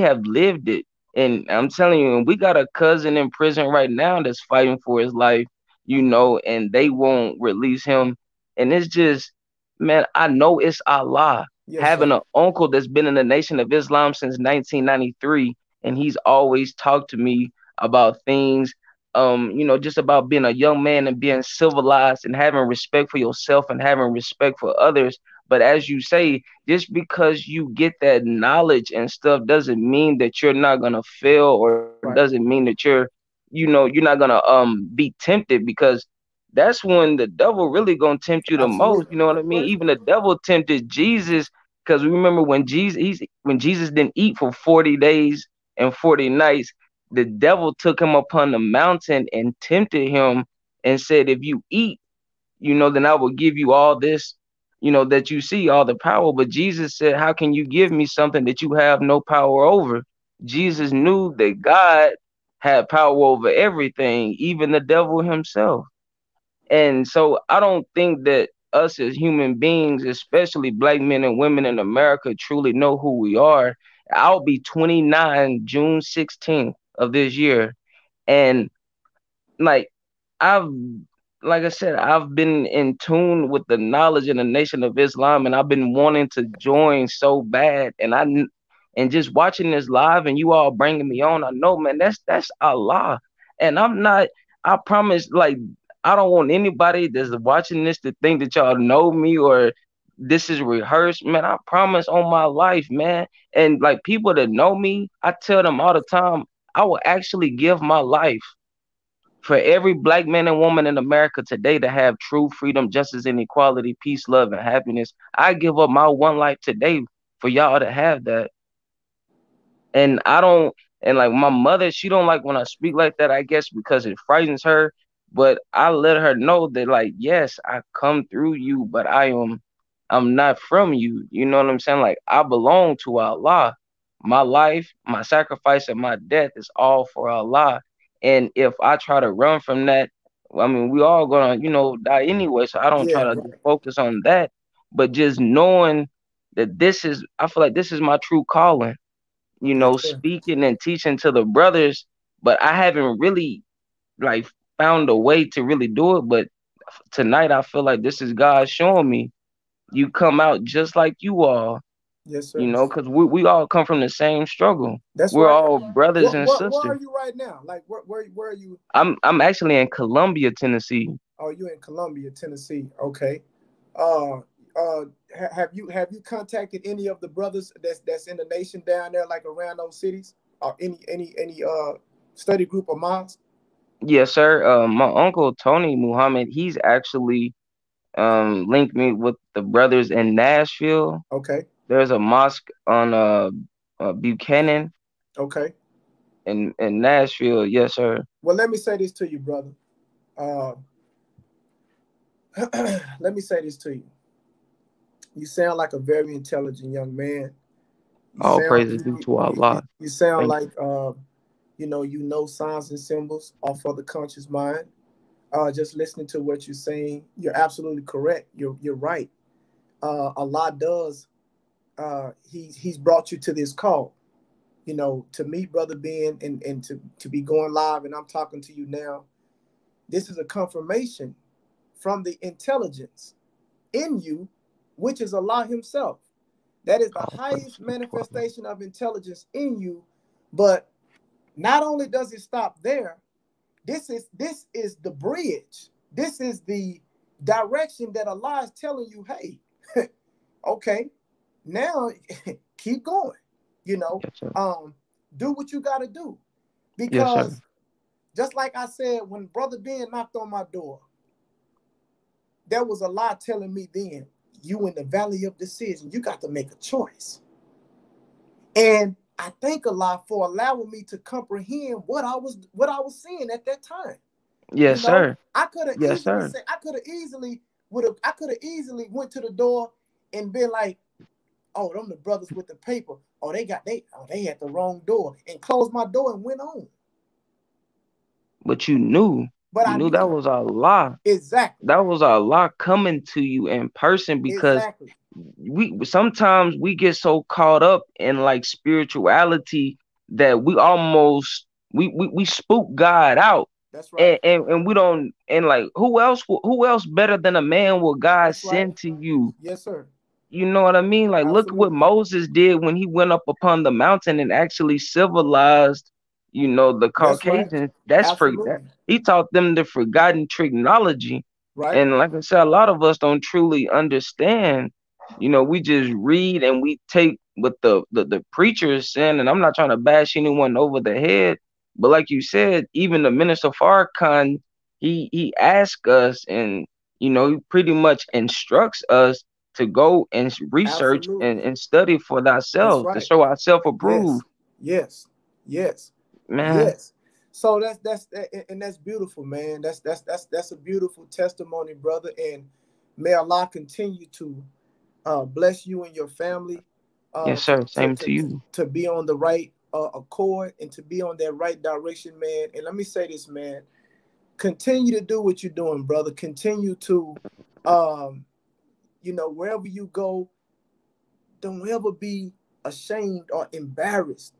have lived it. And I'm telling you, we got a cousin in prison right now that's fighting for his life, you know, and they won't release him. And it's just, man, I know it's Allah. Yes, having an uncle that's been in the Nation of Islam since 1993, and he's always talked to me about things, you know, just about being a young man and being civilized and having respect for yourself and having respect for others. But as you say, just because you get that knowledge and stuff doesn't mean that you're not going to fail, or doesn't mean that you're not going to be tempted, because that's when the devil really going to tempt you the most. You know what I mean? Even the devil tempted Jesus, because we remember when Jesus didn't eat for 40 days and 40 nights, the devil took him upon the mountain and tempted him and said, if you eat, you know, then I will give you all this, you know, that you see, all the power. But Jesus said, how can you give me something that you have no power over? Jesus knew that God had power over everything, even the devil himself. And so I don't think that us as human beings, especially Black men and women in America, truly know who we are. I'll be 29 June 16th of this year. And like I said, I've been in tune with the knowledge in the Nation of Islam, and I've been wanting to join so bad. And and just watching this live and you all bringing me on, I know, man, that's Allah. And I promise, like, I don't want anybody that's watching this to think that y'all know me or This is rehearsed, man. I promise on my life, man. And like people that know me, I tell them all the time, I will actually give my life for every black man and woman in America today to have true freedom, justice, and equality, peace, love, and happiness. I give up my one life today for y'all to have that. And I don't, and like my mother, she don't like when I speak like that, I guess, because it frightens her. But I let her know that, like, yes, I come through you, but I'm not from you. You know what I'm saying? Like, I belong to Allah. My life, my sacrifice, and my death is all for Allah. And if I try to run from that, I mean, we all gonna, you know, die anyway. So I don't try to focus on that. But just knowing that this is, I feel like this is my true calling, you know, speaking and teaching to the brothers. But I haven't really, like, found a way to really do it. But tonight, I feel like this is God showing me, you come out just like you are. Yes, sir. You know, because we all come from the same struggle. That's We're right. all brothers and sisters. Where are you right now? Like, where are you? I'm actually in Columbia, Tennessee. Oh, you're in Columbia, Tennessee. Okay. Have you contacted any of the brothers that's in the nation down there, like around those cities, or any study group or mosque? Yes, sir. My uncle Tony Muhammad, he's actually linked me with the brothers in Nashville. Okay. There's a mosque on Buchanan. Okay. In Nashville, yes, sir. Well, let me say this to you, brother. Let me say this to you. You sound like a very intelligent young man. All praises due to Allah. You sound like, you know signs and symbols are for the conscious mind. Just listening to what you're saying, you're absolutely correct. You're right. Allah does. He's brought you to this call, you know, to me, Brother Ben, and to be going live, and I'm talking to you now. This is a confirmation from the intelligence in you, which is Allah himself. That is the highest manifestation of intelligence in you. But not only does it stop there, this is the bridge. This is the direction that Allah is telling you, hey, okay. Now, keep going, you know, do what you got to do, because just like I said, when Brother Ben knocked on my door, there was a lot telling me then, you in the valley of decision, you got to make a choice. And I thank Allah for allowing me to comprehend what I was seeing at that time. Yes, you know, sir. I could have easily went to the door and been like, oh, them the brothers with the paper. Oh, they had the wrong door, and closed my door and went on. But you knew. But I knew that was Allah. Exactly. That was Allah coming to you in person, because we sometimes get so caught up in like spirituality that we almost we spook God out. That's right. And we don't, and like who else better than a man will God send to you? Yes, sir. You know what I mean? Like, absolutely. Look what Moses did when he went up upon the mountain and actually civilized, you know, the Caucasians. He taught them the forgotten technology. Right. And like I said, a lot of us don't truly understand. You know, we just read and we take what the preacher is saying. And I'm not trying to bash anyone over the head, but like you said, even the Minister Farrakhan, he asked us, and, you know, he pretty much instructs us to go and research and study for thyself, to show ourselves approved. Yes. Man. Yes. So that's beautiful, man. That's a beautiful testimony, brother. And may Allah continue to bless you and your family. Yes, sir. Same to you. To be on the right accord and to be on that right direction, man. And let me say this, man. Continue to do what you're doing, brother. Continue to you know, wherever you go, don't ever be ashamed or embarrassed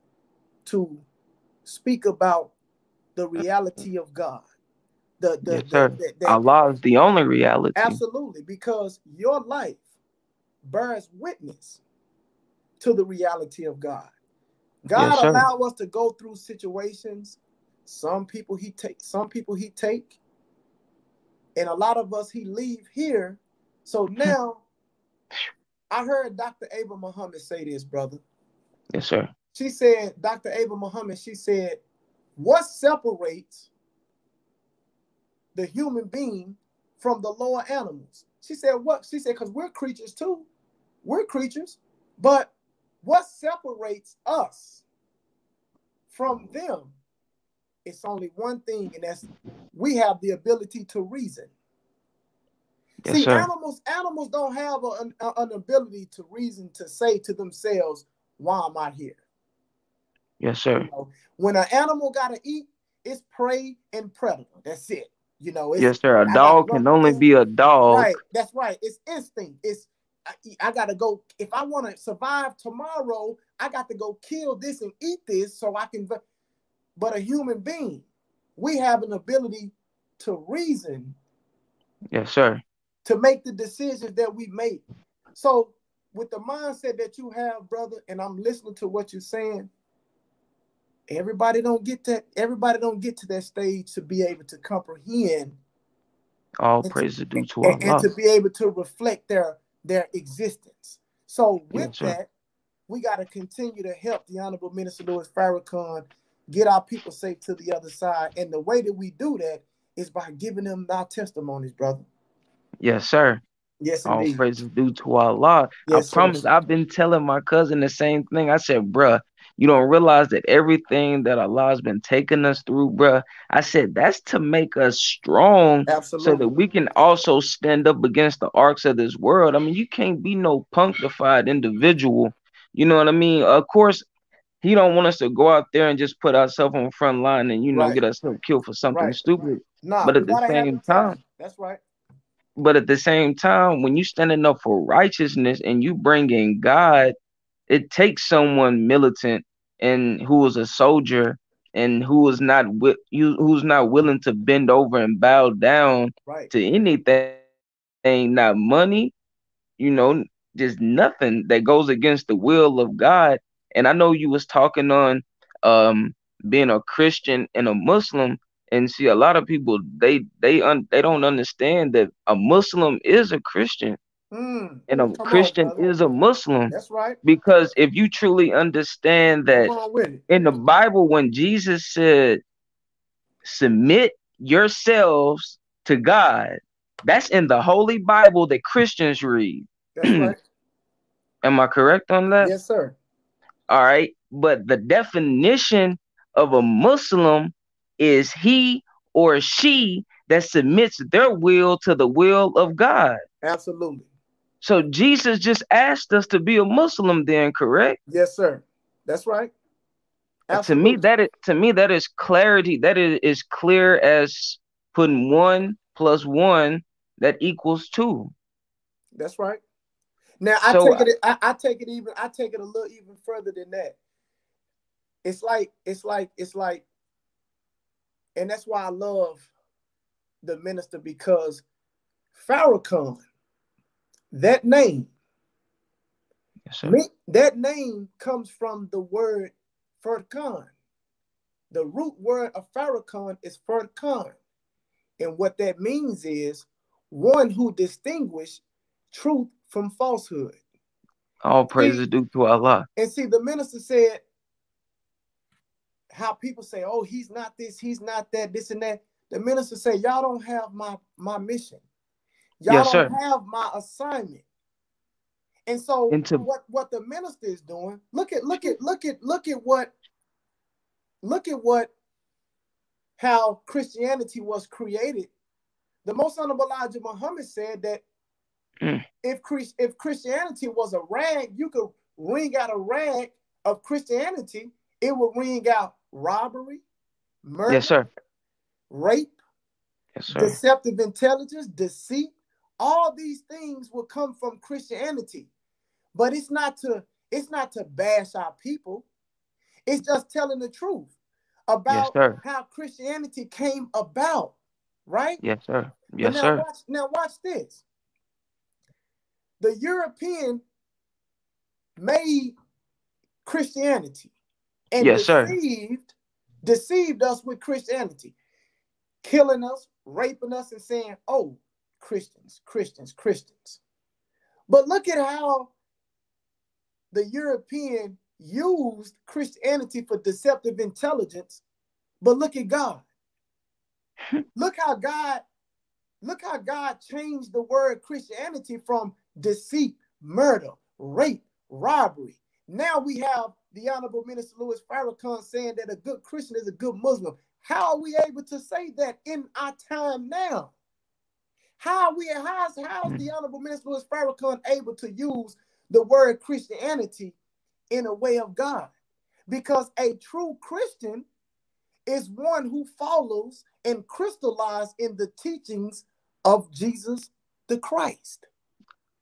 to speak about the reality of God. Allah is the only reality. Absolutely, because your life bears witness to the reality of God. God allows us to go through situations. Some people he take, and a lot of us he leave here. So now I heard Dr. Aba Muhammad say this, brother. Yes, sir. She said, Dr. Aba Muhammad, she said, what separates the human being from the lower animals? She said, what? She said, because we're creatures too. We're creatures. But what separates us from them? It's only one thing, and that's we have the ability to reason. Yes, see, sir. Animals don't have an ability to reason, to say to themselves, why am I here? Yes, sir. You know, when an animal got to eat, it's prey and predator. That's it. You know. It's, yes, sir. A dog can only be a dog. Right. That's right. It's instinct. It's I got to go. If I want to survive tomorrow, I got to go kill this and eat this so I can. But a human being, we have an ability to reason. Yes, sir. To make the decisions that we make. So with the mindset that you have, brother, and I'm listening to what you're saying, everybody don't get to that stage to be able to comprehend. All praise is due to Allah. And to be able to reflect their existence. So with that, we got to continue to help the Honorable Minister Louis Farrakhan get our people safe to the other side. And the way that we do that is by giving them our testimonies, brother. Yes, sir. Yes, indeed. All praise is due to Allah. Yes, I promise, sir. I've been telling my cousin the same thing. I said, bruh, you don't realize that everything that Allah has been taking us through, bruh. I said, that's to make us strong. Absolutely. So that we can also stand up against the arcs of this world. I mean, you can't be no punctified individual. You know what I mean? Of course, he don't want us to go out there and just put ourselves on the front line and, you know, get ourselves killed for something stupid. Nah, but at the same time, that's right. But at the same time, when you standing up for righteousness and you bring in God, it takes someone militant and who is a soldier and who is not who's not willing to bend over and bow down to anything, not money, you know, just nothing that goes against the will of God. And I know you was talking on being a Christian and a Muslim. And see, a lot of people, they don't understand that a Muslim is a Christian and a Christian is a Muslim. That's right. Because if you truly understand that in the Bible, when Jesus said, submit yourselves to God, that's in the Holy Bible that Christians read. That's right. Am I correct on that? Yes, sir. All right. But the definition of a Muslim is he or she that submits their will to the will of God. Absolutely. So Jesus just asked us to be a Muslim then, correct? Yes, sir. That's right. To me, that is clarity. That is clear as putting 1 + 1 that equals 2. That's right. Now I take it a little even further than that. It's like and that's why I love the minister, because Farrakhan, that name, yes, sir. That name comes from the word Farrakhan. The root word of Farrakhan is Farrakhan. And what that means is one who distinguishes truth from falsehood. All praise is due to Allah. And see, the minister said, how people say, oh, he's not this, he's not that, this and that. The minister say, y'all don't have my mission. Y'all don't have my assignment. And so what the minister is doing, look at how Christianity was created. The Most Honorable Elijah Muhammad said that if Christianity was a rag, you could wring out a rag of Christianity, it would ring out robbery, murder, yes, sir. Rape, yes, sir. Deceptive intelligence, deceit. All these things will come from Christianity. But it's not to bash our people. It's just telling the truth about how Christianity came about, right? Yes, sir. Yes, now, sir. Watch this. The European made Christianity. And yes, deceived us with Christianity, killing us, raping us, and saying, oh, Christians. But look at how the European used Christianity for deceptive intelligence. But look at God. Look how God changed the word Christianity from deceit, murder, rape, robbery. Now we have the Honorable Minister Louis Farrakhan saying that a good Christian is a good Muslim. How are we able to say that in our time now? How is the Honorable Minister Louis Farrakhan able to use the word Christianity in a way of God? Because a true Christian is one who follows and crystallizes in the teachings of Jesus the Christ.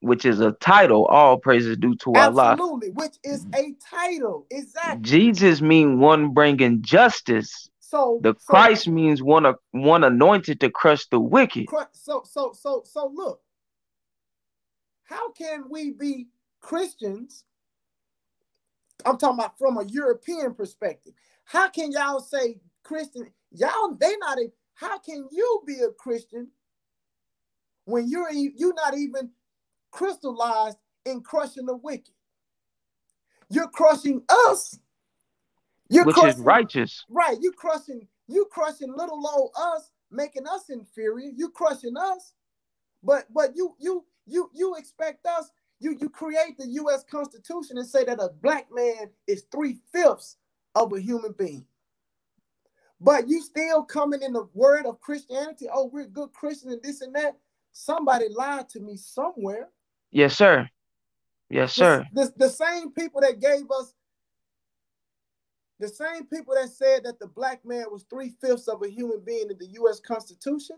Which is a title, all praises due to Allah. Absolutely, which is a title, exactly. Jesus means one bringing justice. So Christ means one anointed to crush the wicked. So look, how can we be Christians? I'm talking about from a European perspective. How can y'all say Christian? How can you be a Christian when you're not even crystallized in crushing the wicked? You're crushing us. Which is righteous. Right. You crushing little old us, making us inferior. You crushing us. But you expect us. You create the U.S. Constitution and say that a black man is 3/5 of a human being. But you still coming in the word of Christianity. Oh, we're good Christians and this and that. Somebody lied to me somewhere. Yes, sir. Yes, sir. The same people that gave us, the same people that said that the black man was 3/5 of a human being in the U.S. Constitution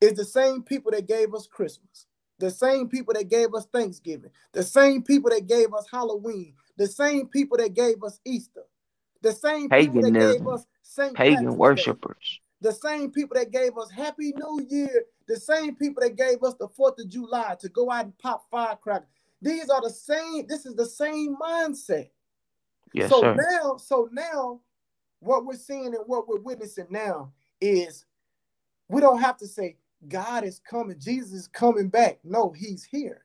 is the same people that gave us Christmas, the same people that gave us Thanksgiving, the same people that gave us Halloween, the same people that gave us Easter, the same people that gave us St. Pagan Patrick's worshipers, Day, the same people that gave us Happy New Year, the same people that gave us the 4th of July to go out and pop firecrackers. These are the same. This is the same mindset. Yes, so sir. Now what we're seeing and what we're witnessing now is we don't have to say God is coming, Jesus is coming back. No, he's here.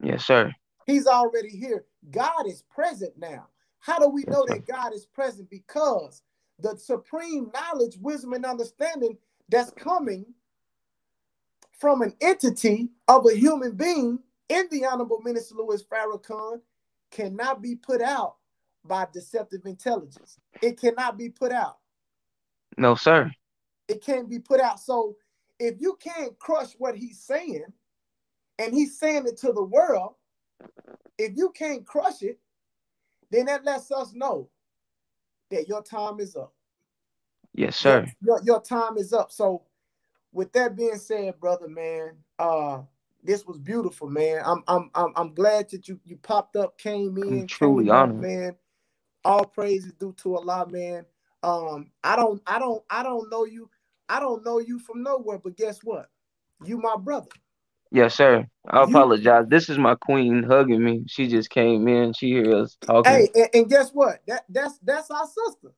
Yes, sir. He's already here. God is present now. How do we know that God is present? Because the supreme knowledge, wisdom, and understanding that's coming from an entity of a human being in the Honorable Minister Louis Farrakhan cannot be put out by deceptive intelligence. It cannot be put out. No, sir. It can't be put out. So if you can't crush what he's saying, and he's saying it to the world, if you can't crush it, then that lets us know that your time is up. Yes, sir. Your time is up. So with that being said, brother, man, this was beautiful, man. I'm glad that you popped up, came in. I'm truly honored, man. All praise is due to Allah, man. I don't know you from nowhere, but guess what? You my brother. Yes, sir. I apologize. This is my queen hugging me. She just came in. She hears us talking. Hey, and guess what? That's our sister.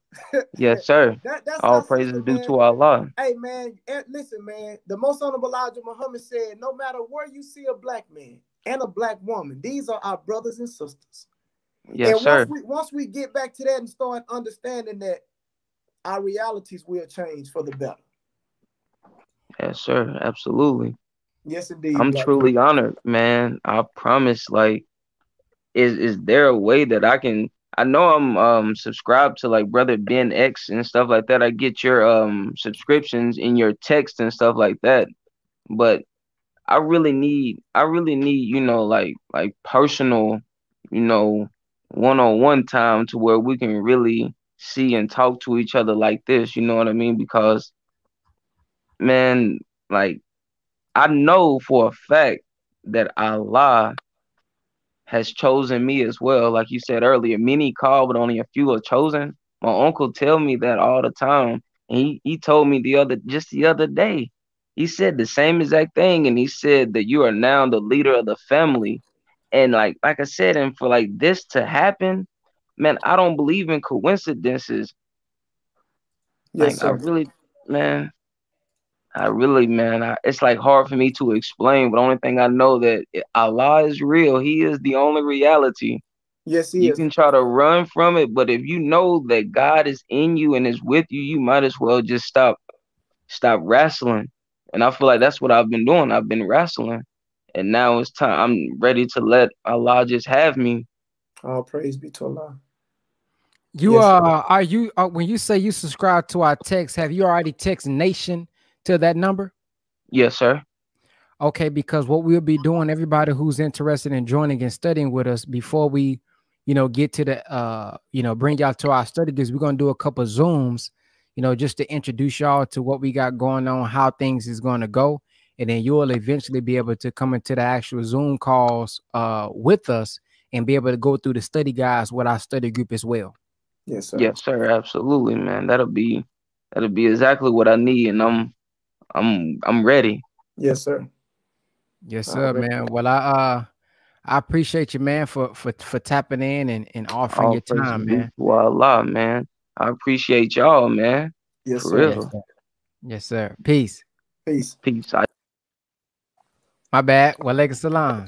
Yes, sir. That's all praises due to Allah. Hey, man, listen, man. The Most Honorable Elijah Muhammad said, no matter where you see a black man and a black woman, these are our brothers and sisters. Yes, sir. And once we get back to that and start understanding that, our realities will change for the better. Yes, sir. Absolutely. Yes, indeed. I'm truly honored, man. I promise. Like, is there a way that I can? I know I'm subscribed to like Brother Ben X and stuff like that. I get your subscriptions in your text and stuff like that. But I really need, you know, like personal, you know, one-on-one time to where we can really see and talk to each other like this. You know what I mean? Because, man, like, I know for a fact that Allah has chosen me as well. Like you said earlier, many call, but only a few are chosen. My uncle tell me that all the time. And he told me the other day, he said the same exact thing. And he said that you are now the leader of the family. And like I said, and for like this to happen, man, I don't believe in coincidences. Yes, sir. I really, man. I really, man, it's like hard for me to explain, but the only thing I know that Allah is real. He is the only reality. Yes, he is. You can try to run from it, but if you know that God is in you and is with you, you might as well just stop wrestling. And I feel like that's what I've been doing. I've been wrestling, and now it's time. I'm ready to let Allah just have me. All praise be to Allah. You are you when you say you subscribe to our text, have you already text Nation to that number? Yes, sir. Okay, because what we'll be doing, everybody who's interested in joining and studying with us, before we, you know, get to the, you know, bring y'all to our study groups, we're going to do a couple of Zooms, you know, just to introduce y'all to what we got going on, how things is going to go. And then you will eventually be able to come into the actual Zoom calls with us and be able to go through the study guides with our study group as well. Yes, sir. Yes, sir. Absolutely, man. That'll be exactly what I need. And I'm ready. Yes, sir. Yes, sir, man. Well, I appreciate you, man, for tapping in and offering your time, man. Voila, man. I appreciate y'all, man. Yes, sir. Yes, sir. Yes, sir. Peace. Peace. Peace. My bad. Wa alaikum salam.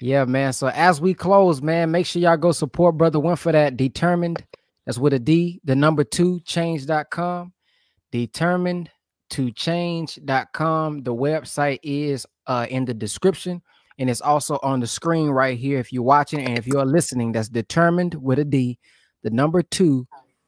Yeah, man. So as we close, man, make sure y'all go support Brother Winford at Determined. That's with a D, the number 2, change.com. Determined to change.com. The website is in the description, and it's also on the screen right here if you're watching, and if you're listening, that's determined with a D, the number 2,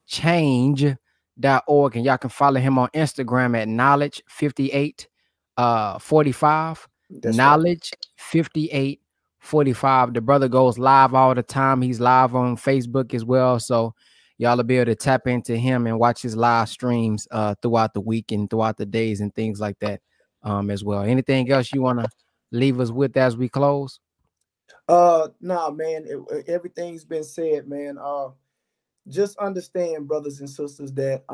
change.org. And y'all can follow him on Instagram at knowledge 5845. Knowledge 5845. The brother goes live all the time. He's live on Facebook as well, so y'all will be able to tap into him and watch his live streams throughout the week and throughout the days and things like that as well. Anything else you want to leave us with as we close? Nah, man, everything's been said, man. Just understand, brothers and sisters, that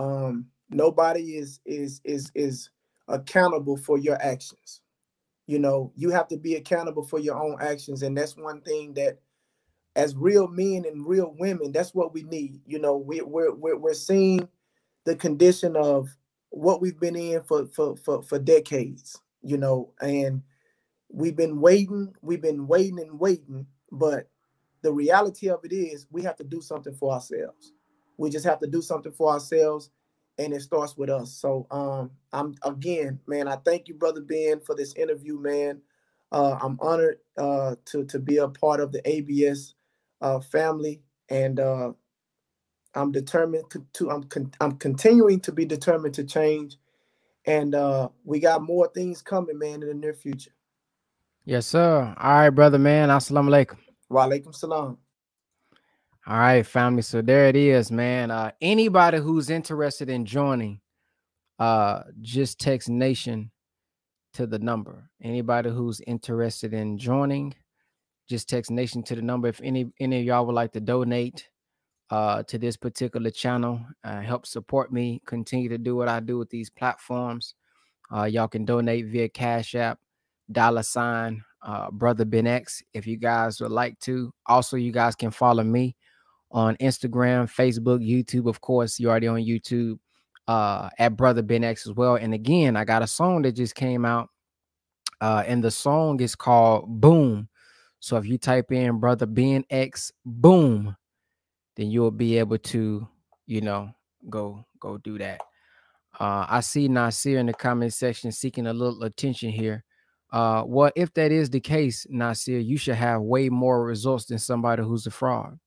nobody is accountable for your actions. You know, you have to be accountable for your own actions, and that's one thing that, as real men and real women, that's what we need. You know, we're seeing the condition of what we've been in for decades, you know, and we've been waiting, but the reality of it is we have to do something for ourselves. We just have to do something for ourselves, and it starts with us. So I'm, again, man, I thank you, Brother Ben, for this interview, man. I'm honored to be a part of the ABS family, and I'm determined to. I'm continuing to be determined to change, and we got more things coming, man, in the near future. Yes, sir. All right, brother, man. Assalamu alaikum. Wa alaikum salam. All right, family. So there it is, man. Anybody who's interested in joining, just text Nation to the number. Anybody who's interested in joining, just text Nation to the number. If any of y'all would like to donate to this particular channel, help support me, continue to do what I do with these platforms, y'all can donate via Cash App, $ Brother Ben X, if you guys would like to. Also, you guys can follow me on Instagram, Facebook, YouTube. Of course, you're already on YouTube, at Brother Ben X as well. And again, I got a song that just came out, and the song is called Boom. So if you type in Brother Ben X Boom, then you'll be able to, you know, go do that. I see Nasir in the comment section seeking a little attention here. Well, if that is the case, Nasir, you should have way more results than somebody who's a fraud.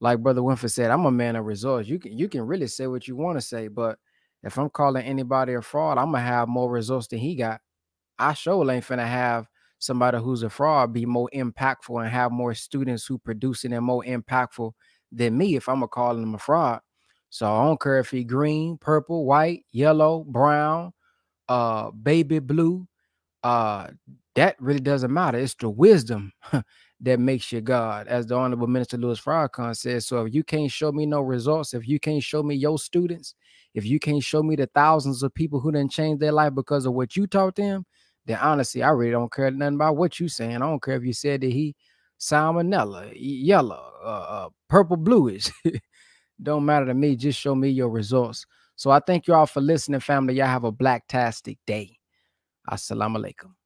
Like Brother Winford said, I'm a man of results. You can really say what you want to say, but if I'm calling anybody a fraud, I'm gonna have more results than he got. I sure ain't finna have somebody who's a fraud be more impactful and have more students who producing and more impactful than me if I'm gonna call him a fraud. So I don't care if he green, purple, white, yellow, brown, baby blue. That really doesn't matter. It's the wisdom that makes you God, as the Honorable Minister Louis Farrakhan says. So if you can't show me no results, if you can't show me your students, if you can't show me the thousands of people who done changed their life because of what you taught them, then honestly, I really don't care nothing about what you saying. I don't care if you said that he salmonella, yellow, purple, bluish. Don't matter to me. Just show me your results. So I thank you all for listening, family. Y'all have a blacktastic day. Assalamu alaikum.